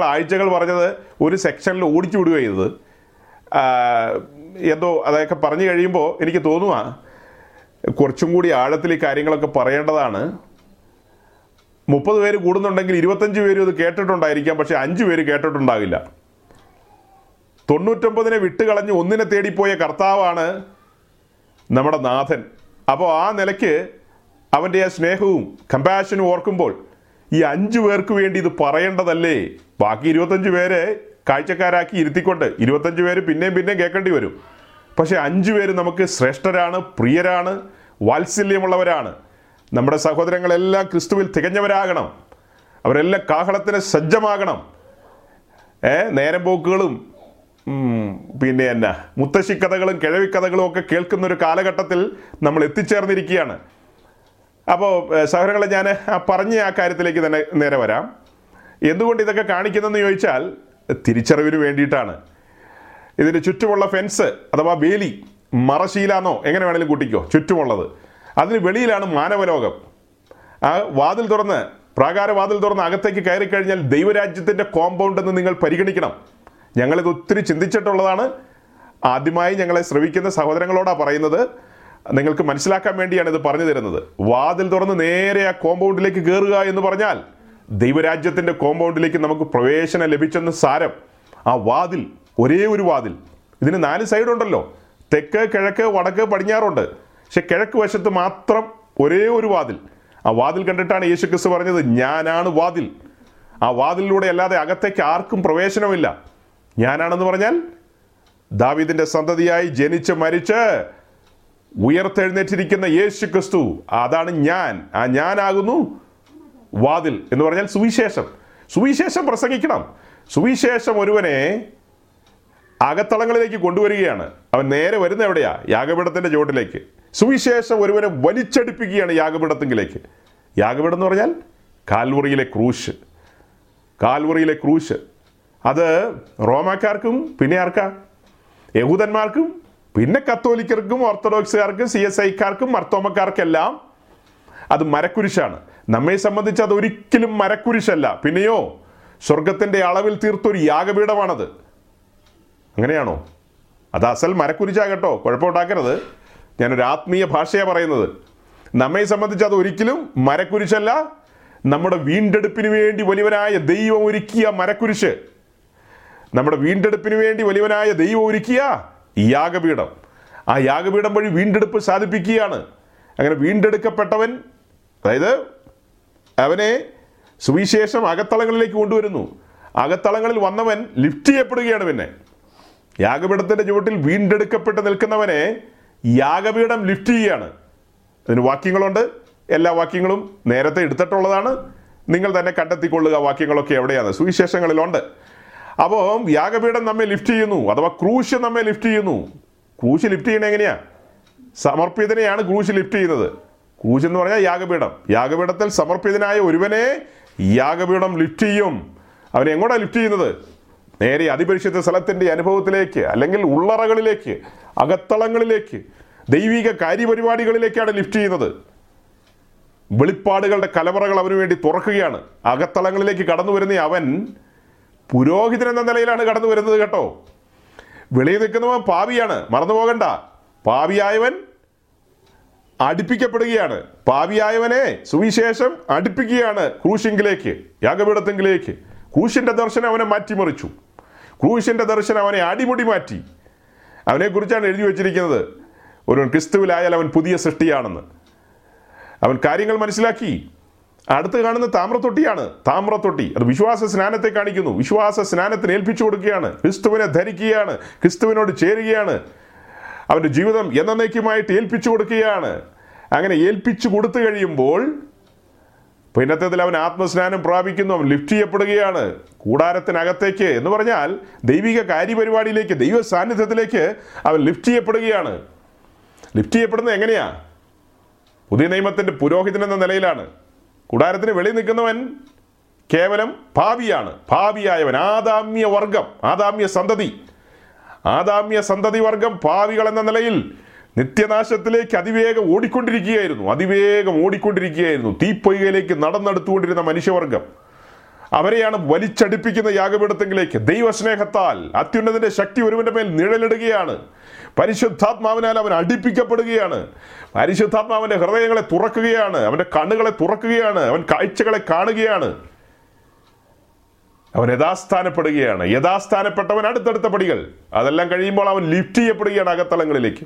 ആഴ്ചകൾ പറഞ്ഞത് ഒരു സെക്ഷനിൽ ഓടിച്ചു വിടുക ചെയ്തത് എന്തോ. അതൊക്കെ പറഞ്ഞു കഴിയുമ്പോൾ എനിക്ക് തോന്നുക കുറച്ചും കൂടി ആഴത്തിൽ ഈ കാര്യങ്ങളൊക്കെ പറയേണ്ടതാണ്. 30 പേര് കൂടുന്നുണ്ടെങ്കിൽ 25 പേരും ഇത് കേട്ടിട്ടുണ്ടായിരിക്കാം, പക്ഷെ 5 പേര് കേട്ടിട്ടുണ്ടാകില്ല. 99-നെ വിട്ടുകളഞ്ഞ് 1-നെ തേടിപ്പോയ കർത്താവാണ് നമ്മുടെ നാഥൻ. അപ്പോൾ ആ നിലയ്ക്ക് അവൻ്റെ ആ സ്നേഹവും കമ്പാഷനും ഓർക്കുമ്പോൾ ഈ 5 പേർക്ക് വേണ്ടി ഇത് പറയേണ്ടതല്ലേ? ബാക്കി 25 പേരെ കാഴ്ചക്കാരാക്കി ഇരുത്തിക്കൊണ്ട് 25 പേര് പിന്നെയും കേൾക്കേണ്ടി വരും. പക്ഷേ 5 പേര് നമുക്ക് ശ്രേഷ്ഠരാണ്, പ്രിയരാണ്, വാത്സല്യമുള്ളവരാണ്. നമ്മുടെ സഹോദരങ്ങളെല്ലാം ക്രിസ്തുവിൽ തികഞ്ഞവരാകണം. അവരെല്ലാം കാഹളത്തിന് സജ്ജമാകണം. നേരം പോക്കുകളും പിന്നെ മുത്തശ്ശിക്കഥകളും കിഴവിക്കഥകളും ഒക്കെ കേൾക്കുന്ന ഒരു കാലഘട്ടത്തിൽ നമ്മൾ എത്തിച്ചേർന്നിരിക്കുകയാണ്. അപ്പോൾ സഹോദരങ്ങളെ, ഞാൻ പറഞ്ഞ ആ കാര്യത്തിലേക്ക് തന്നെ നേരെ വരാം. എന്തുകൊണ്ട് ഇതൊക്കെ കാണിക്കുന്നതെന്ന് ചോദിച്ചാൽ തിരിച്ചറിവിന് വേണ്ടിയിട്ടാണ്. ഇതിന് ചുറ്റുമുള്ള ഫെൻസ് അഥവാ വേലി, മറശീലാന്നോ എങ്ങനെ വേണമെങ്കിലും കൂട്ടിക്കോ, ചുറ്റുമുള്ളത്, അതിന് വെളിയിലാണ് മാനവലോകം. ആ വാതിൽ തുറന്ന്, പ്രാകാരവാതിൽ തുറന്ന് അകത്തേക്ക് കയറിക്കഴിഞ്ഞാൽ ദൈവരാജ്യത്തിൻ്റെ കോമ്പൗണ്ടെന്ന് നിങ്ങൾ പരിഗണിക്കണം. ഞങ്ങളിത് ഒത്തിരി ചിന്തിച്ചിട്ടുള്ളതാണ്. ആദ്യമായി ഞങ്ങളെ ശ്രവിക്കുന്ന സഹോദരങ്ങളോടാണ് പറയുന്നത്, നിങ്ങൾക്ക് മനസ്സിലാക്കാൻ വേണ്ടിയാണ് ഇത് പറഞ്ഞു തരുന്നത്. വാതിൽ തുറന്ന് നേരെ ആ കോമ്പൗണ്ടിലേക്ക് കയറുക എന്ന് പറഞ്ഞാൽ ദൈവരാജ്യത്തിൻ്റെ കോമ്പൗണ്ടിലേക്ക് നമുക്ക് പ്രവേശനം ലഭിച്ചെന്ന് സാരം. ആ വാതിൽ, ഒരേ ഒരു വാതിൽ, ഇതിന് 4 സൈഡുണ്ടല്ലോ, തെക്ക്, കിഴക്ക്, വടക്ക്, പടിഞ്ഞാറുണ്ട്. പക്ഷെ കിഴക്ക് വശത്ത് മാത്രം ഒരേ ഒരു വാതിൽ. ആ വാതിൽ കണ്ടിട്ടാണ് യേശു ക്രിസ്തു പറഞ്ഞത്, ഞാനാണ് വാതിൽ, ആ വാതിലിലൂടെ അല്ലാതെ അകത്തേക്ക് ആർക്കും പ്രവേശനമില്ല. ഞാനാണെന്ന് പറഞ്ഞാൽ ദാവീദിൻ്റെ സന്തതിയായി ജനിച്ച് മരിച്ച് ഉയർത്തെഴുന്നേറ്റിരിക്കുന്ന യേശു ക്രിസ്തു, അതാണ് ഞാൻ. ആ ഞാനാകുന്നു വാതിൽ എന്ന് പറഞ്ഞാൽ സുവിശേഷം. സുവിശേഷം പ്രസംഗിക്കണം. സുവിശേഷം ഒരുവനെ അകത്തളങ്ങളിലേക്ക് കൊണ്ടുവരികയാണ്. അവൻ നേരെ വരുന്ന എവിടെയാ? യാഗപീഠത്തിൻ്റെ ചുവട്ടിലേക്ക്. സുവിശേഷം ഒരുവനെ വലിച്ചടിപ്പിക്കുകയാണ് യാഗപീഠത്തിങ്കിലേക്ക്. യാഗപീഠം എന്ന് പറഞ്ഞാൽ കാൽവറിയിലെ ക്രൂശ്. കാൽവറിയിലെ ക്രൂശ് അത് റോമാക്കാർക്കും പിന്നെ ആർക്കാ? യഹൂദന്മാർക്കും പിന്നെ കത്തോലിക്കർക്കും ഓർത്തഡോക്സുകാർക്കും സി എസ് ഐക്കാർക്കും മർത്തോമക്കാർക്കെല്ലാം അത് മരക്കുരിശാണ്. നമ്മെ സംബന്ധിച്ച് അത് ഒരിക്കലും മരക്കുരിശല്ല, പിന്നെയോ സ്വർഗത്തിൻ്റെ അളവിൽ തീർത്തൊരു യാഗപീഠമാണത്. അങ്ങനെയാണോ? അത് അസൽ മരക്കുരിശാകട്ടോ, കുഴപ്പമുണ്ടാക്കരുത്. ഞാനൊരു ആത്മീയ ഭാഷയാണ് പറയുന്നത്. നമ്മെ സംബന്ധിച്ച് അത് ഒരിക്കലും മരക്കുരിശല്ല, നമ്മുടെ വീണ്ടെടുപ്പിന് വേണ്ടി വലിയവനായ ദൈവം ഒരുക്കിയ മരക്കുരിശ്, നമ്മുടെ വീണ്ടെടുപ്പിന് വേണ്ടി വലിയവനായ ദൈവം ഒരുക്കിയ യാഗപീഠം. ആ യാഗപീഠം വഴി വീണ്ടെടുപ്പ് സാധിപ്പിക്കുകയാണ്. അങ്ങനെ വീണ്ടെടുക്കപ്പെട്ടവൻ, അതായത് അവനെ സുവിശേഷം അകത്തളങ്ങളിലേക്ക് കൊണ്ടുവരുന്നു. അകത്തളങ്ങളിൽ വന്നവൻ ലിഫ്റ്റ് ചെയ്യപ്പെടുകയാണ്. പിന്നെ യാഗപീഠത്തിൻ്റെ ചുവട്ടിൽ വീണ്ടെടുക്കപ്പെട്ട് നിൽക്കുന്നവനെ യാഗപീഠം ലിഫ്റ്റ് ചെയ്യുകയാണ്. അതിന് വാക്യങ്ങളുണ്ട്. എല്ലാ വാക്യങ്ങളും നേരത്തെ എടുത്തിട്ടുള്ളതാണ്. നിങ്ങൾ തന്നെ കണ്ടെത്തിക്കൊള്ളുക വാക്യങ്ങളൊക്കെ എവിടെയാണ്. സുവിശേഷങ്ങളിലുണ്ട്. അപ്പോൾ യാഗപീഠം നമ്മെ ലിഫ്റ്റ് ചെയ്യുന്നു, അഥവാ ക്രൂശ് നമ്മെ ലിഫ്റ്റ് ചെയ്യുന്നു. ക്രൂശ് ലിഫ്റ്റ് ചെയ്യണത് എങ്ങനെയാണ്? സമർപ്പിതനെയാണ് ക്രൂശ് ലിഫ്റ്റ് ചെയ്യുന്നത്. ക്രൂശ് എന്ന് പറഞ്ഞാൽ യാഗപീഠം. യാഗപീഠത്തിൽ സമർപ്പിതനായ ഒരുവനെ യാഗപീഠം ലിഫ്റ്റ് ചെയ്യും. അവനെ എങ്ങോട്ടാണ് ലിഫ്റ്റ് ചെയ്യുന്നത്? നേരെ അതിപരിശുദ്ധ സ്ഥലത്തിൻ്റെ അനുഭവത്തിലേക്ക്, അല്ലെങ്കിൽ ഉള്ളറകളിലേക്ക്, അകത്തളങ്ങളിലേക്ക്, ദൈവിക കാര്യപരിപാടികളിലേക്കാണ് ലിഫ്റ്റ് ചെയ്യുന്നത്. വെളിപ്പാടുകളുടെ കലവറകൾ അവന് വേണ്ടി തുറക്കുകയാണ്. അകത്തളങ്ങളിലേക്ക് കടന്നു വരുന്ന അവൻ പുരോഹിതൻ എന്ന നിലയിലാണ് കടന്നു വരുന്നത് കേട്ടോ. വെളിയിൽ നിൽക്കുന്നവൻ പാപിയാണ്, മറന്നു പോകണ്ട. പാപിയായവൻ അടുപ്പിക്കപ്പെടുകയാണ്. പാപിയായവനെ സുവിശേഷം അടുപ്പിക്കുകയാണ് ക്രൂശിങ്കിലേക്ക്, യാഗപീഠത്തിങ്കിലേക്ക്. ക്രൂശിൻ്റെ ദർശനം അവനെ മാറ്റിമറിച്ചു. ക്രൂശിൻ്റെ ദർശനം അവനെ അടിമുടി മാറ്റി. അവനെക്കുറിച്ചാണ് എഴുതി വച്ചിരിക്കുന്നത്, ഒരുവൻ ക്രിസ്തുവിലായാൽ അവൻ പുതിയ സൃഷ്ടിയാണെന്ന്. അവൻ കാര്യങ്ങൾ മനസ്സിലാക്കി. അടുത്ത് കാണുന്ന താമ്രത്തൊട്ടിയാണ്. താമ്രത്തൊട്ടി അത് വിശ്വാസ സ്നാനത്തെ കാണിക്കുന്നു. വിശ്വാസ സ്നാനത്തിന് ഏൽപ്പിച്ചു കൊടുക്കുകയാണ്. ക്രിസ്തുവിനെ ധരിക്കുകയാണ്, ക്രിസ്തുവിനോട് ചേരുകയാണ്, അവൻ്റെ ജീവിതം എന്നേക്കുമായിട്ട് ഏൽപ്പിച്ചു കൊടുക്കുകയാണ്. അങ്ങനെ ഏൽപ്പിച്ചു കൊടുത്തു കഴിയുമ്പോൾ പിന്നത്തേതിൽ അവൻ ആത്മസ്നാനം പ്രാപിക്കുന്നു. അവൻ ലിഫ്റ്റ് ചെയ്യപ്പെടുകയാണ് കൂടാരത്തിനകത്തേക്ക് എന്ന് പറഞ്ഞാൽ ദൈവിക കാര്യപരിപാടിയിലേക്ക്, ദൈവ സാന്നിധ്യത്തിലേക്ക് അവൻ ലിഫ്റ്റ് ചെയ്യപ്പെടുകയാണ്. ലിഫ്റ്റ് ചെയ്യപ്പെടുന്നത് എങ്ങനെയാ? പുതിയ നിയമത്തിൻ്റെ പുരോഹിതൻ എന്ന നിലയിലാണ്. കൂടാരത്തിന് വെളിയിൽ നിൽക്കുന്നവൻ കേവലം പാപിയാണ്. പാപിയായവൻ, ആദാമ്യ വർഗം, ആദാമ്യ സന്തതി, ആദാമ്യ സന്തതി വർഗം പാവികൾ എന്ന നിലയിൽ നിത്യനാശത്തിലേക്ക് അതിവേഗം ഓടിക്കൊണ്ടിരിക്കുകയായിരുന്നു. തീപ്പൊയ്കയിലേക്ക് നടന്നെടുത്തുകൊണ്ടിരുന്ന മനുഷ്യവർഗം, അവരെയാണ് വലിച്ചടിപ്പിക്കുന്ന യാഗപീഠത്തിലേക്ക്. ദൈവസ്നേഹത്താൽ അത്യുന്നതിൻ്റെ ശക്തി ഒരുവൻ്റെ മേൽ നിഴലിടുകയാണ്. പരിശുദ്ധാത്മാവിനാൽ അവൻ അടിപ്പിക്കപ്പെടുകയാണ്. പരിശുദ്ധാത്മാവൻ്റെ ഹൃദയങ്ങളെ തുറക്കുകയാണ്, അവൻ്റെ കണ്ണുകളെ തുറക്കുകയാണ്, അവൻ കാഴ്ചകളെ കാണുകയാണ്, അവൻ യഥാസ്ഥാനപ്പെടുകയാണ്. യഥാസ്ഥാനപ്പെട്ടവൻ അടുത്തടുത്ത പടികൾ, അതെല്ലാം കഴിയുമ്പോൾ അവൻ ലിഫ്റ്റ് ചെയ്യപ്പെടുകയാണ് അകത്തളങ്ങളിലേക്ക്.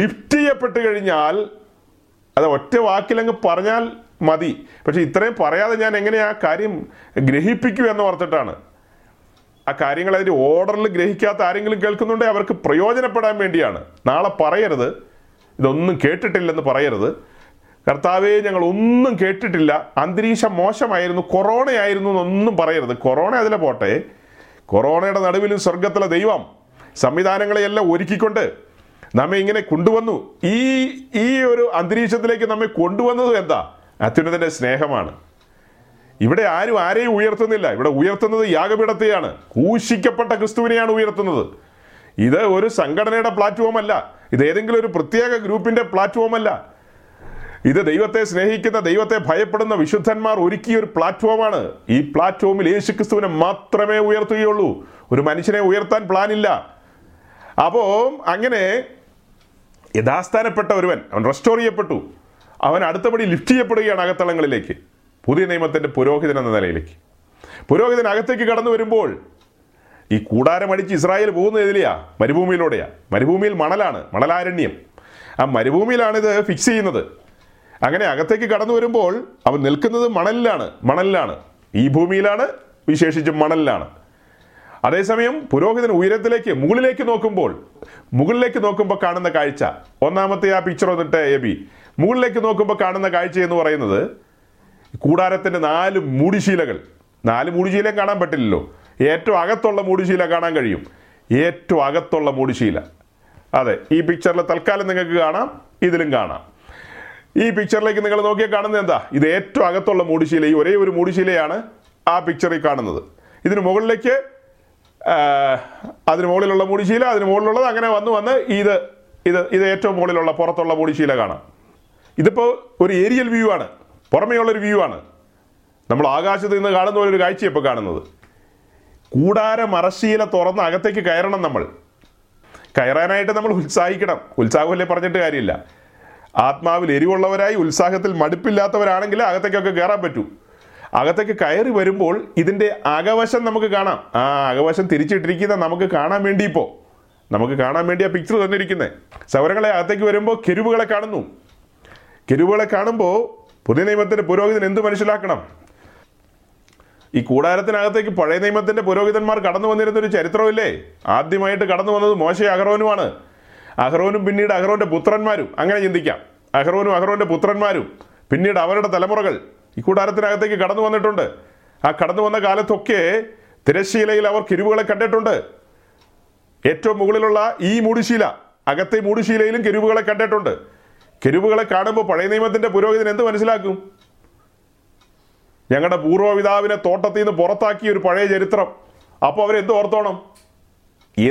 ലിഫ്റ്റ് ചെയ്യപ്പെട്ട് കഴിഞ്ഞാൽ അത് ഒറ്റ വാക്കിലങ്ങ് പറഞ്ഞാൽ മതി. പക്ഷെ ഇത്രയും പറയാതെ ഞാൻ എങ്ങനെയാ കാര്യം ഗ്രഹിപ്പിക്കൂ എന്ന് ഓർത്തിട്ടാണ്. ആ കാര്യങ്ങൾ അതിൻ്റെ ഓർഡറിൽ ഗ്രഹിക്കാത്ത ആരെങ്കിലും കേൾക്കുന്നുണ്ടെങ്കിൽ അവർക്ക് പ്രയോജനപ്പെടാൻ വേണ്ടിയാണ്. നാളെ പറയരുത് ഇതൊന്നും കേട്ടിട്ടില്ലെന്ന് പറയരുത്. കർത്താവേ, ഞങ്ങൾ ഒന്നും കേട്ടിട്ടില്ല, അന്തരീക്ഷം മോശമായിരുന്നു, കൊറോണയായിരുന്നു എന്നൊന്നും പറയരുത്. കൊറോണ അതിലെ പോട്ടെ, കൊറോണയുടെ നടുവിലും സ്വർഗത്തിലെ ദൈവം സംവിധാനങ്ങളെയെല്ലാം ഒരുക്കിക്കൊണ്ട് നമ്മെ ഇങ്ങനെ കൊണ്ടുവന്നു. ഈ ഒരു അന്തരീക്ഷത്തിലേക്ക് നമ്മെ കൊണ്ടുവന്നത് എന്താ? അത്യുന്നതൻ്റെ സ്നേഹമാണ്. ഇവിടെ ആരും ആരെയും ഉയർത്തുന്നില്ല. ഇവിടെ ഉയർത്തുന്നത് യാഗപീഠത്തെയാണ്, ക്രൂശിക്കപ്പെട്ട ക്രിസ്തുവിനെയാണ് ഉയർത്തുന്നത്. ഇത് ഒരു സംഘടനയുടെ പ്ലാറ്റ്ഫോം അല്ല, ഇത് ഏതെങ്കിലും ഒരു പ്രത്യേക ഗ്രൂപ്പിൻ്റെ പ്ലാറ്റ്ഫോം അല്ല, ഇത് ദൈവത്തെ സ്നേഹിക്കുന്ന, ദൈവത്തെ ഭയപ്പെടുന്ന വിശുദ്ധന്മാർ ഒരുക്കിയൊരു പ്ലാറ്റ്ഫോമാണ്. ഈ പ്ലാറ്റ്ഫോമിൽ യേശുക്രിസ്തുവിനെ മാത്രമേ ഉയർത്തുകയുള്ളൂ. ഒരു മനുഷ്യനെ ഉയർത്താൻ പ്ലാനില്ല. അപ്പോൾ അങ്ങനെ യഥാസ്ഥാനപ്പെട്ട ഒരുവൻ, അവൻ റെസ്റ്റോർ ചെയ്യപ്പെട്ടു, അവൻ അടുത്തപടി ലിഫ്റ്റ് ചെയ്യപ്പെടുകയാണ് അകത്തളങ്ങളിലേക്ക്, പുതിയ നിയമത്തിൻ്റെ പുരോഹിതൻ എന്ന നിലയിലേക്ക്. പുരോഹിതൻ അകത്തേക്ക് കടന്നു വരുമ്പോൾ ഈ കൂടാരമടിച്ച് ഇസ്രായേൽ പോകുന്നത് എതിലെയാ? മരുഭൂമിയിലൂടെയാണ്. മരുഭൂമിയിൽ മണലാണ്, മണലാരണ്യം. ആ മരുഭൂമിയിലാണിത് ഫിക്സ് ചെയ്യുന്നത്. അങ്ങനെ അകത്തേക്ക് കടന്നു വരുമ്പോൾ അവൻ നിൽക്കുന്നത് മണലിലാണ്, മണലിലാണ്, ഈ ഭൂമിയിലാണ്, വിശേഷിച്ചും മണലിലാണ്. അതേസമയം പുരോഹിതൻ ഉയരത്തിലേക്ക് മുകളിലേക്ക് നോക്കുമ്പോൾ കാണുന്ന കാഴ്ച, ഒന്നാമത്തെ ആ പിക്ചർ വന്നിട്ട് എബി, മുകളിലേക്ക് നോക്കുമ്പോൾ കാണുന്ന കാഴ്ച എന്ന് പറയുന്നത് കൂടാരത്തിൻ്റെ 4 മൂടിശീലകൾ. 4 മൂടിശീലയും കാണാൻ പറ്റില്ലല്ലോ, ഏറ്റവും അകത്തുള്ള മൂടിശീല കാണാൻ കഴിയും. ഏറ്റവും അകത്തുള്ള മൂടിശീല, അതെ, ഈ പിക്ചറിൽ തൽക്കാലം നിങ്ങൾക്ക് കാണാം, ഇതിലും കാണാം. ഈ പിക്ചറിലേക്ക് നിങ്ങൾ നോക്കിയാൽ കാണുന്നത് എന്താ? ഇത് ഏറ്റവും അകത്തുള്ള മൂടിശീല, ഈ ഒരേ ഒരു മൂടിശീലയാണ് ആ പിക്ചറിൽ കാണുന്നത്. അതിന് മുകളിലുള്ള മൂടിശീല, അതിന് മുകളിലുള്ളത്, അങ്ങനെ വന്ന് ഇത് ഏറ്റവും മുകളിലുള്ള പുറത്തുള്ള മൂടിശീല കാണാം. ഇതിപ്പോൾ ഒരു ഏരിയൽ വ്യൂ ആണ്, പുറമേയുള്ളൊരു വ്യൂ ആണ്. നമ്മൾ ആകാശത്ത് നിന്ന് കാണുന്ന പോലെ ഒരു കാഴ്ച ഇപ്പോൾ കാണുന്നത്. കൂടാര മറശ്ശീല തുറന്ന് അകത്തേക്ക് കയറണം. നമ്മൾ കയറാനായിട്ട് നമ്മൾ ഉത്സാഹിക്കണം. ഉത്സാഹമല്ലേ പറഞ്ഞിട്ട് കാര്യമില്ല. ആത്മാവിൽ എരിവുള്ളവരായി ഉത്സാഹത്തിൽ മടുപ്പില്ലാത്തവരാണെങ്കിൽ അകത്തേക്കൊക്കെ കയറാൻ പറ്റൂ. അകത്തേക്ക് കയറി വരുമ്പോൾ ഇതിൻ്റെ അകവശം നമുക്ക് കാണാം. ആ അകവശം തിരിച്ചിട്ടിരിക്കുന്ന നമുക്ക് കാണാൻ വേണ്ടി, ഇപ്പോൾ നമുക്ക് കാണാൻ വേണ്ടി ആ പിക്ചർ തന്നിരിക്കുന്നത്. സൗരങ്ങളെ അകത്തേക്ക് വരുമ്പോൾ കെരുവുകളെ കാണുന്നു. കെരുവുകളെ കാണുമ്പോൾ പുതിയ നിയമത്തിൻ്റെ പുരോഹിതൻ എന്ത് മനസ്സിലാക്കണം? ഈ കൂടാരത്തിനകത്തേക്ക് പഴയ നിയമത്തിൻ്റെ പുരോഹിതന്മാർ കടന്നു വന്നിരുന്നൊരു ചരിത്രമില്ലേ? ആദ്യമായിട്ട് കടന്നു വന്നത് മോശയും അഹ്റോനുമാണ്. അഹ്റോനും പിന്നീട് അഹ്റോൻ്റെ പുത്രന്മാരും, അങ്ങനെ ചിന്തിക്കാം. അഹ്റോനും അഹ്റോൻ്റെ പുത്രന്മാരും പിന്നീട് അവരുടെ തലമുറകൾ ഈ കൂടാരത്തിനകത്തേക്ക് കടന്നു വന്നിട്ടുണ്ട്. ആ കടന്നു വന്ന കാലത്തൊക്കെ തിരശ്ശീലയിൽ അവർ കെരുവുകളെ കണ്ടിട്ടുണ്ട്. ഏറ്റവും മുകളിലുള്ള ഈ മൂടിശീല, അകത്തെ മൂടിശീലയിലും കെരുവുകളെ കണ്ടിട്ടുണ്ട്. കെരുവുകളെ കാണുമ്പോൾ പഴയ നിയമത്തിൻ്റെ പുരോഹിതൻ എന്ത് മനസ്സിലാക്കും? ഞങ്ങളുടെ പൂർവ്വപിതാവിനെ തോട്ടത്തിൽ നിന്ന് പുറത്താക്കിയ ഒരു പഴയ ചരിത്രം. അപ്പോൾ അവരെന്ത് ഓർത്തോണം?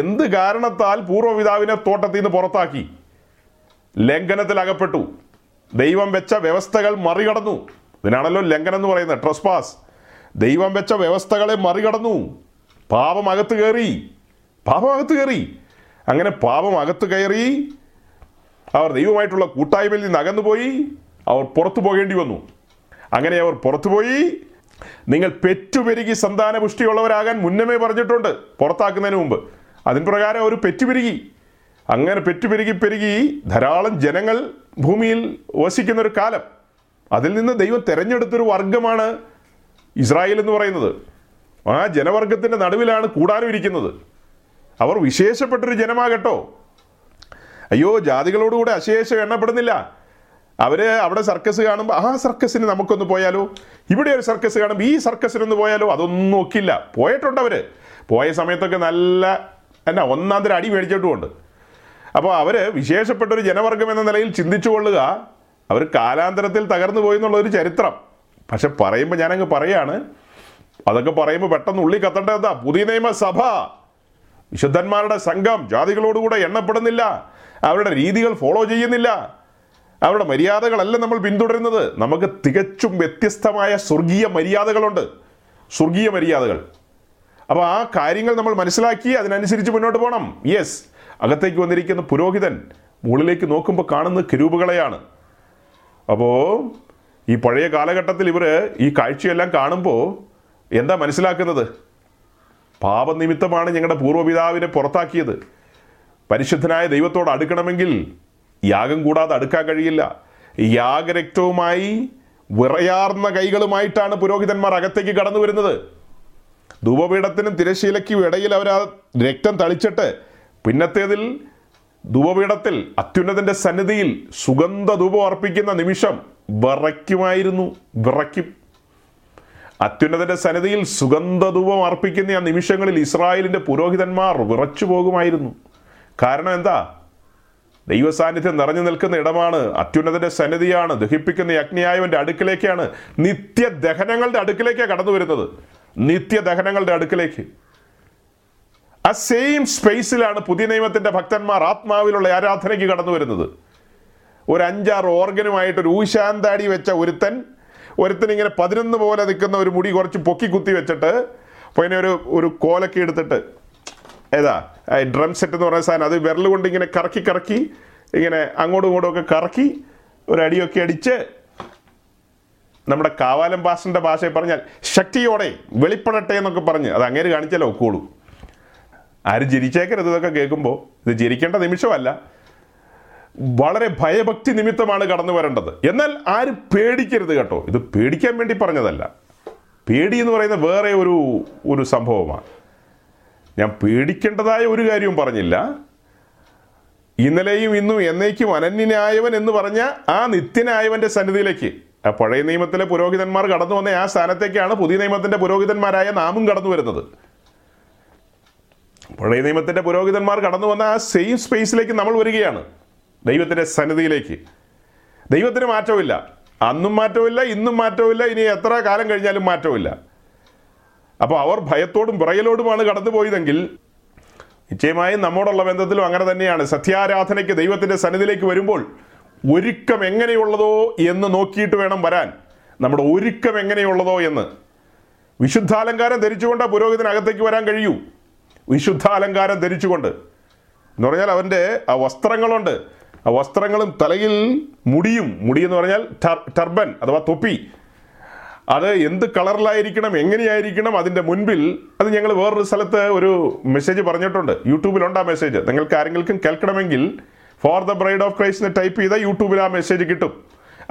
എന്ത് കാരണത്താൽ പൂർവ്വപിതാവിനെ തോട്ടത്തിൽ നിന്ന് പുറത്താക്കി? ലംഘനത്തിലകപ്പെട്ടു, ദൈവം വെച്ച വ്യവസ്ഥകൾ മറികടന്നു. ഇതിനാണല്ലോ ലംഘനം എന്ന് പറയുന്നത്, ട്രസ്പാസ്. ദൈവം വെച്ച വ്യവസ്ഥകളെ മറികടന്നു, പാപം അകത്ത് കയറി. അങ്ങനെ പാപം അകത്ത് കയറി അവർ ദൈവമായിട്ടുള്ള കൂട്ടായ്മയിൽ നിന്ന് അകന്നുപോയി. അവർ പുറത്തു പോകേണ്ടി വന്നു. അങ്ങനെ അവർ പുറത്തുപോയി. നിങ്ങൾ പെറ്റുപെരുകി സന്താനപുഷ്ടിയുള്ളവരാകാൻ മുന്നമേ പറഞ്ഞിട്ടുണ്ട്, പുറത്താക്കുന്നതിന് മുമ്പ്. അതിന് പ്രകാരം അവർ പെറ്റുപെരുകി. അങ്ങനെ പെറ്റുപെരുകി ധാരാളം ജനങ്ങൾ ഭൂമിയിൽ വസിക്കുന്നൊരു കാലം. അതിൽ നിന്ന് ദൈവം തിരഞ്ഞെടുത്തൊരു വർഗമാണ് ഇസ്രായേൽ എന്ന് പറയുന്നത്. ആ ജനവർഗത്തിൻ്റെ നടുവിലാണ് കൂടാരം ഇരിക്കുന്നത്. അവർ വിശേഷപ്പെട്ടൊരു ജനമാകട്ടോ. അയ്യോ, ജാതികളോടുകൂടെ അശേഷം എണ്ണപ്പെടുന്നില്ല. അവർ അവിടെ സർക്കസ് കാണുമ്പോൾ ആ സർക്കസിന് നമുക്കൊന്ന് പോയാലോ, ഇവിടെ ഒരു സർക്കസ് കാണുമ്പോൾ ഈ സർക്കസിനൊന്ന് പോയാലോ, അതൊന്നും നോക്കില്ല. പോയിട്ടുണ്ട് അവർ. പോയ സമയത്തൊക്കെ നല്ല ഒന്നാം തരം അടി മേടിച്ചിട്ടുമുണ്ട്. അപ്പോൾ അവർ വിശേഷപ്പെട്ടൊരു ജനവർഗം എന്ന നിലയിൽ ചിന്തിച്ചു കൊള്ളുക, അവർ കാലാന്തരത്തിൽ തകർന്നു പോയി എന്നുള്ളൊരു ചരിത്രം. പക്ഷെ പറയുമ്പോൾ ഞാനങ്ങ് പറയാണ്, അതൊക്കെ പറയുമ്പോൾ പെട്ടെന്ന് ഉള്ളി കത്തണ്ട. എന്താ? പുതിയ നിയമസഭ, വിശുദ്ധന്മാരുടെ സംഘം, ജാതികളോടുകൂടെ എണ്ണപ്പെടുന്നില്ല, അവരുടെ രീതികൾ ഫോളോ ചെയ്യുന്നില്ല, അവരുടെ മര്യാദകളല്ല നമ്മൾ പിന്തുടരുന്നത്. നമുക്ക് തികച്ചും വ്യത്യസ്തമായ സ്വർഗീയ മര്യാദകളുണ്ട്, സ്വർഗീയ മര്യാദകൾ. അപ്പോൾ ആ കാര്യങ്ങൾ നമ്മൾ മനസ്സിലാക്കി അതിനനുസരിച്ച് മുന്നോട്ട് പോകണം. യെസ്, അകത്തേക്ക് വന്നിരിക്കുന്ന പുരോഹിതൻ മുകളിലേക്ക് നോക്കുമ്പോൾ കാണുന്ന കെരൂബുകളെയാണ്. അപ്പോൾ ഈ പഴയ കാലഘട്ടത്തിൽ ഇവർ ഈ കാഴ്ചയെല്ലാം കാണുമ്പോൾ എന്താ മനസ്സിലാക്കുന്നത്? പാപനിമിത്തമാണ് ഞങ്ങളുടെ പൂർവ്വപിതാവിനെ പുറത്താക്കിയത്. പരിശുദ്ധനായ ദൈവത്തോട് അടുക്കണമെങ്കിൽ യാഗം കൂടാതെ അടുക്കാൻ കഴിയില്ല. യാഗരക്തവുമായി വിറയാർന്ന കൈകളുമായിട്ടാണ് പുരോഹിതന്മാർ അകത്തേക്ക് കടന്നു വരുന്നത്. ധൂപപീഠത്തിനും തിരശീലയ്ക്കും ഇടയിൽ അവർ ആ രക്തം തളിച്ചിട്ട് പിന്നത്തേതിൽ ധൂപപീഠത്തിൽ അത്യുന്നതൻ്റെ സന്നിധിയിൽ സുഗന്ധ ധൂപം അർപ്പിക്കുന്ന നിമിഷം വിറയ്ക്കുമായിരുന്നു. വിറയ്ക്കും. അത്യുന്നതൻ്റെ സന്നിധിയിൽ സുഗന്ധ ധൂപം അർപ്പിക്കുന്ന ആ നിമിഷങ്ങളിൽ ഇസ്രായേലിൻ്റെ പുരോഹിതന്മാർ വിറച്ചു പോകുമായിരുന്നു. കാരണം എന്താ? ദൈവസാന്നിധ്യം നിറഞ്ഞു നിൽക്കുന്ന ഇടമാണ്, അത്യുന്നതൻ്റെ സന്നിധിയാണ്, ദഹിപ്പിക്കുന്ന യജ്ഞയായവൻ്റെ അടുക്കിലേക്കാണ്, നിത്യദഹനങ്ങളുടെ അടുക്കിലേക്കാണ് കടന്നു വരുന്നത്. നിത്യദഹനങ്ങളുടെ അടുക്കിലേക്ക്. ആ സെയിം സ്പേസിലാണ് പുതിയ നിയമത്തിൻ്റെ ഭക്തന്മാർ ആത്മാവിലുള്ള ആരാധനയ്ക്ക് കടന്നു വരുന്നത്. ഒരു 5-6 ഓർഗനുമായിട്ടൊരു ഊശാന്താടി വെച്ച ഒരുത്തനിങ്ങനെ 11 പോലെ നിൽക്കുന്ന ഒരു മുടി കുറച്ച് പൊക്കി കുത്തി വെച്ചിട്ട്, പിന്നെ ഒരു കോലൊക്കെ എടുത്തിട്ട് ഏതാ ഡ്രം സെറ്റ് എന്ന് പറയുന്ന സാധനം. അത് വിരൽ കൊണ്ട് ഇങ്ങനെ കറക്കി കറക്കി ഇങ്ങനെ അങ്ങോട്ടും ഇങ്ങോട്ടും ഒക്കെ കറക്കി ഒരടിയൊക്കെ അടിച്ച്, നമ്മുടെ കാവാലം പാസ്റ്ററിൻ്റെ ഭാഷയിൽ പറഞ്ഞാൽ ശക്തിയോടെ വെളിപ്പെടട്ടെ എന്നൊക്കെ പറഞ്ഞ് അത് അങ്ങേര് കാണിച്ചാലോ ഒക്കുള്ളൂ. ആരും ചിരിച്ചേക്കരുത് ഇതൊക്കെ കേൾക്കുമ്പോൾ. ഇത് ചിരിക്കേണ്ട നിമിഷമല്ല, വളരെ ഭയഭക്തി നിമിത്തമാണ് കടന്നു വരേണ്ടത്. എന്നാൽ ആരും പേടിക്കരുത് കേട്ടോ. ഇത് പേടിക്കാൻ വേണ്ടി പറഞ്ഞതല്ല. പേടി എന്ന് പറയുന്ന വേറെ ഒരു സംഭവമാണ്. ഞാൻ പേടിക്കേണ്ടതായ ഒരു കാര്യവും പറഞ്ഞില്ല. ഇന്നലെയും ഇന്നും എന്നേക്കും അനന്യനായവൻ എന്ന് പറഞ്ഞ ആ നിത്യനായവൻ്റെ സന്നിധിയിലേക്ക് ആ പഴയ നിയമത്തിലെ പുരോഹിതന്മാർ കടന്നു വന്ന ആ സ്ഥാനത്തേക്കാണ് പുതിയ നിയമത്തിൻ്റെ പുരോഹിതന്മാരായ നാമും കടന്നു വരുന്നത്. പഴയ നിയമത്തിൻ്റെ പുരോഹിതന്മാർ കടന്നു വന്ന ആ സെയിം സ്പേസിലേക്ക് നമ്മൾ വരികയാണ്, ദൈവത്തിൻ്റെ സന്നിധിയിലേക്ക്. ദൈവത്തിന് മാറ്റമില്ല, അന്നും മാറ്റമില്ല, ഇന്നും മാറ്റമില്ല, ഇനി എത്ര കാലം കഴിഞ്ഞാലും മാറ്റമില്ല. അപ്പോൾ അവർ ഭയത്തോടും വിറയലോടുമാണ് കടന്നുപോയതെങ്കിൽ നിശ്ചയമായും നമ്മോടുള്ള ബന്ധത്തിലും അങ്ങനെ തന്നെയാണ്. സത്യാരാധനയ്ക്ക് ദൈവത്തിൻ്റെ സന്നിധിയിലേക്ക് വരുമ്പോൾ ഒരുക്കം എങ്ങനെയുള്ളതോ എന്ന് നോക്കിയിട്ട് വേണം വരാൻ. നമ്മുടെ ഒരുക്കം എങ്ങനെയുള്ളതോ എന്ന്. വിശുദ്ധാലങ്കാരം ധരിച്ചുകൊണ്ട് പുരോഹിതനകത്തേക്ക് വരാൻ കഴിയൂ. വിശുദ്ധാലങ്കാരം ധരിച്ചുകൊണ്ട് എന്ന് പറഞ്ഞാൽ അവൻ്റെ ആ വസ്ത്രങ്ങളുണ്ട്, ആ വസ്ത്രങ്ങളും തലയിൽ മുടിയും, മുടിയെന്ന് പറഞ്ഞാൽ ടർബൻ അഥവാ തൊപ്പി. അത് എന്ത് കളറിലായിരിക്കണം, എങ്ങനെയായിരിക്കണം അതിൻ്റെ മുൻപിൽ. അത് ഞങ്ങൾ വേറൊരു സ്ഥലത്ത് ഒരു മെസ്സേജ് പറഞ്ഞിട്ടുണ്ട്, യൂട്യൂബിലുണ്ട് ആ മെസ്സേജ്. നിങ്ങൾക്ക് ആരെങ്കിലും കേൾക്കണമെങ്കിൽ ഫോർ ദ ബ്രൈഡ് ഓഫ് ക്രൈസ്റ്റിനെ ടൈപ്പ് ചെയ്താൽ യൂട്യൂബിൽ ആ മെസ്സേജ് കിട്ടും.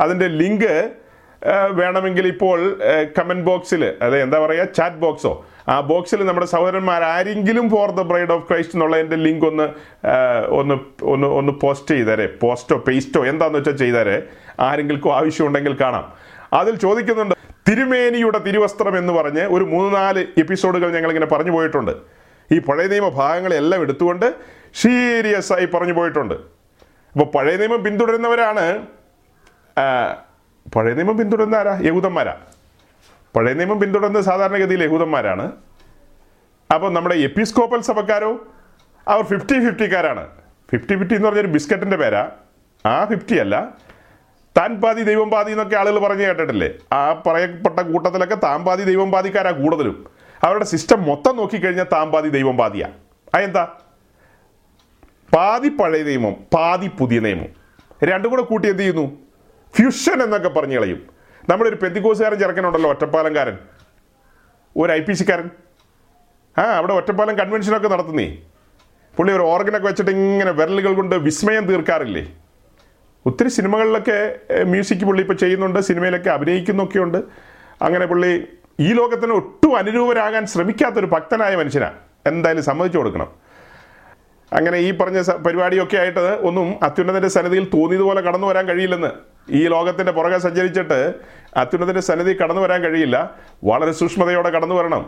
അതിൻ്റെ ലിങ്ക് വേണമെങ്കിൽ ഇപ്പോൾ കമൻറ്റ് ബോക്സിൽ, അതെ എന്താ പറയുക, ചാറ്റ് ബോക്സോ ആ ബോക്സിൽ നമ്മുടെ സഹോദരന്മാരാരെങ്കിലും for the bride of Christ എന്നുള്ളതിൻ്റെ ലിങ്ക് ഒന്ന് ഒന്ന് ഒന്ന് ഒന്ന് പോസ്റ്റ് ചെയ്തേരെ, പോസ്റ്റോ പേസ്റ്റോ എന്താണെന്ന് വെച്ചാൽ ചെയ്തേരെ. ആരെങ്കിലും ആവശ്യമുണ്ടെങ്കിൽ കാണാം. അതിൽ ചോദിക്കുന്നുണ്ട് തിരുമേനിയുടെ തിരുവസ്ത്രം എന്ന് പറഞ്ഞ് ഒരു 3-4 എപ്പിസോഡുകൾ ഞങ്ങളിങ്ങനെ പറഞ്ഞു പോയിട്ടുണ്ട്. ഈ പഴയ നിയമ ഭാഗങ്ങളെല്ലാം എടുത്തുകൊണ്ട് സീരിയസ് ആയി പറഞ്ഞു പോയിട്ടുണ്ട്. അപ്പോൾ പഴയ നിയമം പിന്തുടരുന്നവരാണ്, പഴയ നിയമം പിന്തുടരുന്ന ആരാ? യഹൂദന്മാരാ. പഴയ നിയമം പിന്തുടരുന്നത് സാധാരണഗതിയിൽ യഹൂദന്മാരാണ്. അപ്പോൾ നമ്മുടെ എപ്പിസ്കോപ്പൽ സഭക്കാരോ അവർ 50-50-കാരാണ്. 50-50 എന്ന് പറഞ്ഞൊരു ബിസ്ക്കറ്റിൻ്റെ പേരാ. ആ 50 അല്ല, താൻ പാതി ദൈവം പാതി എന്നൊക്കെ ആളുകൾ പറഞ്ഞു കേട്ടിട്ടില്ലേ? ആ പറയപ്പെട്ട കൂട്ടത്തിലൊക്കെ താൻ പാതി ദൈവം പാതിക്കാരാ കൂടുതലും. അവരുടെ സിസ്റ്റം മൊത്തം നോക്കിക്കഴിഞ്ഞാൽ താൻ പാതി ദൈവം പാതിയാ. അതെന്താ? പാതി പഴയ നിയമം, പാതി പുതിയ നിയമം, രണ്ടും കൂടെ കൂട്ടി എന്ത് ചെയ്യുന്നു? ഫ്യൂഷൻ എന്നൊക്കെ പറഞ്ഞു കളയും. നമ്മുടെ ഒരു പെന്തിക്കോസുകാരൻ ചെറുക്കനുണ്ടല്ലോ, ഒറ്റപ്പാലംകാരൻ, ഒരു IPC-കാരൻ. അവിടെ ഒറ്റപ്പാലം കൺവെൻഷനൊക്കെ നടത്തുന്നേ. പുള്ളി ഒരു ഓർഗനൊക്കെ വെച്ചിട്ട് ഇങ്ങനെ വിരലുകൾ കൊണ്ട് വിസ്മയം തീർക്കാറില്ലേ? ഒത്തിരി സിനിമകളിലൊക്കെ മ്യൂസിക് പുള്ളി ഇപ്പോൾ ചെയ്യുന്നുണ്ട്, സിനിമയിലൊക്കെ അഭിനയിക്കുന്നൊക്കെ ഉണ്ട്. അങ്ങനെ പുള്ളി ഈ ലോകത്തിന് ഒട്ടും അനുരൂപരാകാൻ ശ്രമിക്കാത്തൊരു ഭക്തനായ മനുഷ്യനാണ്, എന്തായാലും സമ്മതിച്ചു കൊടുക്കണം. അങ്ങനെ ഈ പറഞ്ഞ പരിപാടിയൊക്കെ ആയിട്ട് ഒന്നും അത്യുന്നതൻ്റെ സന്നിധിയിൽ തോന്നിയതുപോലെ കടന്നു വരാൻ കഴിയില്ലെന്ന്. ഈ ലോകത്തിൻ്റെ പുറകെ സഞ്ചരിച്ചിട്ട് അത്യുന്നതൻ്റെ സന്നിധി കടന്നു വരാൻ കഴിയില്ല. വളരെ സൂക്ഷ്മതയോടെ കടന്നു വരണം.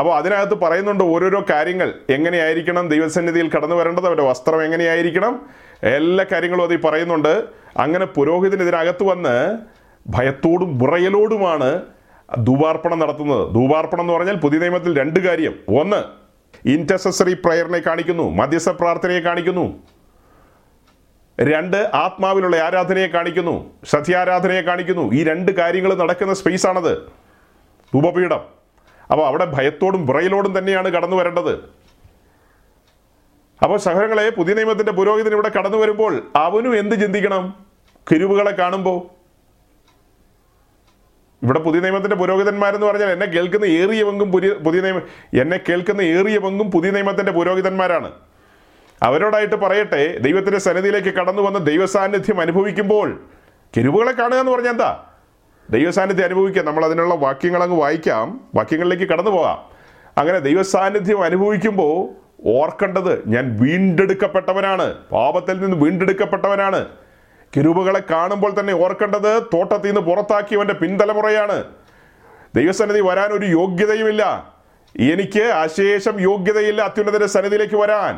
അപ്പോൾ അതിനകത്ത് പറയുന്നുണ്ട് ഓരോരോ കാര്യങ്ങൾ. എങ്ങനെയായിരിക്കണം ദൈവസന്നിധിയിൽ കടന്നു വരേണ്ടത്, അവരുടെ വസ്ത്രം എങ്ങനെയായിരിക്കണം, എല്ലാ കാര്യങ്ങളും അത് പറയുന്നുണ്ട്. അങ്ങനെ പുരോഹിതൻ ഇതിനകത്ത് വന്ന് ഭയത്തോടും വിറയലോടുമാണ് ധൂപാർപ്പണം നടത്തുന്നത്. ധൂപാർപ്പണം എന്ന് പറഞ്ഞാൽ പുതിയ നിയമത്തിൽ 2 കാര്യം. ഒന്ന്, ഇന്റർസെസറി പ്രയറിനെ കാണിക്കുന്നു, മധ്യസ്ഥ പ്രാർത്ഥനയെ കാണിക്കുന്നു. 2, ആത്മാവിലുള്ള ആരാധനയെ കാണിക്കുന്നു, സത്യാരാധനയെ കാണിക്കുന്നു. ഈ 2 കാര്യങ്ങൾ നടക്കുന്ന സ്പേസാണത്, ധൂപപീഠം. അപ്പോൾ അവിടെ ഭയത്തോടും വിറയലോടും തന്നെയാണ് കടന്നു വരേണ്ടത്. അപ്പോൾ സഹോദരങ്ങളെ, പുതിയ നിയമത്തിൻ്റെ പുരോഹിതൻ ഇവിടെ കടന്നു വരുമ്പോൾ അവനും എന്ത് ചിന്തിക്കണം? കിരുവുകളെ കാണുമ്പോൾ ഇവിടെ പുതിയ നിയമത്തിൻ്റെ പുരോഹിതന്മാരെന്ന് പറഞ്ഞാൽ എന്നെ കേൾക്കുന്ന ഏറിയ പങ്കും പുതിയ നിയമത്തിൻ്റെ പുരോഹിതന്മാരാണ്. അവരോടായിട്ട് പറയട്ടെ, ദൈവത്തിൻ്റെ സന്നിധിയിലേക്ക് കടന്നു വന്ന് ദൈവസാന്നിധ്യം അനുഭവിക്കുമ്പോൾ കിരുവുകളെ കാണുക എന്ന് പറഞ്ഞാൽ എന്താ? ദൈവസാന്നിധ്യം അനുഭവിക്കുക. നമ്മൾ അതിനുള്ള വാക്യങ്ങളങ്ങ് വായിക്കാം, വാക്യങ്ങളിലേക്ക് കടന്നു പോകാം. അങ്ങനെ ദൈവസാന്നിധ്യം അനുഭവിക്കുമ്പോൾ ഓർക്കേണ്ടത്, ഞാൻ വീണ്ടെടുക്കപ്പെട്ടവനാണ്, പാപത്തിൽ നിന്ന് വീണ്ടെടുക്കപ്പെട്ടവനാണ്. കിരുവുകളെ കാണുമ്പോൾ തന്നെ ഓർക്കേണ്ടത്, തോട്ടത്തിൽ നിന്ന് പുറത്താക്കിയവൻ്റെ പിൻതലമുറയാണ്. ദൈവസന്നിധി വരാൻ ഒരു യോഗ്യതയുമില്ല. എനിക്ക് അശേഷം യോഗ്യതയില്ല അത്യുന്നതൻ്റെ സന്നിധിയിലേക്ക് വരാൻ.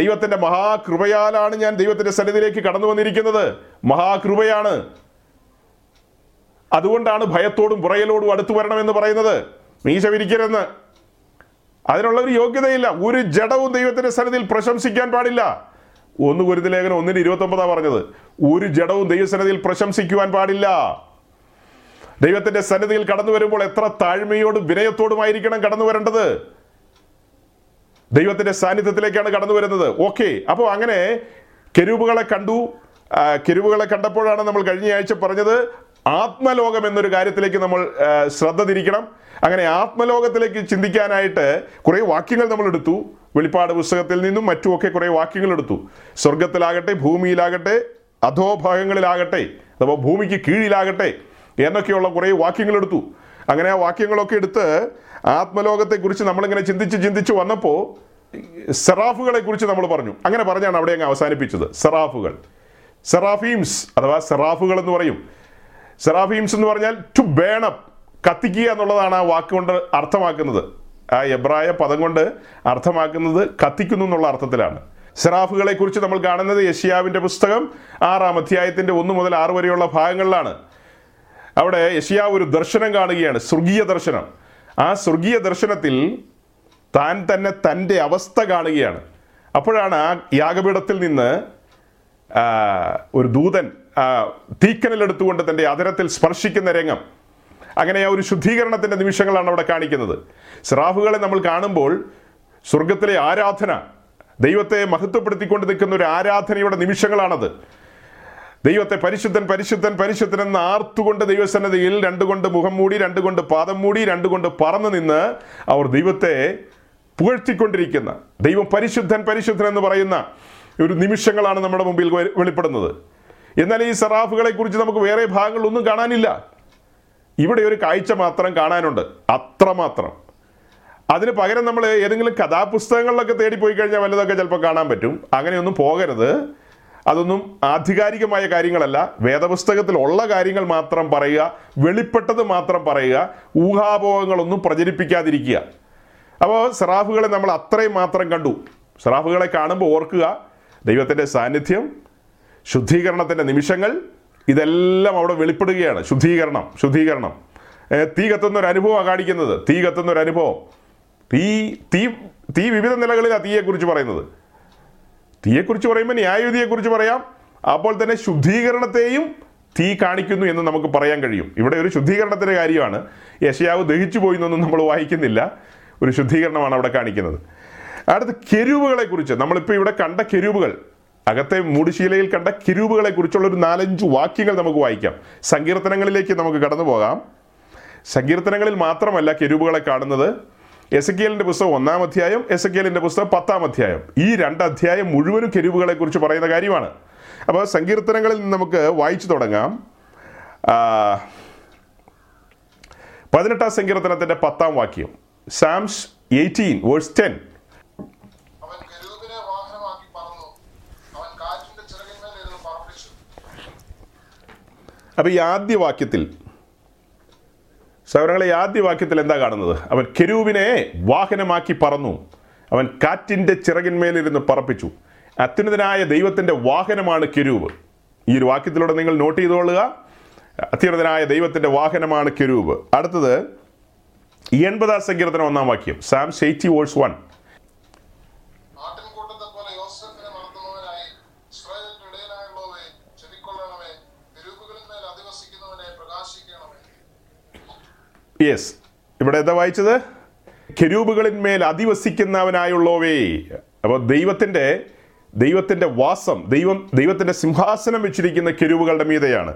ദൈവത്തിൻ്റെ മഹാകൃപയാലാണ് ഞാൻ ദൈവത്തിൻ്റെ സന്നിധിയിലേക്ക് കടന്നു വന്നിരിക്കുന്നത്. മഹാകൃപയാണ്. അതുകൊണ്ടാണ് ഭയത്തോടും വിറയലോടും അടുത്തു വരണമെന്ന് പറയുന്നത്. മീശ വിരിക്കരുതെന്ന്. അതിനുള്ള ഒരു യോഗ്യതയില്ല. ഒരു ജഡവും ദൈവത്തിൻ്റെ സന്നിധിയിൽ പ്രശംസിക്കാൻ പാടില്ല. 1 കൊരിന്ത്യർ ലേഖനം 1:29 പറഞ്ഞത്, ഒരു ജഡവും ദൈവസന്നിധിയിൽ പ്രശംസിക്കുവാൻ പാടില്ല. ദൈവത്തിൻ്റെ സന്നിധിയിൽ കടന്നു വരുമ്പോൾ എത്ര താഴ്മയോടും വിനയത്തോടുമായിരിക്കണം കടന്നു വരേണ്ടത്. ദൈവത്തിന്റെ സാന്നിധ്യത്തിലേക്കാണ് കടന്നു വരുന്നത്. ഓക്കെ, അപ്പോൾ അങ്ങനെ കെരൂബുകളെ കണ്ടു. കെരൂബുകളെ കണ്ടപ്പോഴാണ് നമ്മൾ കഴിഞ്ഞ ആഴ്ച പറഞ്ഞത് ആത്മലോകം എന്നൊരു കാര്യത്തിലേക്ക് നമ്മൾ ശ്രദ്ധ തിരിക്കണം. അങ്ങനെ ആത്മലോകത്തിലേക്ക് ചിന്തിക്കാനായിട്ട് കുറേ വാക്യങ്ങൾ നമ്മൾ എടുത്തു, വെളിപ്പാട് പുസ്തകത്തിൽ നിന്നും മറ്റുമൊക്കെ കുറേ വാക്യങ്ങൾ എടുത്തു. സ്വർഗത്തിലാകട്ടെ, ഭൂമിയിലാകട്ടെ, അധോഭാഗങ്ങളിലാകട്ടെ, അഥവാ ഭൂമിക്ക് കീഴിലാകട്ടെ എന്നൊക്കെയുള്ള കുറേ വാക്യങ്ങൾ എടുത്തു. അങ്ങനെ ആ വാക്യങ്ങളൊക്കെ എടുത്ത് ആത്മലോകത്തെക്കുറിച്ച് നമ്മളിങ്ങനെ ചിന്തിച്ച് ചിന്തിച്ച് വന്നപ്പോൾ സെറാഫുകളെ കുറിച്ച് നമ്മൾ പറഞ്ഞു. അങ്ങനെ പറഞ്ഞാണ് അവിടെ അങ്ങ് അവസാനിപ്പിച്ചത്. സെറാഫുകൾ, സെറാഫീംസ് അഥവാ സെറാഫുകൾ എന്ന് പറയും. സെറാഫീംസ് എന്ന് പറഞ്ഞാൽ ടു ബേൺ അപ്പ്, കത്തിക്കുക എന്നുള്ളതാണ് ആ വാക്കുകൊണ്ട് അർത്ഥമാക്കുന്നത്. ആ എബ്രായ പദം കൊണ്ട് അർത്ഥമാക്കുന്നത് കത്തിക്കുന്നു എന്നുള്ള അർത്ഥത്തിലാണ്. സെറാഫുകളെ കുറിച്ച് നമ്മൾ കാണുന്നത് യെശയ്യാവിൻ്റെ പുസ്തകം 6-ാം അധ്യായത്തിൻ്റെ 1 മുതൽ 6 വരെയുള്ള ഭാഗങ്ങളിലാണ്. അവിടെ യെശയ്യാവ് ഒരു ദർശനം കാണുകയാണ്, സ്വർഗീയ ദർശനം. ആ സ്വർഗീയ ദർശനത്തിൽ താൻ തന്നെ തൻ്റെ അവസ്ഥ കാണുകയാണ്. അപ്പോഴാണ് ആ യാഗപീഠത്തിൽ നിന്ന് ഒരു ദൂതൻ തീക്കനലെടുത്തുകൊണ്ട് തൻ്റെ അധരത്തിൽ സ്പർശിക്കുന്ന രംഗം. അങ്ങനെ ആ ഒരു ശുദ്ധീകരണത്തിൻ്റെ നിമിഷങ്ങളാണ് അവിടെ കാണിക്കുന്നത്. സ്രാഫുകളെ നമ്മൾ കാണുമ്പോൾ സ്വർഗത്തിലെ ആരാധന, ദൈവത്തെ മഹത്വപ്പെടുത്തിക്കൊണ്ട് നിൽക്കുന്ന ഒരു ആരാധനയുടെ നിമിഷങ്ങളാണത്. ദൈവത്തെ പരിശുദ്ധൻ പരിശുദ്ധൻ പരിശുദ്ധൻ എന്ന് ആർത്തുകൊണ്ട് ദൈവസന്നതിയിൽ 2 കൊണ്ട് മുഖം മൂടി, 2 കൊണ്ട് പാദം മൂടി, 2 കൊണ്ട് പറന്നു നിന്ന് അവർ ദൈവത്തെ പുകഴ്ത്തിക്കൊണ്ടിരിക്കുന്ന, ദൈവം പരിശുദ്ധൻ പരിശുദ്ധൻ എന്ന് പറയുന്ന ഒരു നിമിഷങ്ങളാണ് നമ്മുടെ മുമ്പിൽ വെളിപ്പെടുന്നത്. എന്നാൽ ഈ സെറാഫുകളെ കുറിച്ച് നമുക്ക് വേറെ ഭാഗങ്ങളൊന്നും കാണാനില്ല. ഇവിടെ ഒരു കാഴ്ച മാത്രം കാണാനുണ്ട്, അത്രമാത്രം. അതിന് പകരം നമ്മൾ ഏതെങ്കിലും കഥാപുസ്തകങ്ങളിലൊക്കെ തേടിപ്പോയി കഴിഞ്ഞാൽ വല്ലതൊക്കെ ചിലപ്പോൾ കാണാൻ പറ്റും. അങ്ങനെയൊന്നും പോകരുത്. അതൊന്നും ആധികാരികമായ കാര്യങ്ങളല്ല. വേദപുസ്തകത്തിലുള്ള കാര്യങ്ങൾ മാത്രം പറയുക, വെളിപ്പെട്ടത് മാത്രം പറയുക, ഊഹാപോഹങ്ങളൊന്നും പ്രചരിപ്പിക്കാതിരിക്കുക. അപ്പോൾ സെറാഫുകളെ നമ്മൾ അത്രയും മാത്രം കണ്ടു. സെറാഫുകളെ കാണുമ്പോൾ ഓർക്കുക, ദൈവത്തിൻ്റെ സാന്നിധ്യം, ശുദ്ധീകരണത്തിൻ്റെ നിമിഷങ്ങൾ, ഇതെല്ലാം അവിടെ വെളിപ്പെടുകയാണ്. ശുദ്ധീകരണം തീ കത്തുന്നൊരു അനുഭവമാണ് കാണിക്കുന്നത്. തീ കത്തുന്നൊരനുഭവം. തീ വിവിധ നിലകളിലാണ് തീയെക്കുറിച്ച് പറയുന്നത്. തീയെക്കുറിച്ച് പറയുമ്പോൾ ന്യായവിധിയെക്കുറിച്ച് പറയാം. അപ്പോൾ തന്നെ ശുദ്ധീകരണത്തെയും തീ കാണിക്കുന്നു എന്ന് നമുക്ക് പറയാൻ കഴിയും. ഇവിടെ ഒരു ശുദ്ധീകരണത്തിൻ്റെ കാര്യമാണ്. യെശയ്യാവ് ദഹിച്ചു പോയി എന്നൊന്നും നമ്മൾ വായിക്കുന്നില്ല. ഒരു ശുദ്ധീകരണമാണ് അവിടെ കാണിക്കുന്നത്. അടുത്ത കെരൂബുകളെ കുറിച്ച് നമ്മളിപ്പോൾ ഇവിടെ കണ്ട കെരൂബുകൾ, അകത്തെ മൂടുശീലയിൽ കണ്ട കെരൂബുകളെ കുറിച്ചുള്ള ഒരു 4-5 വാക്യങ്ങൾ നമുക്ക് വായിക്കാം. സങ്കീർത്തനങ്ങളിലേക്ക് നമുക്ക് കടന്നു പോകാം. സങ്കീർത്തനങ്ങളിൽ മാത്രമല്ല കെരൂബുകളെ കാണുന്നത്. എസെക്കിയേലിന്റെ പുസ്തകം 1-ാം അധ്യായം, എസെക്കിയേലിന്റെ പുസ്തകം 10-ാം അധ്യായം, ഈ 2 അധ്യായം മുഴുവനും കെരൂബുകളെ കുറിച്ച് പറയുന്ന കാര്യമാണ്. അപ്പോൾ സങ്കീർത്തനങ്ങളിൽ നമുക്ക് വായിച്ചു തുടങ്ങാം. 18-ാം സങ്കീർത്തനത്തിൻ്റെ 10-ാം വാക്യം, Psalms 18 verse 10. അപ്പോൾ ഈ ആദ്യ വാക്യത്തിൽ എന്താ കാണുന്നത്? അവൻ കെരൂബിനെ വാഹനമാക്കി പറന്നു, അവൻ കാറ്റിൻ്റെ ചിറകിന്മേലിരുന്ന് പറപ്പിച്ചു. അത്യുന്നതനായ ദൈവത്തിൻ്റെ വാഹനമാണ് കെരൂബ്. ഈ ഒരു വാക്യത്തിലൂടെ നിങ്ങൾ നോട്ട് ചെയ്തുകൊള്ളുക, അത്യുന്നതനായ ദൈവത്തിൻ്റെ വാഹനമാണ് കെരൂബ്. അടുത്തത് 80-ാം സങ്കീർത്തനം 1-ാം വാക്യം, Psalms 80 verse 1. യെസ്, ഇവിടെ എന്താ വായിച്ചത്? കെരൂബുകളിന്മേൽ അധിവസിക്കുന്നവനായുള്ളവേ. അപ്പോൾ ദൈവത്തിൻ്റെ വാസം, ദൈവത്തിൻ്റെ സിംഹാസനം വെച്ചിരിക്കുന്ന കെരൂബുകളുടെ മീതെയാണ്.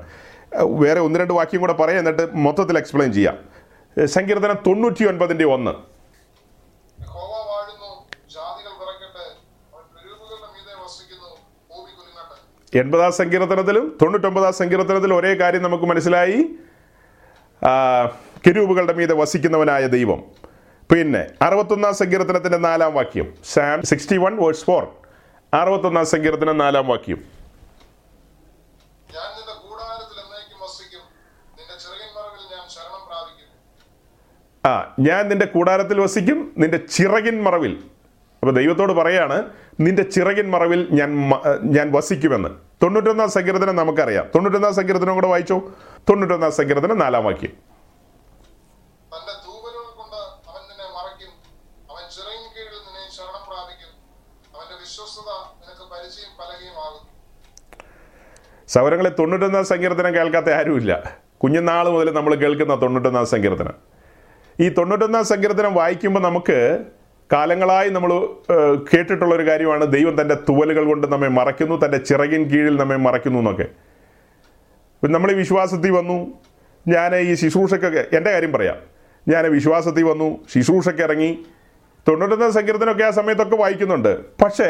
വേറെ 1-2 വാക്യം കൂടെ പറയാം, എന്നിട്ട് മൊത്തത്തിൽ എക്സ്പ്ലെയിൻ ചെയ്യാം. സങ്കീർത്തനം 99:1. എൺപതാം സങ്കീർത്തനത്തിലും 99-ാം സങ്കീർത്തനത്തിലും ഒരേ കാര്യം നമുക്ക് മനസ്സിലായി. കെരൂബുകളുടെ മീതെ വസിക്കുന്നവനായ ദൈവം. പിന്നെ 61-ാം സങ്കീർത്തനത്തിൻ്റെ 4-ാം വാക്യം, Psalm 61 verse 4. 61-ാം സങ്കീർത്തനം 4-ാം വാക്യം. ഞാൻ നിന്റെ കൂടാരത്തിൽ വസിക്കും, നിന്റെ ചിറകിൻ മറവിൽ. അപ്പോൾ ദൈവത്തോട് പറയാണ്, നിന്റെ ചിറകിൻ മറവിൽ ഞാൻ വസിക്കുമെന്ന്. 91-ാം സങ്കീർത്തനം നമുക്കറിയാം. 91-ാം സങ്കീർത്തനം കൂടെ വായിച്ചോ. 91-ാം സങ്കീർത്തനം 4-ാം വാക്യം. സൗരങ്ങളെ 91-ാം സങ്കീർത്തനം കേൾക്കാത്ത ആരുമില്ല. കുഞ്ഞുനാൾ മുതൽ നമ്മൾ കേൾക്കുന്ന 91-ാം സങ്കീർത്തനം. ഈ 91-ാം സങ്കീർത്തനം വായിക്കുമ്പോൾ നമുക്ക് കാലങ്ങളായി നമ്മൾ കേട്ടിട്ടുള്ളൊരു കാര്യമാണ് ദൈവം തൻ്റെ തൂവലുകൾ കൊണ്ട് നമ്മെ മറയ്ക്കുന്നു, തൻ്റെ ചിറകിൻ കീഴിൽ നമ്മെ മറയ്ക്കുന്നു എന്നൊക്കെ. നമ്മൾ ഈ വിശ്വാസത്തിൽ വന്നു, ഞാൻ ഈ ശുശ്രൂഷയ്ക്കൊക്കെ, എൻ്റെ കാര്യം പറയാം, ഞാൻ വിശ്വാസത്തിൽ വന്നു, ശുശ്രൂഷയ്ക്ക് ഇറങ്ങി, 91 സങ്കീർത്തനമൊക്കെ ആ സമയത്തൊക്കെ വായിക്കുന്നുണ്ട്. പക്ഷേ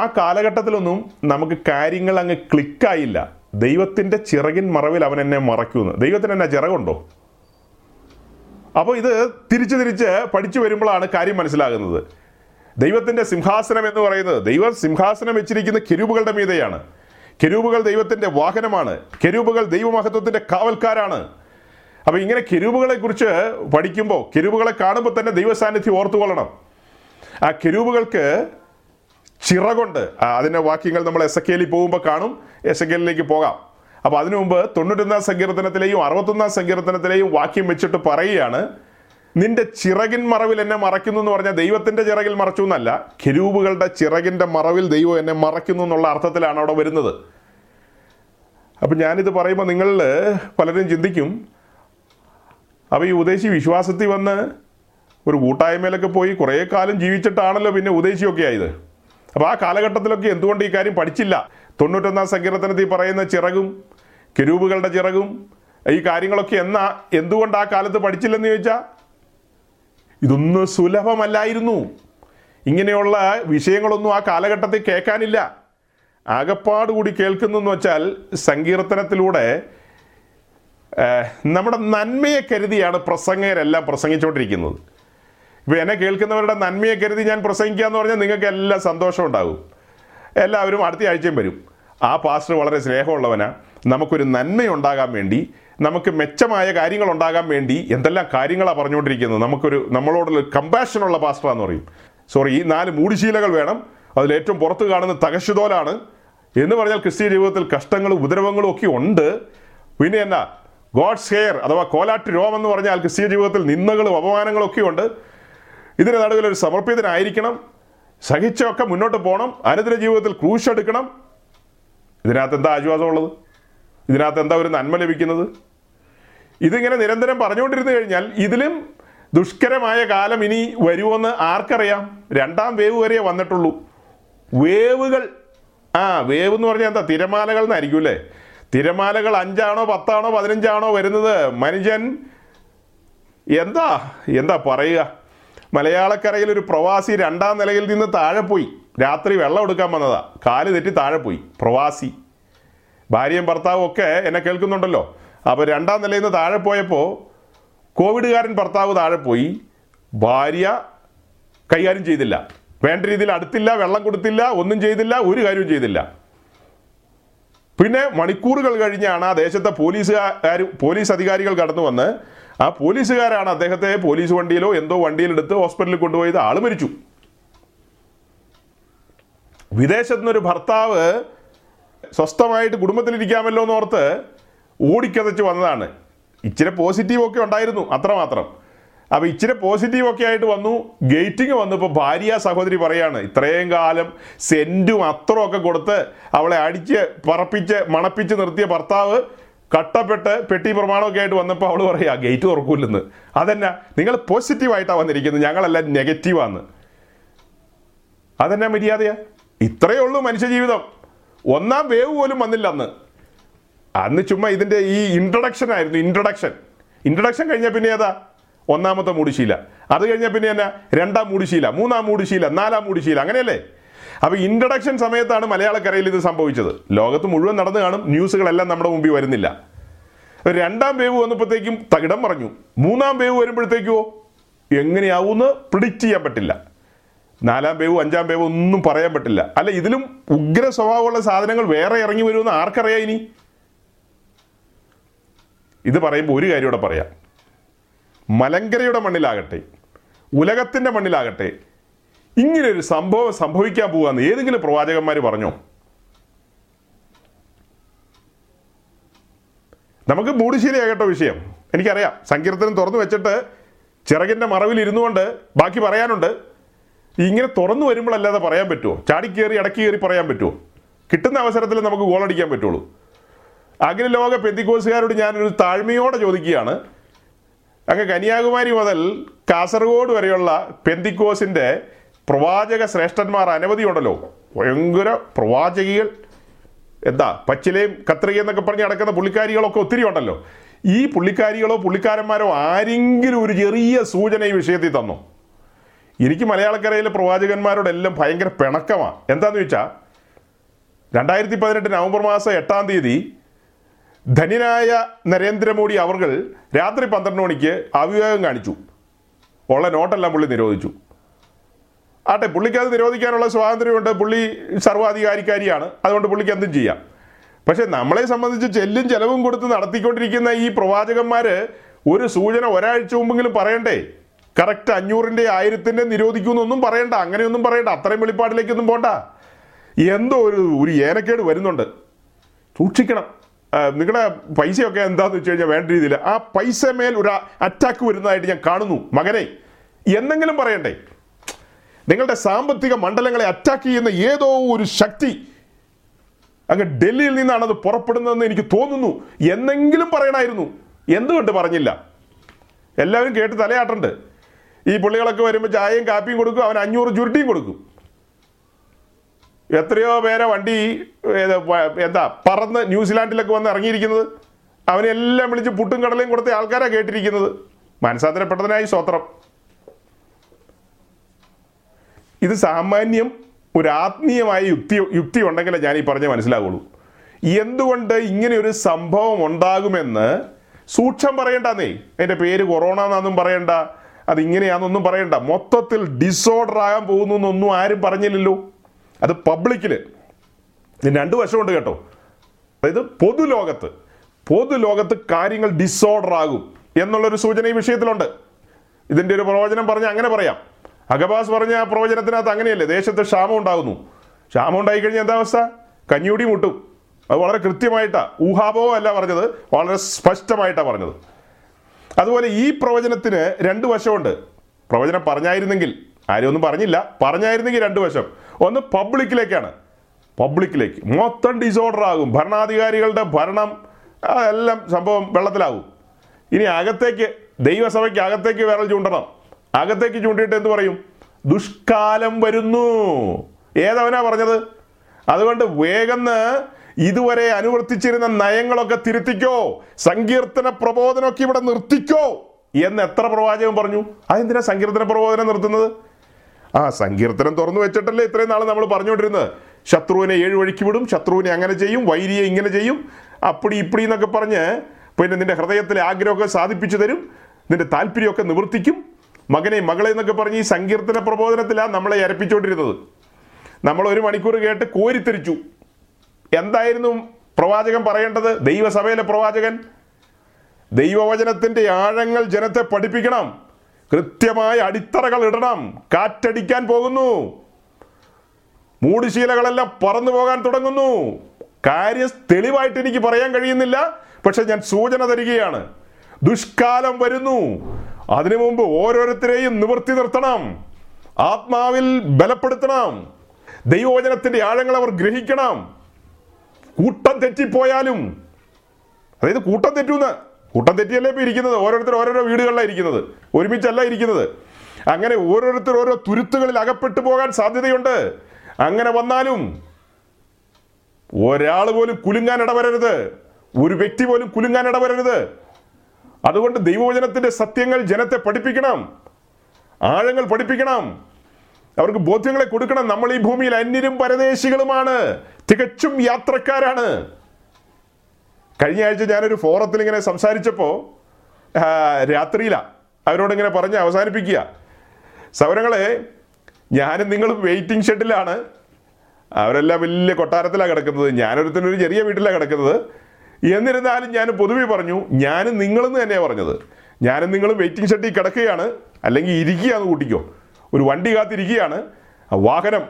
ആ കാലഘട്ടത്തിലൊന്നും നമുക്ക് കാര്യങ്ങൾ അങ്ങ് ക്ലിക്കായില്ല. ദൈവത്തിൻ്റെ ചിറകിൻ മറവിൽ അവൻ എന്നെ മറയ്ക്കുന്നു. ദൈവത്തിന് എന്നെ ചിറകുണ്ടോ? അപ്പോൾ ഇത് തിരിച്ച് തിരിച്ച് പഠിച്ചു വരുമ്പോഴാണ് കാര്യം മനസ്സിലാകുന്നത്. ദൈവത്തിൻ്റെ സിംഹാസനം എന്ന് പറയുന്നത്, ദൈവം സിംഹാസനം വെച്ചിരിക്കുന്ന കെരൂബുകളുടെ മീതെയാണ്. കെരൂബുകൾ ദൈവത്തിൻ്റെ വാഹനമാണ്. കെരൂബുകൾ ദൈവമഹത്വത്തിൻ്റെ കാവൽക്കാരാണ്. അപ്പോൾ ഇങ്ങനെ കെരൂബുകളെ കുറിച്ച് പഠിക്കുമ്പോൾ, കെരൂബുകളെ കാണുമ്പോൾ തന്നെ ദൈവസാന്നിധ്യം ഓർത്തുകൊള്ളണം. ആ കെരൂബുകൾക്ക് ചിറകൊണ്ട്, അതിൻ്റെ വാക്യങ്ങൾ നമ്മൾ എസക്കേലിൽ പോകുമ്പോൾ കാണും. എസക്കേലിലേക്ക് പോകാം. അപ്പോൾ അതിനു മുമ്പ് 91 സങ്കീർത്തനത്തിലെയും 61 സങ്കീർത്തനത്തിലെയും വാക്യം വെച്ചിട്ട് പറയുകയാണ്, നിന്റെ ചിറകിൻ മറവിൽ എന്നെ മറയ്ക്കുന്നു എന്ന് പറഞ്ഞാൽ ദൈവത്തിൻ്റെ ചിറകിൽ മറച്ചു എന്നല്ല, കെരൂബുകളുടെ ചിറകിൻ്റെ മറവിൽ ദൈവം എന്നെ മറയ്ക്കുന്നു എന്നുള്ള അർത്ഥത്തിലാണ് അവിടെ വരുന്നത്. അപ്പം ഞാനിത് പറയുമ്പോൾ നിങ്ങളിൽ പലരും ചിന്തിക്കും, അപ്പോൾ ഈ ഉദ്ദേശി വിശ്വാസത്തിൽ വന്ന് ഒരു കൂട്ടായ്മയിലൊക്കെ പോയി കുറേ കാലം ജീവിച്ചിട്ടാണല്ലോ പിന്നെ ഉദ്ദേശിയൊക്കെ ആയത്. അപ്പോൾ ആ കാലഘട്ടത്തിലൊക്കെ എന്തുകൊണ്ട് ഈ കാര്യം പഠിച്ചില്ല? 91 സങ്കീർത്തനത്തിൽ പറയുന്ന ചിറകും കെരൂബുകളുടെ ചിറകും ഈ കാര്യങ്ങളൊക്കെ എന്തുകൊണ്ട് ആ കാലത്ത് പഠിച്ചില്ലെന്ന് ചോദിച്ചാൽ, ഇതൊന്നും സുലഭമല്ലായിരുന്നു. ഇങ്ങനെയുള്ള വിഷയങ്ങളൊന്നും ആ കാലഘട്ടത്തിൽ കേൾക്കാനില്ല. ആകപ്പാട് കൂടി കേൾക്കുന്നെന്ന് വെച്ചാൽ സങ്കീർത്തനത്തിലൂടെ നമ്മുടെ നന്മയെ കരുതിയാണ് പ്രസംഗകരെല്ലാം പ്രസംഗിച്ചുകൊണ്ടിരിക്കുന്നത്. ഇപ്പോൾ എന്നെ കേൾക്കുന്നവരുടെ നന്മയെ കരുതി ഞാൻ പ്രസംഗിക്കുക എന്ന് പറഞ്ഞാൽ നിങ്ങൾക്ക് എല്ലാം സന്തോഷം ഉണ്ടാകും. എല്ലാവരും അടുത്ത ആഴ്ചയും വരും. ആ പാസ്റ്റർ വളരെ സ്നേഹമുള്ളവനാണ്, നമുക്കൊരു നന്മയുണ്ടാകാൻ വേണ്ടി, നമുക്ക് മെച്ചമായ കാര്യങ്ങളുണ്ടാകാൻ വേണ്ടി എന്തെല്ലാം കാര്യങ്ങളാണ് പറഞ്ഞുകൊണ്ടിരിക്കുന്നത്, നമ്മളോടുള്ള കമ്പാഷനുള്ള പാസ്റ്ററാന്ന് പറയും. സോറി, ഈ 4 മൂടിശീലകൾ വേണം, അതിലേറ്റവും പുറത്ത് കാണുന്ന തകശുതോലാണ് എന്ന് പറഞ്ഞാൽ ക്രിസ്ത്യൻ ജീവിതത്തിൽ കഷ്ടങ്ങളും ഉപദ്രവങ്ങളും ഒക്കെ ഉണ്ട്. പിന്നെ എന്നാ ഗോഡ്സ് ഹെയർ അഥവാ കോലാട്ട് രോമം എന്ന് പറഞ്ഞാൽ ക്രിസ്ത്യൻ ജീവിതത്തിൽ നിന്ദകളും അപമാനങ്ങളും ഒക്കെ ഉണ്ട്. ഇതിന് നടുവിൽ ഒരു സമർപ്പിതനായിരിക്കണം, സഹിച്ചൊക്കെ മുന്നോട്ട് പോകണം, അനുദിന ജീവിതത്തിൽ ക്രൂശെടുക്കണം. ഇതിനകത്ത് എന്താ ആശ്വാസമുള്ളത്? ഇതിനകത്ത് എന്താ ഒരു നന്മ ലഭിക്കുന്നത്? ഇതിങ്ങനെ നിരന്തരം പറഞ്ഞുകൊണ്ടിരുന്നു കഴിഞ്ഞാൽ ഇതിലും ദുഷ്കരമായ കാലം ഇനി വരുമെന്ന് ആർക്കറിയാം? 2ാം വേവ് വരെയേ വന്നിട്ടുള്ളൂ. വേവുകൾ, വേവ് എന്ന് പറഞ്ഞാൽ എന്താ? തിരമാലകൾ എന്നായിരിക്കും അല്ലേ? തിരമാലകൾ 5 ആണോ 10 ആണോ 15 ആണോ വരുന്നത്? മനുഷ്യൻ എന്താ പറയുക, മലയാളക്കരയിൽ ഒരു പ്രവാസി 2ാം നിലയിൽ നിന്ന് താഴെ പോയി. രാത്രി വെള്ളം എടുക്കാൻ വന്നതാ, കാല് തെറ്റി താഴെ പോയി. പ്രവാസി ഭാര്യയും ഭർത്താവും ഒക്കെ എന്നെ കേൾക്കുന്നുണ്ടല്ലോ. അപ്പോൾ 2ാം നിലയിൽ നിന്ന് താഴെ പോയപ്പോൾ കോവിഡുകാരൻ ഭർത്താവ് താഴെ പോയി. ഭാര്യ കൈകാര്യം ചെയ്തില്ല, വേണ്ട രീതിയിൽ അടുത്തില്ല, വെള്ളം കൊടുത്തില്ല, ഒന്നും ചെയ്തില്ല, ഒരു കാര്യവും ചെയ്തില്ല. പിന്നെ മണിക്കൂറുകൾ കഴിഞ്ഞാണ് ആ ദേശത്തെ പോലീസ് അധികാരികൾ കടന്നു വന്ന് ആ പോലീസുകാരാണ് അദ്ദേഹത്തെ പോലീസ് വണ്ടിയിലോ എന്തോ വണ്ടിയിലെടുത്ത് ഹോസ്പിറ്റലിൽ കൊണ്ടുപോയത്. ആൾ മരിച്ചു. വിദേശത്തു നിന്നൊരു ഭർത്താവ് സ്വസ്ഥമായിട്ട് കുടുംബത്തിലിരിക്കാമല്ലോ എന്നോർത്ത് ഓടിക്കതച്ച് വന്നതാണ്. ഇച്ചിരി പോസിറ്റീവൊക്കെ ഉണ്ടായിരുന്നു, അത്രമാത്രം. അപ്പോൾ ഇച്ചിരി പോസിറ്റീവൊക്കെ ആയിട്ട് വന്നു, ഗേറ്റിങ് വന്നപ്പോൾ ഭാര്യ സഹോദരി പറയാണ്, ഇത്രയും കാലം സെൻറ്റും അത്രമൊക്കെ കൊടുത്ത് അവളെ അടിച്ച് പറപ്പിച്ച് മണപ്പിച്ച് നിർത്തിയ ഭർത്താവ് കട്ടപ്പെട്ട് പെട്ടി പ്രമാണമൊക്കെ ആയിട്ട് വന്നപ്പോൾ അവൾ പറയുക, ഗേറ്റ് തുറക്കൂലെന്ന്. അതെന്നാ നിങ്ങൾ പോസിറ്റീവായിട്ടാണ് വന്നിരിക്കുന്നത്, ഞങ്ങളെല്ലാം നെഗറ്റീവാന്ന്. അതെന്നാ മര്യാദയാ? ഇത്രയേ ഉള്ളൂ മനുഷ്യജീവിതം. 1ാം വേവ് പോലും വന്നില്ല അന്ന്. ചുമ്മാ ഇതിൻ്റെ ഈ ഇൻട്രൊഡക്ഷൻ ആയിരുന്നു. ഇൻട്രൊഡക്ഷൻ കഴിഞ്ഞാൽ പിന്നെ ഏതാ? 1ാമത്തെ മൂടിശീല. അത് കഴിഞ്ഞാൽ പിന്നെ എന്നാ? 2ാം മൂടിശീല, 3ാം മൂടിശീല, 4ാം മൂടിശീല, അങ്ങനെയല്ലേ? അപ്പോൾ ഇൻട്രൊഡക്ഷൻ സമയത്താണ് മലയാളക്കരയിൽ ഇത് സംഭവിച്ചത്. ലോകത്ത് മുഴുവൻ നടന്നു കാണും, ന്യൂസുകളെല്ലാം നമ്മുടെ മുമ്പിൽ വരുന്നില്ല. 2ാം വേവ് വന്നപ്പോഴത്തേക്കും തകിടം പറഞ്ഞു. 3ാം വേവ് വരുമ്പോഴത്തേക്കോ എങ്ങനെയാവുമെന്ന് പ്രിഡിക്റ്റ് ചെയ്യാൻ പറ്റില്ല. 4ാം വേവ് 5ാം വേവ് ഒന്നും പറയാൻ പറ്റില്ല. അല്ല, ഇതിലും ഉഗ്ര സ്വഭാവമുള്ള സാധനങ്ങൾ വേറെ ഇറങ്ങി വരുമെന്ന് ആർക്കറിയാം ഇനി? ഇത് പറയുമ്പോൾ ഒരു കാര്യം ഇവിടെ പറയാം. മലങ്കരയുടെ മണ്ണിലാകട്ടെ, ഉലകത്തിൻ്റെ മണ്ണിലാകട്ടെ, ഇങ്ങനൊരു സംഭവം സംഭവിക്കാൻ പോകാമെന്ന് ഏതെങ്കിലും പ്രവാചകന്മാർ പറഞ്ഞോ? നമുക്ക് മൂടിശ്ശേരിയാകട്ടോ വിഷയം, എനിക്കറിയാം. സങ്കീർത്തനം തുറന്നു വെച്ചിട്ട് ചിറകിൻ്റെ മറവിൽ ഇരുന്നു കൊണ്ട് ബാക്കി പറയാനുണ്ട്. ഇങ്ങനെ തുറന്നു വരുമ്പോഴല്ലാതെ പറയാൻ പറ്റുമോ? ചാടിക്കേറി ഇടയ്ക്ക് കയറി പറയാൻ പറ്റുമോ? കിട്ടുന്ന അവസരത്തിൽ നമുക്ക് ഗോളടിക്കാൻ പറ്റുള്ളൂ. അഖില ലോക പെന്തിക്കോസുകാരോട് ഞാനൊരു താഴ്മയോടെ ചോദിക്കുകയാണ്, അങ്ങ് കന്യാകുമാരി മുതൽ കാസർഗോഡ് വരെയുള്ള പെന്തിക്കോസിൻ്റെ പ്രവാചക ശ്രേഷ്ഠന്മാർ അനവധിയുണ്ടല്ലോ, ഭയങ്കര പ്രവാചകികൾ. എന്താ പച്ചിലയും കത്രിക എന്നൊക്കെ പറഞ്ഞ് നടക്കുന്ന പുള്ളിക്കാരികളൊക്കെ ഒത്തിരി ഉണ്ടല്ലോ. ഈ പുള്ളിക്കാരികളോ പുള്ളിക്കാരന്മാരോ ആരെങ്കിലും ഒരു ചെറിയ സൂചന ഈ വിഷയത്തിൽ തന്നു? എനിക്ക് മലയാളക്കരയിലെ പ്രവാചകന്മാരോടെല്ലാം ഭയങ്കര പിണക്കമാണ്. എന്താണെന്ന് വെച്ചാൽ 2018 നവംബർ 8 ധനിനായ നരേന്ദ്രമോദി അവർ രാത്രി 12 മണിക്ക് അവിവേകം കാണിച്ചു. ഉള്ള നോട്ടെല്ലാം പുള്ളി നിരോധിച്ചു. ആട്ടെ, പുള്ളിക്ക് അത് നിരോധിക്കാനുള്ള സ്വാതന്ത്ര്യമുണ്ട്, പുള്ളി സർവാധികാരിക്കാരിയാണ്, അതുകൊണ്ട് പുള്ളിക്ക് എന്തും ചെയ്യാം. പക്ഷെ നമ്മളെ സംബന്ധിച്ച് ചെല്ലും ചെലവും കൊടുത്ത് നടത്തിക്കൊണ്ടിരിക്കുന്ന ഈ പ്രവാചകന്മാർ ഒരു സൂചന ഒരാഴ്ച മുമ്പെങ്കിലും പറയണ്ടേ? കറക്റ്റ് 500-ന്റെ 1000-ന്റെ നിരോധിക്കുമെന്നൊന്നും പറയണ്ട, അങ്ങനെയൊന്നും പറയണ്ട, അത്രയും വെളിപ്പാടിലേക്കൊന്നും പോണ്ട. എന്തോ ഒരു ഏനക്കേട് വരുന്നുണ്ട്, സൂക്ഷിക്കണം. നിങ്ങളുടെ പൈസയൊക്കെ എന്താണെന്ന് വെച്ച് കഴിഞ്ഞാൽ വേണ്ട രീതിയിൽ ആ പൈസ മേൽ ഒരു അറ്റാക്ക് വരുന്നതായിട്ട് ഞാൻ കാണുന്നു. മകനെ, എന്തെങ്കിലും പറയണ്ടേ? നിങ്ങളുടെ സാമ്പത്തിക മണ്ഡലങ്ങളെ അറ്റാക്ക് ചെയ്യുന്ന ഏതോ ഒരു ശക്തി അങ്ങ് ഡൽഹിയിൽ നിന്നാണ് അത് പുറപ്പെടുന്നതെന്ന് എനിക്ക് തോന്നുന്നു. എന്തെങ്കിലും പറയണമായിരുന്നു, എന്തുകൊണ്ട് പറഞ്ഞില്ല? എല്ലാവരും കേട്ട് തലയാട്ടുണ്ട്. ഈ പുള്ളികളൊക്കെ വരുമ്പോൾ ചായയും കാപ്പിയും കൊടുക്കും, അവൻ 500 ചുരുട്ടിയും കൊടുക്കും. എത്രയോ പേരെ വണ്ടി പറന്ന് ന്യൂസിലാൻഡിലൊക്കെ വന്ന് ഇറങ്ങിയിരിക്കുന്നത്, അവനെല്ലാം വിളിച്ച് പുട്ടും കടലയും കൊടുത്ത ആൾക്കാരാണ് കേട്ടിരിക്കുന്നത്. മനസ്സാന്തരപ്പെട്ടതിനായി സ്വത്രം. ഇത് സാമാന്യം ഒരു ആത്മീയമായ യുക്തി ഉണ്ടെങ്കിലേ ഞാൻ ഈ പറഞ്ഞ് മനസ്സിലാവുള്ളൂ. എന്തുകൊണ്ട് ഇങ്ങനെയൊരു സംഭവം ഉണ്ടാകുമെന്ന് സൂക്ഷം പറയണ്ടെന്നേ. അതിൻ്റെ പേര് കൊറോണ എന്നാന്നും പറയണ്ട, അതിങ്ങനെയാണെന്നൊന്നും പറയണ്ട. മൊത്തത്തിൽ ഡിസോർഡർ ആകാൻ പോകുന്നു എന്നൊന്നും ആരും പറഞ്ഞില്ലല്ലോ. അത് പബ്ലിക്കിൽ രണ്ട് വശമുണ്ട് കേട്ടോ. അതായത് പൊതുലോകത്ത് കാര്യങ്ങൾ ഡിസോർഡർ ആകും എന്നുള്ളൊരു സൂചന ഈ വിഷയത്തിലുണ്ട്. ഇതിൻ്റെ ഒരു പ്രവചനം പറഞ്ഞാൽ അങ്ങനെ പറയാം. അഗബാസ് പറഞ്ഞ ആ പ്രവചനത്തിനകത്ത് അങ്ങനെയല്ലേ, ദേശത്ത് ക്ഷാമം ഉണ്ടാകുന്നു. ക്ഷാമം ഉണ്ടായിക്കഴിഞ്ഞാൽ എന്താ അവസ്ഥ? കഞ്ഞിയുടി മുട്ടും. അത് വളരെ കൃത്യമായിട്ടാണ്, ഊഹാബോ അല്ല പറഞ്ഞത്, വളരെ സ്പഷ്ടമായിട്ടാണ് പറഞ്ഞത്. അതുപോലെ ഈ പ്രവചനത്തിന് രണ്ട് വശമുണ്ട്. പ്രവചനം പറഞ്ഞായിരുന്നെങ്കിൽ, ആരും ഒന്നും പറഞ്ഞില്ല, പറഞ്ഞായിരുന്നെങ്കിൽ രണ്ട് വശം. ഒന്ന് പബ്ലിക്കിലേക്ക് മൊത്തം ഡിസോർഡർ ആകും, ഭരണാധികാരികളുടെ ഭരണം എല്ലാം സംഭവം വെള്ളത്തിലാകും. ഇനി അകത്തേക്ക്, ദൈവസഭയ്ക്ക് അകത്തേക്ക് വിരൽ ചൂണ്ടണം. അകത്തേക്ക് ചൂണ്ടിയിട്ട് എന്ത് പറയും? ദുഷ്കാലം വരുന്നു. ഏതവനാ പറഞ്ഞത്? അതുകൊണ്ട് വേഗന്ന് ഇതുവരെ അനുവർത്തിച്ചിരുന്ന നയങ്ങളൊക്കെ തിരുത്തിക്കോ, സങ്കീർത്തന പ്രബോധനമൊക്കെ ഇവിടെ നിർത്തിക്കോ എന്ന് എത്ര പ്രവാചകൻ പറഞ്ഞു? അതെന്തിനാ സങ്കീർത്തന പ്രബോധനം നിർത്തുന്നത്? ആ സങ്കീർത്തനം തുറന്നു വെച്ചിട്ടല്ലേ ഇത്രയും നാൾ നമ്മൾ പറഞ്ഞുകൊണ്ടിരുന്നത്. ശത്രുവിനെ 7 വഴിക്ക് വിടും, ശത്രുവിനെ അങ്ങനെ ചെയ്യും, വൈരിയെ ഇങ്ങനെ ചെയ്യും, അപ്പടി ഇപ്പടി എന്നൊക്കെ പറഞ്ഞ് പിന്നെ നിന്റെ ഹൃദയത്തിലെ ആഗ്രഹമൊക്കെ സാധിപ്പിച്ചു തരും, നിന്റെ താല്പര്യമൊക്കെ നിവർത്തിക്കും, മകനെ മകളെ എന്നൊക്കെ പറഞ്ഞ് ഈ സങ്കീർത്തന പ്രബോധനത്തിലാണ് നമ്മളെ അരപ്പിച്ചുകൊണ്ടിരുന്നത്. നമ്മൾ 1 മണിക്കൂർ കേട്ട് കോരിത്തെരിച്ചു. എന്തായിരുന്നു പ്രവാചകൻ പറയേണ്ടത്? ദൈവസഭയിലെ പ്രവാചകൻ ദൈവവചനത്തിൻ്റെ ആഴങ്ങൾ ജനത്തെ പഠിപ്പിക്കണം, കൃത്യമായ അടിത്തറകൾ ഇടണം. കാറ്റടിക്കാൻ പോകുന്നു, മൂടുശീലകളെല്ലാം പറന്നു പോകാൻ തുടങ്ങുന്നു. കാര്യം തെളിവായിട്ട് എനിക്ക് പറയാൻ കഴിയുന്നില്ല, പക്ഷെ ഞാൻ സൂചന തരികയാണ്. ദുഷ്കാലം വരുന്നു, അതിനു മുമ്പ് ഓരോരുത്തരെയും നിവർത്തി നിർത്തണം, ആത്മാവിൽ ബലപ്പെടുത്തണം, ദൈവവചനത്തിൻ്റെ ആഴങ്ങൾ അവർ ഗ്രഹിക്കണം. കൂട്ടം തെറ്റിപ്പോയാലും, അതായത് കൂട്ടം തെറ്റിയല്ലേ ഇപ്പോൾ ഇരിക്കുന്നത്, ഓരോരുത്തർ ഓരോരോ വീടുകളിലാണ് ഇരിക്കുന്നത്, ഒരുമിച്ചല്ല ഇരിക്കുന്നത്. അങ്ങനെ ഓരോരുത്തർ ഓരോ തുരുത്തുകളിൽ അകപ്പെട്ടു പോകാൻ സാധ്യതയുണ്ട്. അങ്ങനെ വന്നാലും ഒരാൾ പോലും കുലുങ്ങാൻ ഇടവരരുത്, ഒരു വ്യക്തി പോലും കുലുങ്ങാൻ ഇടവരരുത്. അതുകൊണ്ട് ദൈവവചനത്തിൻ്റെ സത്യങ്ങൾ ജനത്തെ പഠിപ്പിക്കണം, ആഴങ്ങൾ പഠിപ്പിക്കണം, അവർക്ക് ബോധ്യങ്ങളെ കൊടുക്കണം. നമ്മൾ ഈ ഭൂമിയിൽ അന്യരും പരദേശികളുമാണ്, തികച്ചും യാത്രക്കാരാണ്. കഴിഞ്ഞ ആഴ്ച ഞാനൊരു ഫോറത്തിൽ ഇങ്ങനെ സംസാരിച്ചപ്പോൾ രാത്രിയിലാണ് അവരോടിങ്ങനെ പറഞ്ഞ് അവസാനിപ്പിക്കുക. സൗരങ്ങളെ, ഞാനും നിങ്ങളും വെയിറ്റിംഗ് ഷെഡിലാണ്. അവരെല്ലാം വലിയ കൊട്ടാരത്തിലാണ് കിടക്കുന്നത്, ഞാനൊരുത്തിനൊരു ചെറിയ വീട്ടിലാണ് കിടക്കുന്നത്. എന്നിരുന്നാലും ഞാൻ പൊതുവെ പറഞ്ഞു, ഞാനും നിങ്ങളെന്ന് തന്നെയാണ് പറഞ്ഞത്. ഞാനും നിങ്ങളും വെയിറ്റിംഗ് ഷെഡിൽ കിടക്കുകയാണ്, അല്ലെങ്കിൽ ഇരിക്കുകയാണെന്ന് കൂട്ടിക്കോ. ഒരു വണ്ടി കാത്തിരിക്കുകയാണ്, വാഹനം,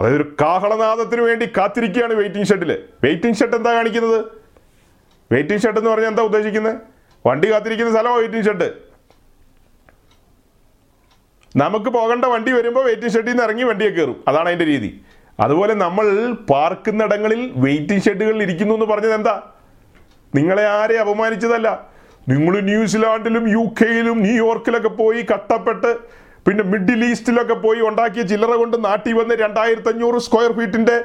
അതായത് ഒരു കാഹളനാദത്തിന് വേണ്ടി കാത്തിരിക്കുകയാണ് വെയിറ്റിംഗ് ഷെഡിൽ. വെയിറ്റിംഗ് ഷെഡ് എന്താ കാണിക്കുന്നത്? വെയിറ്റിംഗ് ഷെഡ് എന്ന് പറഞ്ഞാൽ എന്താ ഉദ്ദേശിക്കുന്നത്? വണ്ടി കാത്തിരിക്കുന്ന സ്ഥലമാണ് വെയിറ്റിംഗ് ഷെഡ്. നമുക്ക് പോകേണ്ട വണ്ടി വരുമ്പോൾ വെയിറ്റിംഗ് ഷെഡിൽ നിന്ന് ഇറങ്ങി വണ്ടിയെ കയറും, അതാണ് അതിൻ്റെ രീതി. അതുപോലെ നമ്മൾ പാർക്കുന്നിടങ്ങളിൽ വെയിറ്റിംഗ് ഷെഡുകളിൽ ഇരിക്കുന്നു എന്ന് പറഞ്ഞത് എന്താ? നിങ്ങളെ ആരെ അപമാനിച്ചതല്ല, നിങ്ങൾ ന്യൂസിലാൻഡിലും യു കെയിലും ന്യൂയോർക്കിലൊക്കെ പോയി കട്ടപ്പെട്ട് പിന്നെ മിഡിൽ ഈസ്റ്റിലൊക്കെ പോയി ഉണ്ടാക്കിയ ചില്ലറ കൊണ്ട് നാട്ടിൽ വന്ന് 2500 സ്ക്വയർ ഫീറ്റിൻ്റെ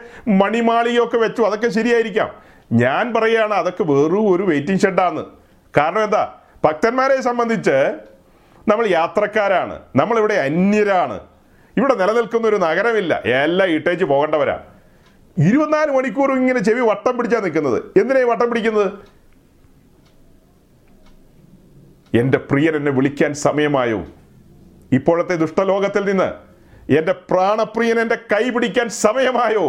മണിമാളികയൊക്കെ വെച്ചു. അതൊക്കെ ശരിയായിരിക്കാം. ഞാൻ പറയുകയാണ് അതൊക്കെ വെറും ഒരു വെയിറ്റിംഗ് ഷെഡാണ്. കാരണം എന്താ, ഭക്തന്മാരെ സംബന്ധിച്ച് നമ്മൾ യാത്രക്കാരാണ്, നമ്മളിവിടെ അന്യരാണ്, ഇവിടെ നിലനിൽക്കുന്ന ഒരു നഗരമില്ല, എല്ലാം ഇട്ടേച്ച് പോകേണ്ടവരാ. 24 മണിക്കൂറും ഇങ്ങനെ ചെവി വട്ടം പിടിച്ചാൽ നിൽക്കുന്നത്. എന്തിനാണ് വട്ടം പിടിക്കുന്നത്? എൻ്റെ പ്രിയൻ എന്നെ വിളിക്കാൻ സമയമായോ? ഇപ്പോഴത്തെ ദുഷ്ടലോകത്തിൽ നിന്ന് എൻ്റെ പ്രാണപ്രിയൻ എൻ്റെ കൈ പിടിക്കാൻ സമയമായോ?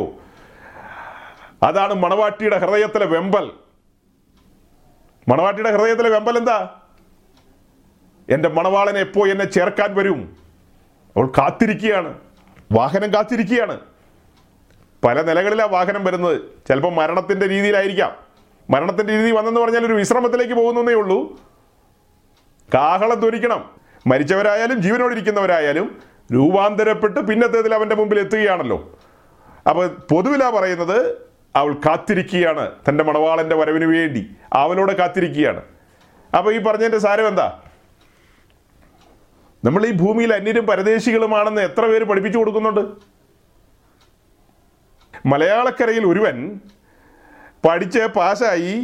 അതാണ് മണവാട്ടിയുടെ ഹൃദയത്തിലെ വെമ്പൽ. മണവാട്ടിയുടെ ഹൃദയത്തിലെ വെമ്പൽ എന്താ? എൻ്റെ മണവാളൻ എപ്പോ എന്നെ ചേർക്കാൻ വരും? അവൾ കാത്തിരിക്കുകയാണ്, വാഹനം കാത്തിരിക്കുകയാണ്. പല നിലകളിലാണ് വാഹനം വരുന്നത്. ചിലപ്പോൾ മരണത്തിൻ്റെ രീതിയിലായിരിക്കാം. മരണത്തിൻ്റെ രീതി വന്നെന്ന് പറഞ്ഞാൽ ഒരു വിശ്രമത്തിലേക്ക് പോകുന്നേ ഉള്ളൂ. കാഹളം ധ്വനിക്കണം. മരിച്ചവരായാലും ജീവനോടിരിക്കുന്നവരായാലും രൂപാന്തരപ്പെട്ട് പിന്നത്തേതിൽ അവൻ്റെ മുമ്പിൽ എത്തുകയാണല്ലോ. അപ്പോൾ പൊതുവിലാ പറയുന്നത്, അവൾ കാത്തിരിക്കുകയാണ് തൻ്റെ മണവാളൻ്റെ വരവിന് വേണ്ടി, അവനോട് കാത്തിരിക്കുകയാണ്. അപ്പോൾ ഈ പറഞ്ഞതിൻ്റെ സാരം എന്താ? നമ്മൾ ഈ ഭൂമിയിൽ അന്യരും പരദേശികളുമാണെന്ന് എത്ര പേര് പഠിപ്പിച്ചു കൊടുക്കുന്നുണ്ട്? മലയാളക്കരയിൽ ഒരുവൻ പഠിച്ച് പാസ്സായി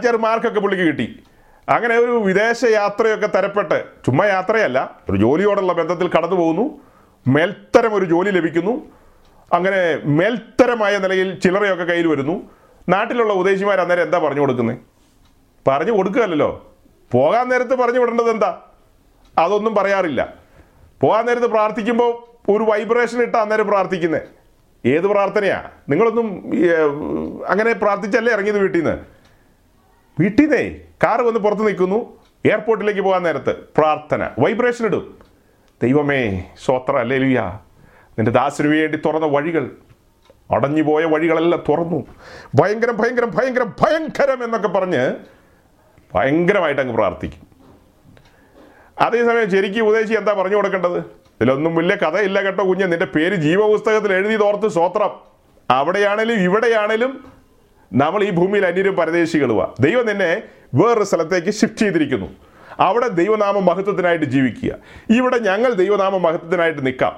5-6 മാർക്കൊക്കെ പുള്ളിക്ക് കിട്ടി. അങ്ങനെ ഒരു വിദേശ യാത്രയൊക്കെ തരപ്പെട്ട്, ചുമ്മാ യാത്രയല്ല, ഒരു ജോലിയോടുള്ള ബന്ധത്തിൽ കടന്നു പോകുന്നു. മേൽത്തരം ഒരു ജോലി ലഭിക്കുന്നു. അങ്ങനെ മേൽത്തരമായ നിലയിൽ ചില്ലറയൊക്കെ കയ്യിൽ വരുന്നു. നാട്ടിലുള്ള ഉദ്ദേശിമാർ അന്നേരം എന്താ പറഞ്ഞു കൊടുക്കുന്നത്? പറഞ്ഞു കൊടുക്കുകയല്ലോ. പോകാൻ നേരത്ത് പറഞ്ഞു വിടേണ്ടത് എന്താ? അതൊന്നും പറയാറില്ല. പോകാൻ നേരത്ത് പ്രാർത്ഥിക്കുമ്പോൾ ഒരു വൈബ്രേഷൻ ഇട്ട് അന്നേരം പ്രാർത്ഥിക്കുന്നത്. ഏത് പ്രാർത്ഥനയാണ്? നിങ്ങളൊന്നും അങ്ങനെ പ്രാർത്ഥിച്ചല്ലേ ഇറങ്ങിയത് വീട്ടിൽ നിന്ന്? വീട്ടിൽ നിന്നേ കാറ് വന്ന് പുറത്ത് നിൽക്കുന്നു. എയർപോർട്ടിലേക്ക് പോകാൻ നേരത്ത് പ്രാർത്ഥന, വൈബ്രേഷൻ ഇടും. ദൈവമേ സ്വോത്ര, ഹല്ലേലൂയ, നിൻ്റെ ദാസനു വേണ്ടി തുറന്ന വഴികൾ, അടഞ്ഞുപോയ വഴികളെല്ലാം തുറന്നു, ഭയങ്കരം ഭയങ്കരം ഭയങ്കരം ഭയങ്കരം എന്നൊക്കെ പറഞ്ഞ് ഭയങ്കരമായിട്ട് അങ്ങ് പ്രാർത്ഥിക്കും. അതേസമയം ശരിക്കും ഉദ്ദേശി എന്താ പറഞ്ഞു കൊടുക്കേണ്ടത്? ഇതിലൊന്നും വലിയ കഥയില്ല കേട്ടോ കുഞ്ഞ്, നിൻ്റെ പേര് ജീവപുസ്തകത്തിൽ എഴുതി തോർത്ത് സ്വോത്രം. അവിടെയാണേലും ഇവിടെയാണേലും നമ്മൾ ഈ ഭൂമിയിൽ അന്യരും പരദേശികളുവാ. ദൈവം നിന്നെ വേറൊരു സ്ഥലത്തേക്ക് ഷിഫ്റ്റ് ചെയ്തിരിക്കുന്നു. അവിടെ ദൈവനാമ മഹത്വത്തിനായിട്ട് ജീവിക്കുക. ഇവിടെ ഞങ്ങൾ ദൈവനാമ മഹത്വത്തിനായിട്ട് നിൽക്കാം.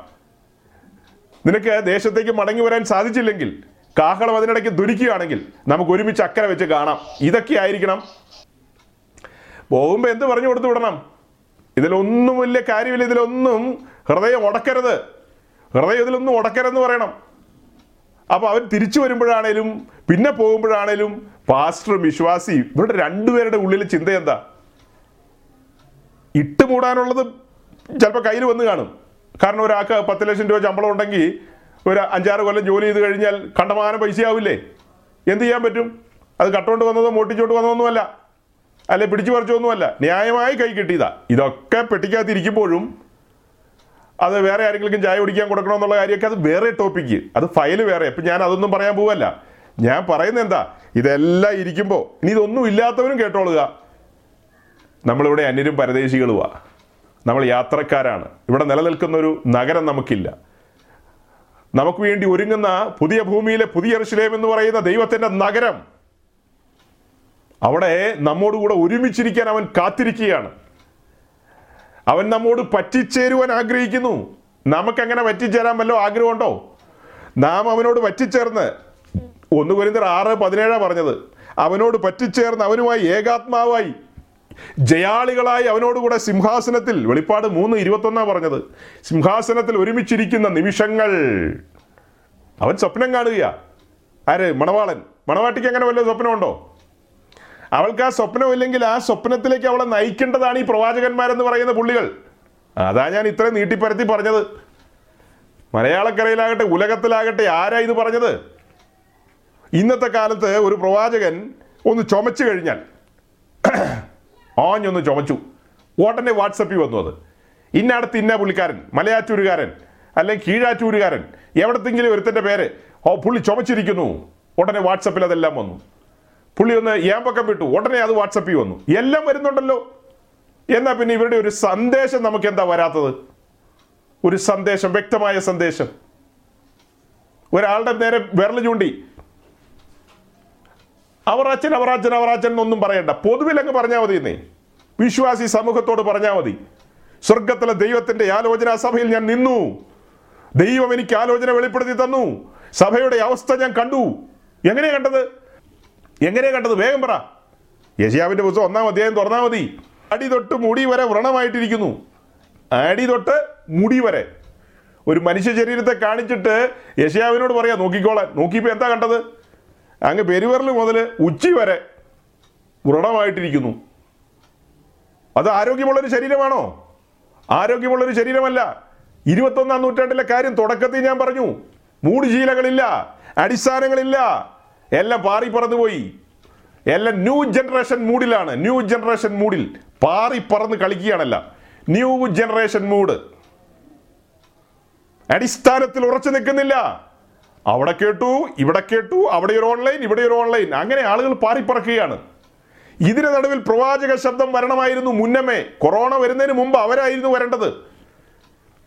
നിനക്ക് ദേശത്തേക്ക് മടങ്ങി വരാൻ സാധിച്ചില്ലെങ്കിൽ, കാഹളം അതിനിടയ്ക്ക് ധരിക്കുകയാണെങ്കിൽ നമുക്ക് ഒരുമിച്ച് അക്കരെ വെച്ച് കാണാം. ഇതൊക്കെ ആയിരിക്കണം. പോകുമ്പോൾ എന്ത് പറഞ്ഞു കൊടുത്തു വിടണം? ഇതിലൊന്നും വലിയ കാര്യമില്ല, ഇതിലൊന്നും ഹൃദയം ഉടക്കരുത്, ഹൃദയം ഇതിലൊന്നും ഉടക്കരുതെന്ന് പറയണം. അപ്പോൾ അവർ തിരിച്ചു വരുമ്പോഴാണേലും പിന്നെ പോകുമ്പോഴാണേലും പാസ്റ്ററും വിശ്വാസിയും ഇവരുടെ രണ്ടുപേരുടെ ഉള്ളിൽ ചിന്ത എന്താ? ഇട്ട് മൂടാനുള്ളത് ചിലപ്പോൾ കയ്യിൽ വന്ന് കാണും. കാരണം ഒരാൾക്ക് 10 ലക്ഷം രൂപ ശമ്പളം ഉണ്ടെങ്കിൽ ഒരു 5-6 കൊല്ലം ജോലി ചെയ്ത് കഴിഞ്ഞാൽ കണ്ടമാനം പൈസയാവില്ലേ? എന്ത് ചെയ്യാൻ പറ്റും? അത് കട്ടുകൊണ്ട് വന്നതോ മോട്ടിച്ചോണ്ട് വന്നതൊന്നുമല്ല, അല്ലെ പിടിച്ചു പറിച്ചൊന്നുമല്ല, ന്യായമായി കൈ കിട്ടിയതാ. ഇതൊക്കെ പെട്ടിക്കകത്തിരിക്കുമ്പോഴും അത് വേറെ ആരെങ്കിലും ചായ കുടിക്കാൻ കൊടുക്കണമെന്നുള്ള കാര്യമൊക്കെ അത് വേറെ ടോപ്പിക്ക്, അത് ഫയല് വേറെ. ഇപ്പം ഞാൻ അതൊന്നും പറയാൻ പോവല്ല. ഞാൻ പറയുന്നത് എന്താ, ഇതെല്ലാം ഇരിക്കുമ്പോൾ ഇനി ഇതൊന്നും ഇല്ലാത്തവനും കേട്ടോളുക, നമ്മളിവിടെ അന്യരും പരദേശികളുവാ, നമ്മൾ യാത്രക്കാരാണ്, ഇവിടെ നിലനിൽക്കുന്നൊരു നഗരം നമുക്കില്ല. നമുക്ക് വേണ്ടി ഒരുങ്ങുന്ന പുതിയ ഭൂമിയിലെ പുതിയ യെരുശലേം എന്ന് പറയുന്ന ദൈവത്തിൻ്റെ നഗരം, അവിടെ നമ്മോടുകൂടെ ഒരുമിച്ചിരിക്കാൻ അവൻ കാത്തിരിക്കുകയാണ്. അവൻ നമ്മോട് പറ്റിച്ചേരുവാൻ ആഗ്രഹിക്കുന്നു. നമുക്കങ്ങനെ പറ്റിച്ചേരാൻ വല്ലോ ആഗ്രഹമുണ്ടോ? നാം അവനോട് പറ്റിച്ചേർന്ന്, 1 കൊരിന്ത്യർ 6:17 പറഞ്ഞത്, അവനോട് പറ്റിച്ചേർന്ന് അവനുമായി ഏകാത്മാവായി ജയാളികളായി അവനോടുകൂടെ സിംഹാസനത്തിൽ, വെളിപ്പാട് 3:21 പറഞ്ഞത്, സിംഹാസനത്തിൽ ഒരുമിച്ചിരിക്കുന്ന നിമിഷങ്ങൾ അവൻ സ്വപ്നം കാണുക. ആര്? മണവാളൻ. മണവാട്ടിക്ക് അങ്ങനെ വല്ല സ്വപ്നമുണ്ടോ? അവൾക്ക് ആ സ്വപ്നമില്ലെങ്കിൽ ആ സ്വപ്നത്തിലേക്ക് അവളെ നയിക്കേണ്ടതാണ് ഈ പ്രവാചകന്മാരെന്ന് പറയുന്ന പുള്ളികൾ. അതാ ഞാൻ ഇത്രയും നീട്ടിപ്പരത്തി പറഞ്ഞത്. മലയാളക്കരയിലാകട്ടെ ഉലകത്തിലാകട്ടെ ആരാ ഇത് പറഞ്ഞത്? ഇന്നത്തെ കാലത്ത് ഒരു പ്രവാചകൻ ഒന്ന് ചുമച്ചു കഴിഞ്ഞാൽ, ആഞ്ഞൊന്ന് ചുമച്ചു, ഉടനെ വാട്സപ്പിൽ വന്നു അത് ഇന്നടത്ത് ഇന്ന പുള്ളിക്കാരൻ, മലയാറ്റൂരുകാരൻ അല്ലെങ്കിൽ കീഴാറ്റൂരുകാരൻ, എവിടത്തെങ്കിലും ഒരുത്തൻ്റെ പേര്, ഓ പുള്ളി ചുമച്ചിരിക്കുന്നു, ഉടനെ വാട്സപ്പിൽ അതെല്ലാം വന്നു. പുള്ളി ഒന്ന് ഏമ്പക്കം വിട്ടു, ഉടനെ അത് വാട്സപ്പിൽ വന്നു. എല്ലാം വരുന്നുണ്ടല്ലോ. എന്നാൽ പിന്നെ ഇവരുടെ ഒരു സന്ദേശം നമുക്ക് എന്താ വരാത്തത്? ഒരു സന്ദേശം, വ്യക്തമായ സന്ദേശം. ഒരാളുടെ നേരെ വിരൽ ചൂണ്ടി അവറാച്ചൻ അവറാച്ചൻ അവറാച്ചൻ എന്നൊന്നും പറയണ്ട, പൊതുവിലങ്ങ് പറഞ്ഞാൽ മതി. എന്നേ വിശ്വാസി സമൂഹത്തോട് പറഞ്ഞാൽ മതി, സ്വർഗത്തിലെ ദൈവത്തിന്റെ ആലോചനാ സഭയിൽ ഞാൻ നിന്നു, ദൈവം എനിക്ക് ആലോചന വെളിപ്പെടുത്തി തന്നു, സഭയുടെ അവസ്ഥ ഞാൻ കണ്ടു. എങ്ങനെയാ കണ്ടത് വേഗം പറ. യെശയ്യാവിന്റെ പുസ്തകം 1-ാം അധ്യായം തുറന്നാൽ മതി. അടി തൊട്ട് മുടി വരെ വ്രണമായിട്ടിരിക്കുന്നു. അടി തൊട്ട് മുടി വരെ ഒരു മനുഷ്യ ശരീരത്തെ കാണിച്ചിട്ട് യെശയ്യാവിനോട് പറയാ നോക്കിക്കോളാൻ. നോക്കിയപ്പോൾ എന്താ കണ്ടത്? അങ്ങ് പെരുവരൽ മുതൽ ഉച്ചി വരെ വ്രണമായിട്ടിരിക്കുന്നു. അത് ആരോഗ്യമുള്ളൊരു ശരീരമാണോ? ആരോഗ്യമുള്ളൊരു ശരീരമല്ല. 21-ാം നൂറ്റാണ്ടിലെ കാര്യം തുടക്കത്തിൽ ഞാൻ പറഞ്ഞു. മൂടുശീലകളില്ല, അടിസ്ഥാനങ്ങളില്ല, എല്ലാം പാറി പറന്നുപോയി. എല്ലാം ന്യൂ ജനറേഷൻ മൂഡിലാണ്. ന്യൂ ജനറേഷൻ മൂഡിൽ പാറി പറന്ന് കളിക്കുകയാണല്ല. ന്യൂ ജനറേഷൻ മൂഡ് അടിസ്ഥാനത്തിൽ ഉറച്ചു നിൽക്കുന്നില്ല. അവിടെ കേട്ടു, ഇവിടെ കേട്ടു, അവിടെ ഒരു ഓൺലൈൻ, അങ്ങനെ ആളുകൾ പാറിപ്പറക്കുകയാണ്. ഇതിന് നടുവിൽ പ്രവാചക ശബ്ദം വരണമായിരുന്നു മുന്നമേ. കൊറോണ വരുന്നതിന് മുമ്പ് അവരായിരുന്നു വരേണ്ടത്.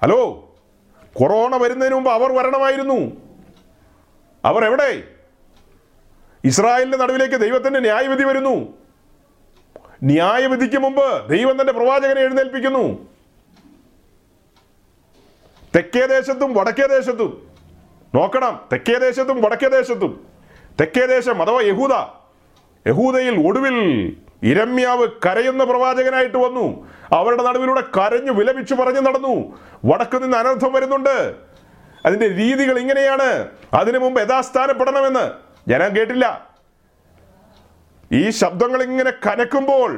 ഹലോ, കൊറോണ വരുന്നതിന് മുമ്പ് അവർ വരണമായിരുന്നു. അവർ എവിടെ? ഇസ്രായേലിന്റെ നടുവിലേക്ക് ദൈവത്തിന്റെ ന്യായവിധി വരുന്നു. ന്യായവിധിക്ക് മുമ്പ് ദൈവം തന്റെ പ്രവാചകനെ എഴുന്നേൽപ്പിക്കുന്നു. തെക്കേ ദേശത്തും വടക്കേ ദേശത്തും തെക്കേ ദേശം അഥവാ യഹൂദയിൽ ഒടുവിൽ യിരെമ്യാവ് കരയുന്ന പ്രവാചകനായിട്ട് വന്നു. അവരുടെ നടുവിലൂടെ കരഞ്ഞു വിലപിച്ചു പറഞ്ഞു നടന്നു. വടക്കു നിന്ന് അനർത്ഥം വരുന്നുണ്ട്, അതിന്റെ രീതികൾ ഇങ്ങനെയാണ്, അതിനു മുമ്പ് യഥാസ്ഥാനപ്പെടണമെന്ന്. ജനം കേട്ടില്ല. ഈ ശബ്ദങ്ങൾ ഇങ്ങനെ കനക്കുമ്പോൾ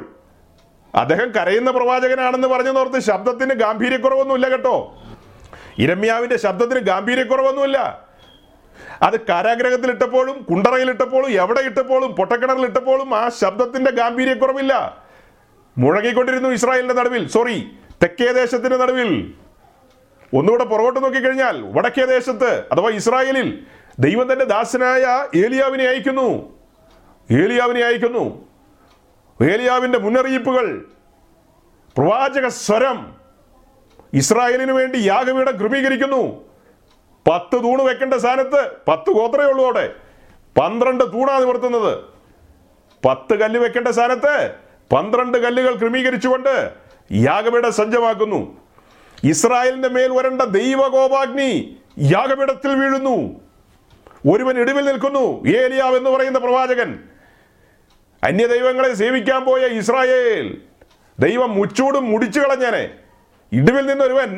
അദ്ദേഹം കരയുന്ന പ്രവാചകനാണെന്ന് പറഞ്ഞതോർത്ത് ശബ്ദത്തിന് ഗാംഭീര്യക്കുറവൊന്നുമില്ല കേട്ടോ. യിരെമ്യാവിന്റെ ശബ്ദത്തിന് ഗാംഭീര്യക്കുറവൊന്നുമില്ല. അത് കാരാഗ്രഹത്തിലിട്ടപ്പോഴും കുണ്ടറയിലിട്ടപ്പോഴും എവിടെ ഇട്ടപ്പോഴും പൊട്ടക്കിണറിലിട്ടപ്പോഴും ആ ശബ്ദത്തിന്റെ ഗാംഭീര്യക്കുറവില്ല. മുഴങ്ങിക്കൊണ്ടിരുന്നു ഇസ്രായേലിന്റെ നടുവിൽ, തെക്കേ ദേശത്തിന്റെ നടുവിൽ. ഒന്നുകൂടെ പുറകോട്ട് നോക്കിക്കഴിഞ്ഞാൽ വടക്കേ ദേശത്ത് അഥവാ ഇസ്രായേലിൽ ദൈവം തന്റെ ദാസനായ ഏലിയാവിനെ അയക്കുന്നു. ഏലിയാവിന്റെ മുന്നറിയിപ്പുകൾ, പ്രവാചക സ്വരം ഇസ്രായേലിന് വേണ്ടി യാഗപീഠം ക്രമീകരിക്കുന്നു. 10 തൂണ് വെക്കേണ്ട സ്ഥാനത്ത് 10 ഗോത്രമേ ഉള്ളൂ, അവിടെ 12 തൂണാ നിവർത്തുന്നത്. 10 കല്ല് വെക്കേണ്ട സ്ഥാനത്ത് 12 കല്ലുകൾ ക്രമീകരിച്ചുകൊണ്ട് യാഗപീഠം സജ്ജമാക്കുന്നു. ഇസ്രായേലിന്റെ മേൽ വരേണ്ട ദൈവകോപാഗ്നി യാഗപീഠത്തിൽ വീഴുന്നു. ഒരുവൻ ഇടിവിൽ നിൽക്കുന്നു, ഏലിയാവ് എന്ന് പറയുന്ന പ്രവാചകൻ. അന്യദൈവങ്ങളെ സേവിക്കാൻ പോയ ഇസ്രായേൽ ദൈവം മുച്ചൂടും മുടിച്ചു കളഞ്ഞാനെ. ഇടിവിൽ നിന്നൊരുവൻ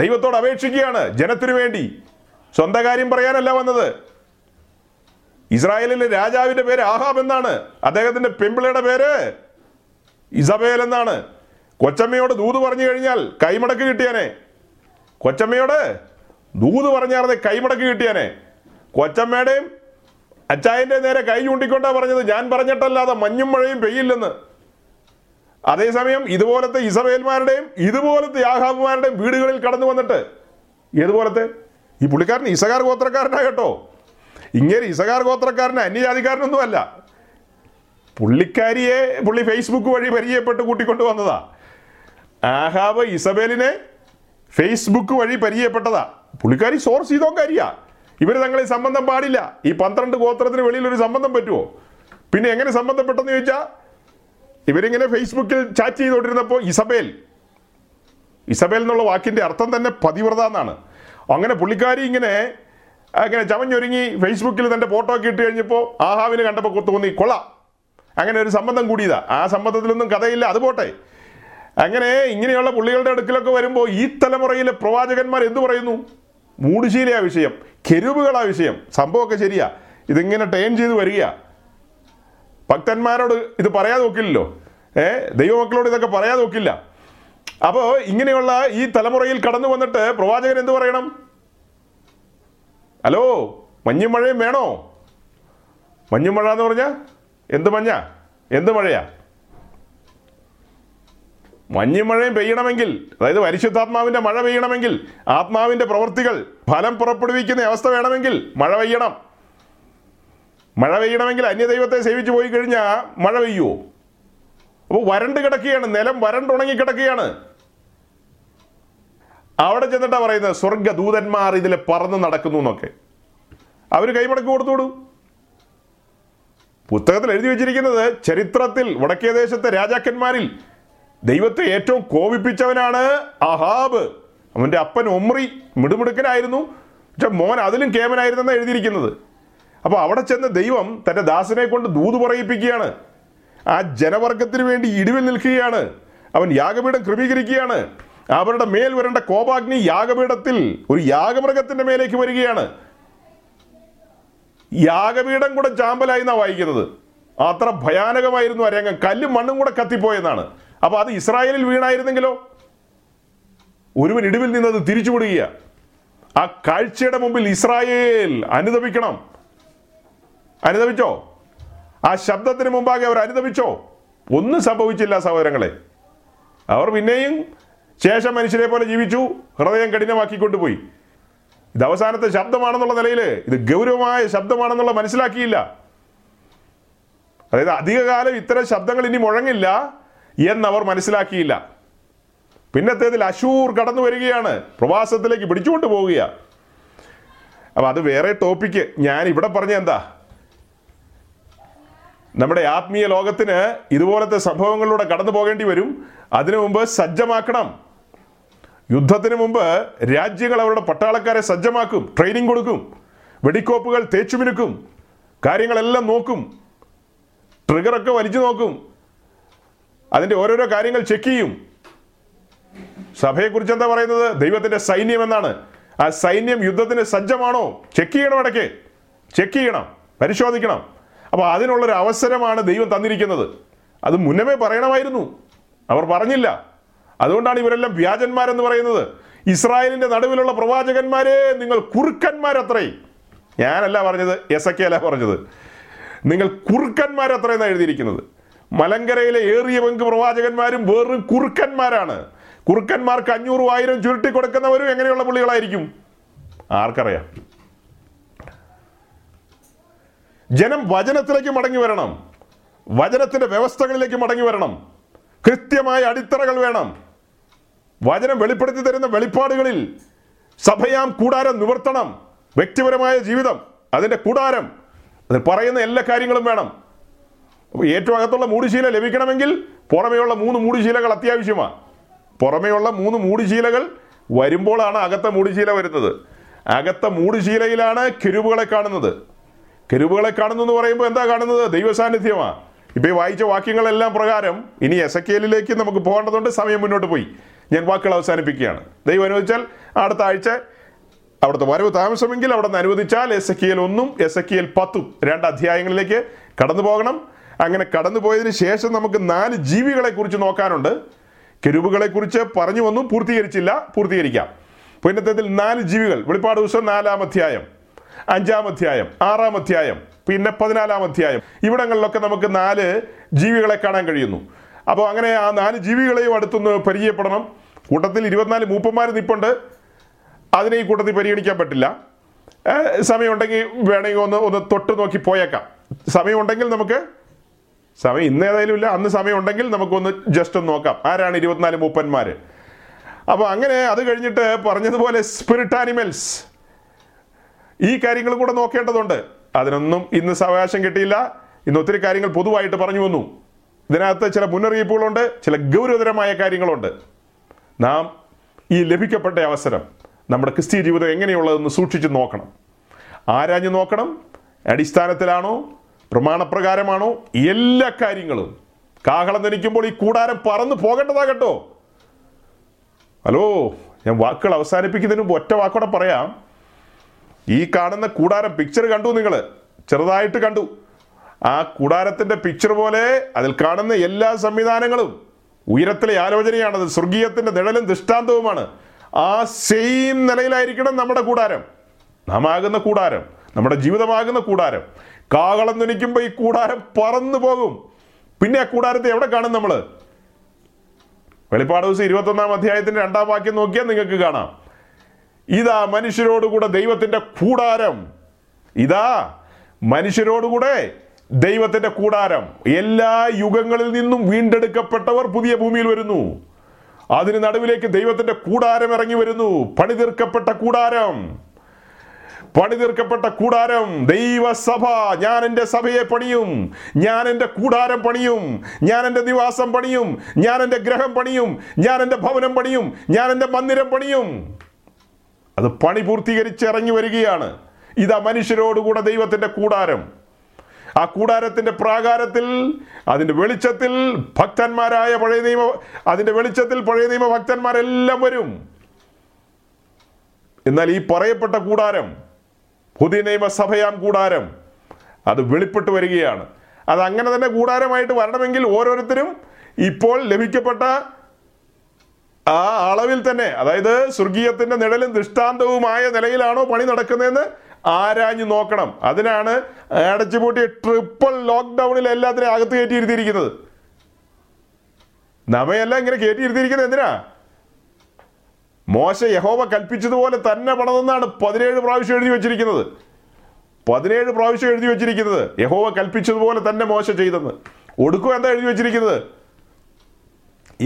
ദൈവത്തോട് അപേക്ഷിക്കുകയാണ് ജനത്തിനു വേണ്ടി. സ്വന്തം കാര്യം പറയാനല്ല വന്നത്. ഇസ്രായേലിലെ രാജാവിന്റെ പേര് ആഹാബ് എന്നാണ്, അദ്ദേഹത്തിന്റെ പെമ്പിളയുടെ പേര് ഇസബേൽ എന്നാണ്. കൊച്ചമ്മയോട് ദൂത് പറഞ്ഞു കഴിഞ്ഞാൽ കൈമടക്ക് കിട്ടിയാനെ. കൊച്ചമ്മയുടെയും അച്ചായന്റെ നേരെ കൈ ചൂണ്ടിക്കൊണ്ടാ പറഞ്ഞത്, ഞാൻ പറഞ്ഞിട്ടല്ലാതെ മഞ്ഞും മഴയും പെയ്യില്ലെന്ന്. അതേസമയം ഇതുപോലത്തെ ഇസബേൽമാരുടെയും ഇതുപോലത്തെ ആഹാബുമാരുടെയും വീടുകളിൽ കടന്നു വന്നിട്ട്, ഏതുപോലത്തെ ഈ പുള്ളിക്കാരൻ ഇസഹാർ ഗോത്രക്കാരനാ കേട്ടോ. ഇങ്ങനെ ഇസഹാർ ഗോത്രക്കാരന് അന്യജാതിക്കാരനൊന്നും അല്ല. പുള്ളി ഫേസ്ബുക്ക് വഴി പരിചയപ്പെട്ട് കൂട്ടിക്കൊണ്ടു വന്നതാ. ആഹാബ് ഇസബേലിനെ ഫേസ്ബുക്ക് വഴി പരിചയപ്പെട്ടതാ. പുള്ളിക്കാരി സോഴ്സ് ചെയ്തോ കാര്യാ. ഇവർ തങ്ങളെ സംബന്ധം പാടില്ല. ഈ 12 ഗോത്രത്തിന് വെളിയിൽ ഒരു സംബന്ധം പറ്റുമോ? പിന്നെ എങ്ങനെ സംബന്ധപ്പെട്ടെന്ന് ചോദിച്ചാൽ, ഇവരിങ്ങനെ ഫേസ്ബുക്കിൽ ചാറ്റ് ചെയ്തുകൊണ്ടിരുന്നപ്പോൾ ഇസബേൽ എന്നുള്ള വാക്കിൻ്റെ അർത്ഥം തന്നെ പതിവ്രത എന്നാണ്. അങ്ങനെ പുള്ളിക്കാരി അങ്ങനെ ചമഞ്ഞൊരുങ്ങി ഫേസ്ബുക്കിൽ തൻ്റെ ഫോട്ടോ ഒക്കെ ഇട്ട് കഴിഞ്ഞപ്പോൾ ആഹാവിന് കണ്ടപ്പോൾ തോന്നി കൊള്ളാം, അങ്ങനെ ഒരു സംബന്ധം കൂടിയതാ. ആ സംബന്ധത്തിലൊന്നും കഥയില്ല, അത് പോട്ടെ. അങ്ങനെ ഇങ്ങനെയുള്ള പുള്ളികളുടെ അടുക്കിലൊക്കെ വരുമ്പോൾ ഈ തലമുറയിലെ പ്രവാചകന്മാർ എന്തു പറയുന്നു? മൂടുശീലയാ വിഷയം, കെരൂബുകളാ വിഷയം. സംഭവമൊക്കെ ശരിയാ, ഇതിങ്ങനെ ടേൺ ചെയ്ത് വരികയാ. ഭക്തന്മാരോട് ഇത് പറയാതെ നോക്കില്ലല്ലോ, ദൈവമക്കളോട് ഇതൊക്കെ പറയാതെ നോക്കില്ല. അപ്പോൾ ഇങ്ങനെയുള്ള ഈ തലമുറയിൽ കടന്നു വന്നിട്ട് പ്രവാചകൻ എന്തു പറയണം? ഹലോ, മഞ്ഞും മഴയും വേണോ? മഞ്ഞും മഴ എന്ന് പറഞ്ഞാൽ എന്ത് മഴയാ? മഞ്ഞും മഴയും പെയ്യണമെങ്കിൽ, അതായത് പരിശുദ്ധാത്മാവിൻ്റെ മഴ പെയ്യണമെങ്കിൽ, ആത്മാവിൻ്റെ പ്രവൃത്തികൾ ഫലം പുറപ്പെടുവിക്കുന്ന അവസ്ഥ വേണമെങ്കിൽ മഴ പെയ്യണമെങ്കിൽ അന്യദൈവത്തെ സേവിച്ചു പോയി കഴിഞ്ഞാൽ മഴ പെയ്യുമോ? അപ്പോൾ വരണ്ട് കിടക്കുകയാണ്, നിലം വരണ്ടുണങ്ങി കിടക്കുകയാണ്. അവിടെ ചെന്നിട്ടാണ് പറയുന്നത് സ്വർഗദൂതന്മാർ ഇതിൽ പറന്ന് നടക്കുന്നു എന്നൊക്കെ. അവർ കൈമടക്ക് കൊടുത്തുവിടും. പുസ്തകത്തിൽ എഴുതി വെച്ചിരിക്കുന്നത് ചരിത്രത്തിൽ വടക്കേദേശത്തെ രാജാക്കന്മാരിൽ ദൈവത്തെ ഏറ്റവും കോപിപ്പിച്ചവനാണ് അഹാബ്. അവൻ്റെ അപ്പൻ ഒമ്രി മിടുമിടുക്കനായിരുന്നു, പക്ഷെ മോൻ അതിലും കേമനായിരുന്നെന്നാണ് എഴുതിയിരിക്കുന്നത്. അപ്പോൾ അവിടെ ചെന്ന ദൈവം തൻ്റെ ദാസനെ കൊണ്ട് ദൂത് പറയിപ്പിക്കുകയാണ്, ആ ജനവർഗത്തിന് വേണ്ടി ഇടിവിൽ നിൽക്കുകയാണ്, അവൻ യാഗപീഠം ക്രമീകരിക്കുകയാണ്, അവരുടെ മേൽ വരേണ്ട കോപാഗ്നി യാഗപീഠത്തിൽ ഒരു യാഗമൃഗത്തിൻ്റെ മേലേക്ക് വരികയാണ്. യാഗപീഠം കൂടെ ചാമ്പലായി എന്നാണ് വായിക്കുന്നത്. അത്ര ഭയാനകമായിരുന്നു ആ രംഗം, കല്ലും മണ്ണും കൂടെ കത്തിപ്പോയെന്നാണ്. അപ്പോൾ അത് ഇസ്രായേലിൽ വീണായിരുന്നെങ്കിലോ, ഒരുവൻ ഇടിവിൽ നിന്നത് തിരിച്ചുവിടുകയാണ്. ആ കാഴ്ചയുടെ മുമ്പിൽ ഇസ്രായേൽ അനുതപിക്കണം. അനുതപിച്ചോ? ആ ശബ്ദത്തിന് മുമ്പാകെ അവർ അനുതപിച്ചോ? ഒന്നും സംഭവിച്ചില്ല സഹോദരങ്ങളെ. അവർ പിന്നെയും ശേഷം മനുഷ്യരെ പോലെ ജീവിച്ചു, ഹൃദയം കഠിനമാക്കിക്കൊണ്ടുപോയി. ഇത് അവസാനത്തെ ശബ്ദമാണെന്നുള്ള നിലയിൽ, ഇത് ഗൗരവമായ ശബ്ദമാണെന്നുള്ള മനസ്സിലാക്കിയില്ല. അതായത് അധികകാലം ഇത്തരം ശബ്ദങ്ങൾ ഇനി മുഴങ്ങില്ല എന്നവർ മനസ്സിലാക്കിയില്ല. പിന്നത്തേതിൽ അശൂർ കടന്നു വരികയാണ്, പ്രവാസത്തിലേക്ക് പിടിച്ചുകൊണ്ട് പോവുകയാണ്. അപ്പം അത് വേറെ ടോപ്പിക്ക്. ഞാൻ ഇവിടെ പറഞ്ഞ എന്താ, നമ്മുടെ ആത്മീയ ലോകത്തിന് ഇതുപോലത്തെ സംഭവങ്ങളിലൂടെ കടന്നു പോകേണ്ടി വരും. അതിനു മുമ്പ് സജ്ജമാക്കണം. യുദ്ധത്തിന് മുമ്പ് രാജ്യങ്ങൾ അവരുടെ പട്ടാളക്കാരെ സജ്ജമാക്കും, ട്രെയിനിങ് കൊടുക്കും, വെടിക്കോപ്പുകൾ തേച്ചുമിനുക്കും, കാര്യങ്ങളെല്ലാം നോക്കും, ട്രിഗറൊക്കെ വലിച്ചു നോക്കും, അതിൻ്റെ ഓരോരോ കാര്യങ്ങൾ ചെക്ക് ചെയ്യും. സഭയെക്കുറിച്ച് എന്താ പറയുന്നത്? ദൈവത്തിൻ്റെ സൈന്യം എന്നാണ്. ആ സൈന്യം യുദ്ധത്തിന് സജ്ജമാണോ ചെക്ക് ചെയ്യണം, ഇടയ്ക്ക് ചെക്ക് ചെയ്യണം, പരിശോധിക്കണം. അപ്പോൾ അതിനുള്ളൊരു അവസരമാണ് ദൈവം തന്നിരിക്കുന്നത്. അത് മുന്നമേ പറയണമായിരുന്നു, അവർ പറഞ്ഞില്ല. അതുകൊണ്ടാണ് ഇവരെല്ലാം വ്യാജന്മാരെന്ന് പറയുന്നത്. ഇസ്രായേലിൻ്റെ നടുവിലുള്ള പ്രവാചകന്മാരെ, നിങ്ങൾ കുറുക്കന്മാരത്രേ. ഞാനല്ല പറഞ്ഞത്, യെസയ്യാല പറഞ്ഞത്. നിങ്ങൾ കുറുക്കന്മാരത്രയെന്നാണ് എഴുതിയിരിക്കുന്നത്. മലങ്കരയിലെ ഏറിയ പങ്ക് പ്രവാചകന്മാരും വെറും കുറുക്കന്മാരാണ്. കുറുക്കന്മാർക്ക് 500 1000 ചുരുട്ടിക്കൊടുക്കുന്നവരും എങ്ങനെയുള്ള പുള്ളികളായിരിക്കും ആർക്കറിയാം. ജനം വചനത്തിലേക്ക് മടങ്ങി വരണം, വചനത്തിൻ്റെ വ്യവസ്ഥകളിലേക്ക് മടങ്ങി വരണം. കൃത്യമായ അടിത്തറകൾ വേണം. വചനം വെളിപ്പെടുത്തി തരുന്ന വെളിപ്പാടുകളിൽ സഭയാം കൂടാരം നിവർത്തണം. വ്യക്തിപരമായ ജീവിതം, അതിൻ്റെ കൂടാരം, അതിൽ പറയുന്ന എല്ലാ കാര്യങ്ങളും വേണം. ഏറ്റവും അകത്തുള്ള മൂടുശീല ലഭിക്കണമെങ്കിൽ പുറമെയുള്ള 3 മൂടുശീലകൾ അത്യാവശ്യമാണ്. പുറമെയുള്ള 3 മൂടുശീലകൾ വരുമ്പോഴാണ് അകത്ത മൂടുശീല വരുന്നത്. അകത്ത മൂടുശീലയിലാണ് കെരൂബുകളെ കാണുന്നത്. കെരൂബുകളെ കാണുന്നു എന്ന് പറയുമ്പോൾ എന്താ കാണുന്നത്? ദൈവസാന്നിധ്യമാണ്. ഇപ്പോൾ ഈ വായിച്ച വാക്യങ്ങളെല്ലാം പ്രകാരം ഇനി യെസയ്ക്കേലിലേക്ക് നമുക്ക് പോകേണ്ടതുണ്ട്. സമയം മുന്നോട്ട് പോയി, ഞാൻ വാക്കുകൾ അവസാനിപ്പിക്കുകയാണ്. ദൈവം അനുവദിച്ചാൽ അടുത്ത ആഴ്ച അവിടുത്തെ വരവ് താമസമെങ്കിൽ അവിടെ നിന്ന് അനുവദിച്ചാൽ യെസയ്ക്കേൽ 1 യെസയ്ക്കേൽ 10 2 അധ്യായങ്ങളിലേക്ക് കടന്നു പോകണം. അങ്ങനെ കടന്നു പോയതിന് ശേഷം നമുക്ക് 4 ജീവികളെക്കുറിച്ച് നോക്കാനുണ്ട്. കെരൂബുകളെക്കുറിച്ച് പറഞ്ഞു വന്നു, പൂർത്തീകരിച്ചില്ല, പൂർത്തീകരിക്കാം. അപ്പോൾ ഇന്നത്തേതിൽ 4 ജീവികൾ. വെളിപ്പാട് ദിവസം 4-ാം അധ്യായം, 5-ാം അധ്യായം, 6-ാം അധ്യായം, പിന്നെ 14-ാം അധ്യായം. ഇവിടങ്ങളിലൊക്കെ നമുക്ക് 4 ജീവികളെ കാണാൻ കഴിയുന്നു. അപ്പോൾ അങ്ങനെ ആ 4 ജീവികളെയും അടുത്തൊന്ന് പരിചയപ്പെടണം. കൂട്ടത്തിൽ 24 മൂപ്പന്മാർ നിൽപ്പുണ്ട്. അതിനെ ഈ കൂട്ടത്തിൽ പരിഗണിക്കാൻ പറ്റില്ല. സമയമുണ്ടെങ്കിൽ വേണമെങ്കിൽ ഒന്ന് തൊട്ട് നോക്കി പോയേക്കാം. സമയമുണ്ടെങ്കിൽ നമുക്ക്, സമയം ഇന്ന് ഏതായാലും ഇല്ല, അന്ന് സമയമുണ്ടെങ്കിൽ നമുക്കൊന്ന് ജസ്റ്റ് ഒന്ന് നോക്കാം ആരാണ് 24 മൂപ്പന്മാർ. അപ്പോൾ അങ്ങനെ അത് കഴിഞ്ഞിട്ട് പറഞ്ഞതുപോലെ സ്പിരിറ്റ് ആനിമൽസ്, ഈ കാര്യങ്ങൾ കൂടെ നോക്കേണ്ടതുണ്ട്. അതിനൊന്നും ഇന്ന് സാവകാശം കിട്ടിയില്ല. ഇന്ന് ഒത്തിരി കാര്യങ്ങൾ പൊതുവായിട്ട് പറഞ്ഞു വന്നു. ഇതിനകത്ത് ചില മുന്നറിയിപ്പുകളുണ്ട്, ചില ഗൗരവതരമായ കാര്യങ്ങളുണ്ട്. നാം ഈ ലഭിക്കപ്പെട്ട അവസരം നമ്മുടെ ക്രിസ്തീയ ജീവിതം എങ്ങനെയുള്ളതെന്ന് സൂക്ഷിച്ച് നോക്കണം, ആരാഞ്ഞു നോക്കണം. അടിസ്ഥാനത്തിലാണോ, പ്രമാണപ്രകാരമാണോ, എല്ലാ കാര്യങ്ങളും. കാഹളം ധനിക്കുമ്പോൾ ഈ കൂടാരം പറന്നു പോകേണ്ടതാകട്ടോ. ഹലോ, ഞാൻ വാക്കുകൾ അവസാനിപ്പിക്കുന്നതിന് മുമ്പ് ഒറ്റ വാക്കോടെ പറയാം. ഈ കാണുന്ന കൂടാരം പിക്ചർ കണ്ടു, നിങ്ങൾ ചെറുതായിട്ട് കണ്ടു. ആ കൂടാരത്തിൻ്റെ പിക്ചർ പോലെ അതിൽ കാണുന്ന എല്ലാ സംവിധാനങ്ങളും ഉയരത്തിലെ ആലോചനയാണത്. സ്വർഗീയത്തിൻ്റെ നിഴലും ദൃഷ്ടാന്തവുമാണ്. ആ സെയിം നിലയിലായിരിക്കണം നമ്മുടെ കൂടാരം, നാമാകുന്ന കൂടാരം, നമ്മുടെ ജീവിതമാകുന്ന കൂടാരം. കാഹളം ധനിക്കുമ്പോൾ ഈ കൂടാരം പറന്നു പോകും. പിന്നെ ആ കൂടാരത്തെ എവിടെ കാണും നമ്മൾ? വെളിപ്പാട് ദിവസം 21-ാം അധ്യായത്തിൻ്റെ 2-ാം വാക്യം നോക്കിയാൽ നിങ്ങൾക്ക് കാണാം. ഇതാ മനുഷ്യരോടുകൂടെ ദൈവത്തിൻ്റെ കൂടാരം, ഇതാ മനുഷ്യരോടുകൂടെ ദൈവത്തിൻ്റെ കൂടാരം. എല്ലാ യുഗങ്ങളിൽ നിന്നും വീണ്ടെടുക്കപ്പെട്ടവർ പുതിയ ഭൂമിയിൽ വരുന്നു. അതിന് നടുവിലേക്ക് ദൈവത്തിൻ്റെ കൂടാരം ഇറങ്ങി വരുന്നു. പണിതീർക്കപ്പെട്ട കൂടാരം, പണിതീർക്കപ്പെട്ട കൂടാരം ദൈവസഭ. ഞാൻ എൻ്റെ സഭയെ പണിയും, ഞാൻ എൻ്റെ കൂടാരം പണിയും, ഞാൻ എൻ്റെ നിവാസം പണിയും, ഞാൻ എൻ്റെ ഗ്രഹം പണിയും, ഞാൻ എൻ്റെ ഭവനം പണിയും, ഞാൻ എൻ്റെ മന്ദിരം പണിയും. അത് പണി പൂർത്തീകരിച്ച് ഇറങ്ങി വരികയാണ്. ഇതാ മനുഷ്യരോടുകൂടെ ദൈവത്തിൻ്റെ കൂടാരം. ആ കൂടാരത്തിൻ്റെ പ്രാകാരത്തിൽ, അതിൻ്റെ വെളിച്ചത്തിൽ ഭക്തന്മാരായ പഴയ നിയമ ഭക്തന്മാരെല്ലാം വരും. എന്നാൽ ഈ പറയപ്പെട്ട കൂടാരം, പുതിയ നിയമസഭയാം കൂടാരം, അത് വെളിപ്പെട്ട് വരികയാണ്. അത് അങ്ങനെ തന്നെ കൂടാരമായിട്ട് വരണമെങ്കിൽ ഓരോരുത്തരും ഇപ്പോൾ ലഭിക്കപ്പെട്ട ആ അളവിൽ തന്നെ, അതായത് സ്വർഗീയത്തിൻ്റെ നിഴലും ദൃഷ്ടാന്തവുമായ നിലയിലാണോ പണി നടക്കുന്നതെന്ന് ആരാഞ്ഞു നോക്കണം. അതിനാണ് അടച്ചുപൂട്ടിയ ട്രിപ്പിൾ ലോക്ക്ഡൗണിൽ എല്ലാത്തിനും അകത്ത് കയറ്റിയിരുത്തിയിരിക്കുന്നത്. നമ്മയെല്ലാം ഇങ്ങനെ കയറ്റിയിരുത്തിയിരിക്കുന്നത് എന്തിനാ? മോശ യഹോവ കൽപ്പിച്ചതുപോലെ തന്നെ പണിതെന്നാണ് 17 പ്രാവശ്യം എഴുതി വച്ചിരിക്കുന്നത്. 17 പ്രാവശ്യം എഴുതി വച്ചിരിക്കുന്നത് യഹോവ കൽപ്പിച്ചതുപോലെ തന്നെ മോശ ചെയ്തെന്ന്. ഒടുക്കും എന്താ എഴുതി വച്ചിരിക്കുന്നത്?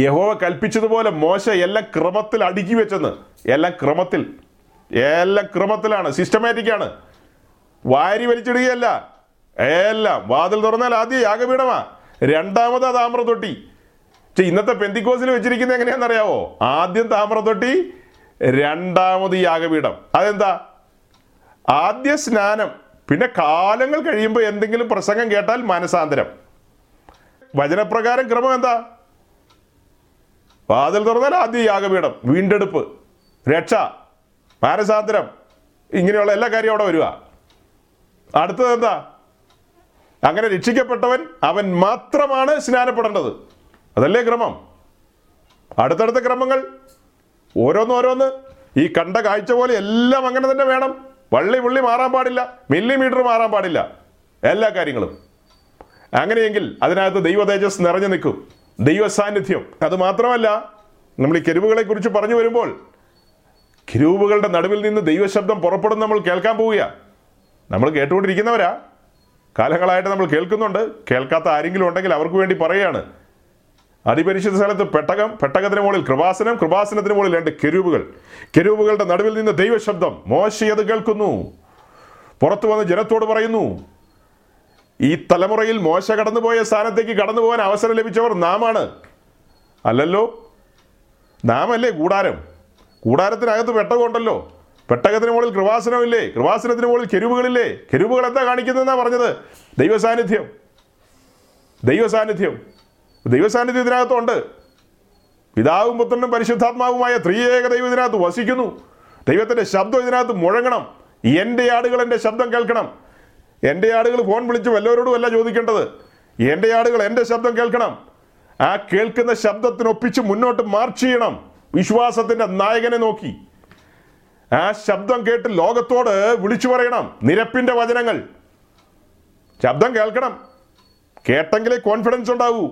യഹോവ കൽപ്പിച്ചതുപോലെ മോശ എല്ലാം ക്രമത്തിൽ അടുക്കി വെച്ചെന്ന്. എല്ലാം ക്രമത്തിലാണ്, സിസ്റ്റമാറ്റിക്കാണ്, വാരി വലിച്ചിടുകയല്ല. എല്ലാം വാതിൽ തുറന്നാൽ ആദ്യം യാഗപീഠമാ, രണ്ടാമത് അത് താമ്രത്തൊട്ടി. പക്ഷെ ഇന്നത്തെ പെന്തിക്കോസിൽ വെച്ചിരിക്കുന്നത് എങ്ങനെയാണെന്നറിയാവോ? ആദ്യം താമ്രത്തൊട്ടി, രണ്ടാമത് യാഗപീഠം. അതെന്താ? ആദ്യ സ്നാനം, പിന്നെ കാലങ്ങൾ കഴിയുമ്പോൾ എന്തെങ്കിലും പ്രസംഗം കേട്ടാൽ മനസാന്തരം. വചനപ്രകാരം ക്രമം എന്താ? വാതിൽ തുറന്നാൽ ആദ്യം യാഗപീഠം, വീണ്ടെടുപ്പ്, രക്ഷ, മാനസാന്തരം, ഇങ്ങനെയുള്ള എല്ലാ കാര്യവും അവിടെ വരിക. അടുത്തത് എന്താ? അങ്ങനെ രക്ഷിക്കപ്പെട്ടവൻ അവൻ മാത്രമാണ് സ്നാനപ്പെടേണ്ടത്. അതല്ലേ ക്രമം? അടുത്തടുത്ത ക്രമങ്ങൾ ഓരോന്നോരോന്ന്. ഈ കണ്ട കാഴ്ച പോലെ എല്ലാം അങ്ങനെ തന്നെ വേണം. വള്ളി പുള്ളി മാറാൻ പാടില്ല, മില്ലിമീറ്റർ മാറാൻ പാടില്ല, എല്ലാ കാര്യങ്ങളും. അങ്ങനെയെങ്കിൽ അതിനകത്ത് ദൈവ തേജസ് നിറഞ്ഞു നിൽക്കും, ദൈവ സാന്നിധ്യം. അതുമാത്രമല്ല, നമ്മൾ ഈ കെരുവുകളെ കുറിച്ച് പറഞ്ഞു വരുമ്പോൾ, കിരൂപുകളുടെ നടുവിൽ നിന്ന് ദൈവശബ്ദം പുറപ്പെടുന്ന നമ്മൾ കേൾക്കാൻ പോവുക. നമ്മൾ കേട്ടുകൊണ്ടിരിക്കുന്നവരാ, കാലങ്ങളായിട്ട് നമ്മൾ കേൾക്കുന്നുണ്ട്. കേൾക്കാത്ത ആരെങ്കിലും ഉണ്ടെങ്കിൽ അവർക്ക് വേണ്ടി പറയുകയാണ്. അതിപരിശുദ്ധ സ്ഥലത്ത് പെട്ടകത്തിന് മുകളിൽ കൃപാസനം, കൃപാസനത്തിന് മുകളിൽ 2 കെരൂബുകൾ. കെരൂബുകളുടെ നടുവിൽ നിന്ന് ദൈവശബ്ദം. മോശെ അത് കേൾക്കുന്നു, പുറത്തു വന്ന് ജനത്തോട് പറയുന്നു. ഈ തലമുറയിൽ മോശ കടന്നുപോയ സ്ഥാനത്തേക്ക് കടന്നു പോകാൻ അവസരം ലഭിച്ചവർ നാമാണ്. അല്ലല്ലോ, നാമല്ലേ കൂടാരം. കൂടാരത്തിനകത്ത് പെട്ടകമുണ്ടല്ലോ, പെട്ടകത്തിന് മുകളിൽ കൃപാസനമില്ലേ, കൃപാസനത്തിന് മുകളിൽ കെരുവുകളില്ലേ. കെരുവുകൾ എന്താ കാണിക്കുന്നതെന്നാ പറഞ്ഞത്? ദൈവസാന്നിധ്യം. ദൈവസാന്നിധ്യം ഇതിനകത്തുണ്ട്. പിതാവും പുത്രനും പരിശുദ്ധാത്മാവുമായ ത്രിയേക ദൈവം ഇതിനകത്ത് വസിക്കുന്നു. ദൈവത്തിൻ്റെ ശബ്ദം ഇതിനകത്ത് മുഴങ്ങണം. എൻ്റെ ആടുകൾ എൻ്റെ ശബ്ദം കേൾക്കണം. എൻ്റെ ആടുകൾ ഫോൺ വിളിച്ച് വല്ലവരോടും അല്ല ചോദിക്കേണ്ടത്. എൻ്റെ ആടുകൾ എൻ്റെ ശബ്ദം കേൾക്കണം. ആ കേൾക്കുന്ന ശബ്ദത്തിനൊപ്പിച്ച് മുന്നോട്ട് മാർച്ച് ചെയ്യണം. വിശ്വാസത്തിൻ്റെ നായകനെ നോക്കി ആ ശബ്ദം കേട്ട് ലോകത്തോട് വിളിച്ചു പറയണം നിരപ്പിൻ്റെ വചനങ്ങൾ. ശബ്ദം കേൾക്കണം. കേട്ടെങ്കിലേ കോൺഫിഡൻസ് ഉണ്ടാവൂ,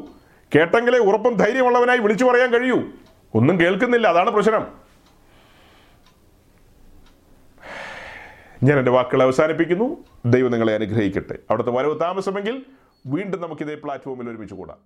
കേട്ടെങ്കിലേ ഉറപ്പും ധൈര്യമുള്ളവനായി വിളിച്ചു പറയാൻ കഴിയൂ. ഒന്നും കേൾക്കുന്നില്ല, അതാണ് പ്രശ്നം. ഞാൻ എൻ്റെ വാക്കുകൾ അവസാനിപ്പിക്കുന്നു. ദൈവം നിങ്ങളെ അനുഗ്രഹിക്കട്ടെ. അവിടുത്തെ വരവ് താമസമെങ്കിൽ വീണ്ടും നമുക്കിതേ പ്ലാറ്റ്ഫോമിൽ ഒരുമിച്ച് കൂടാം.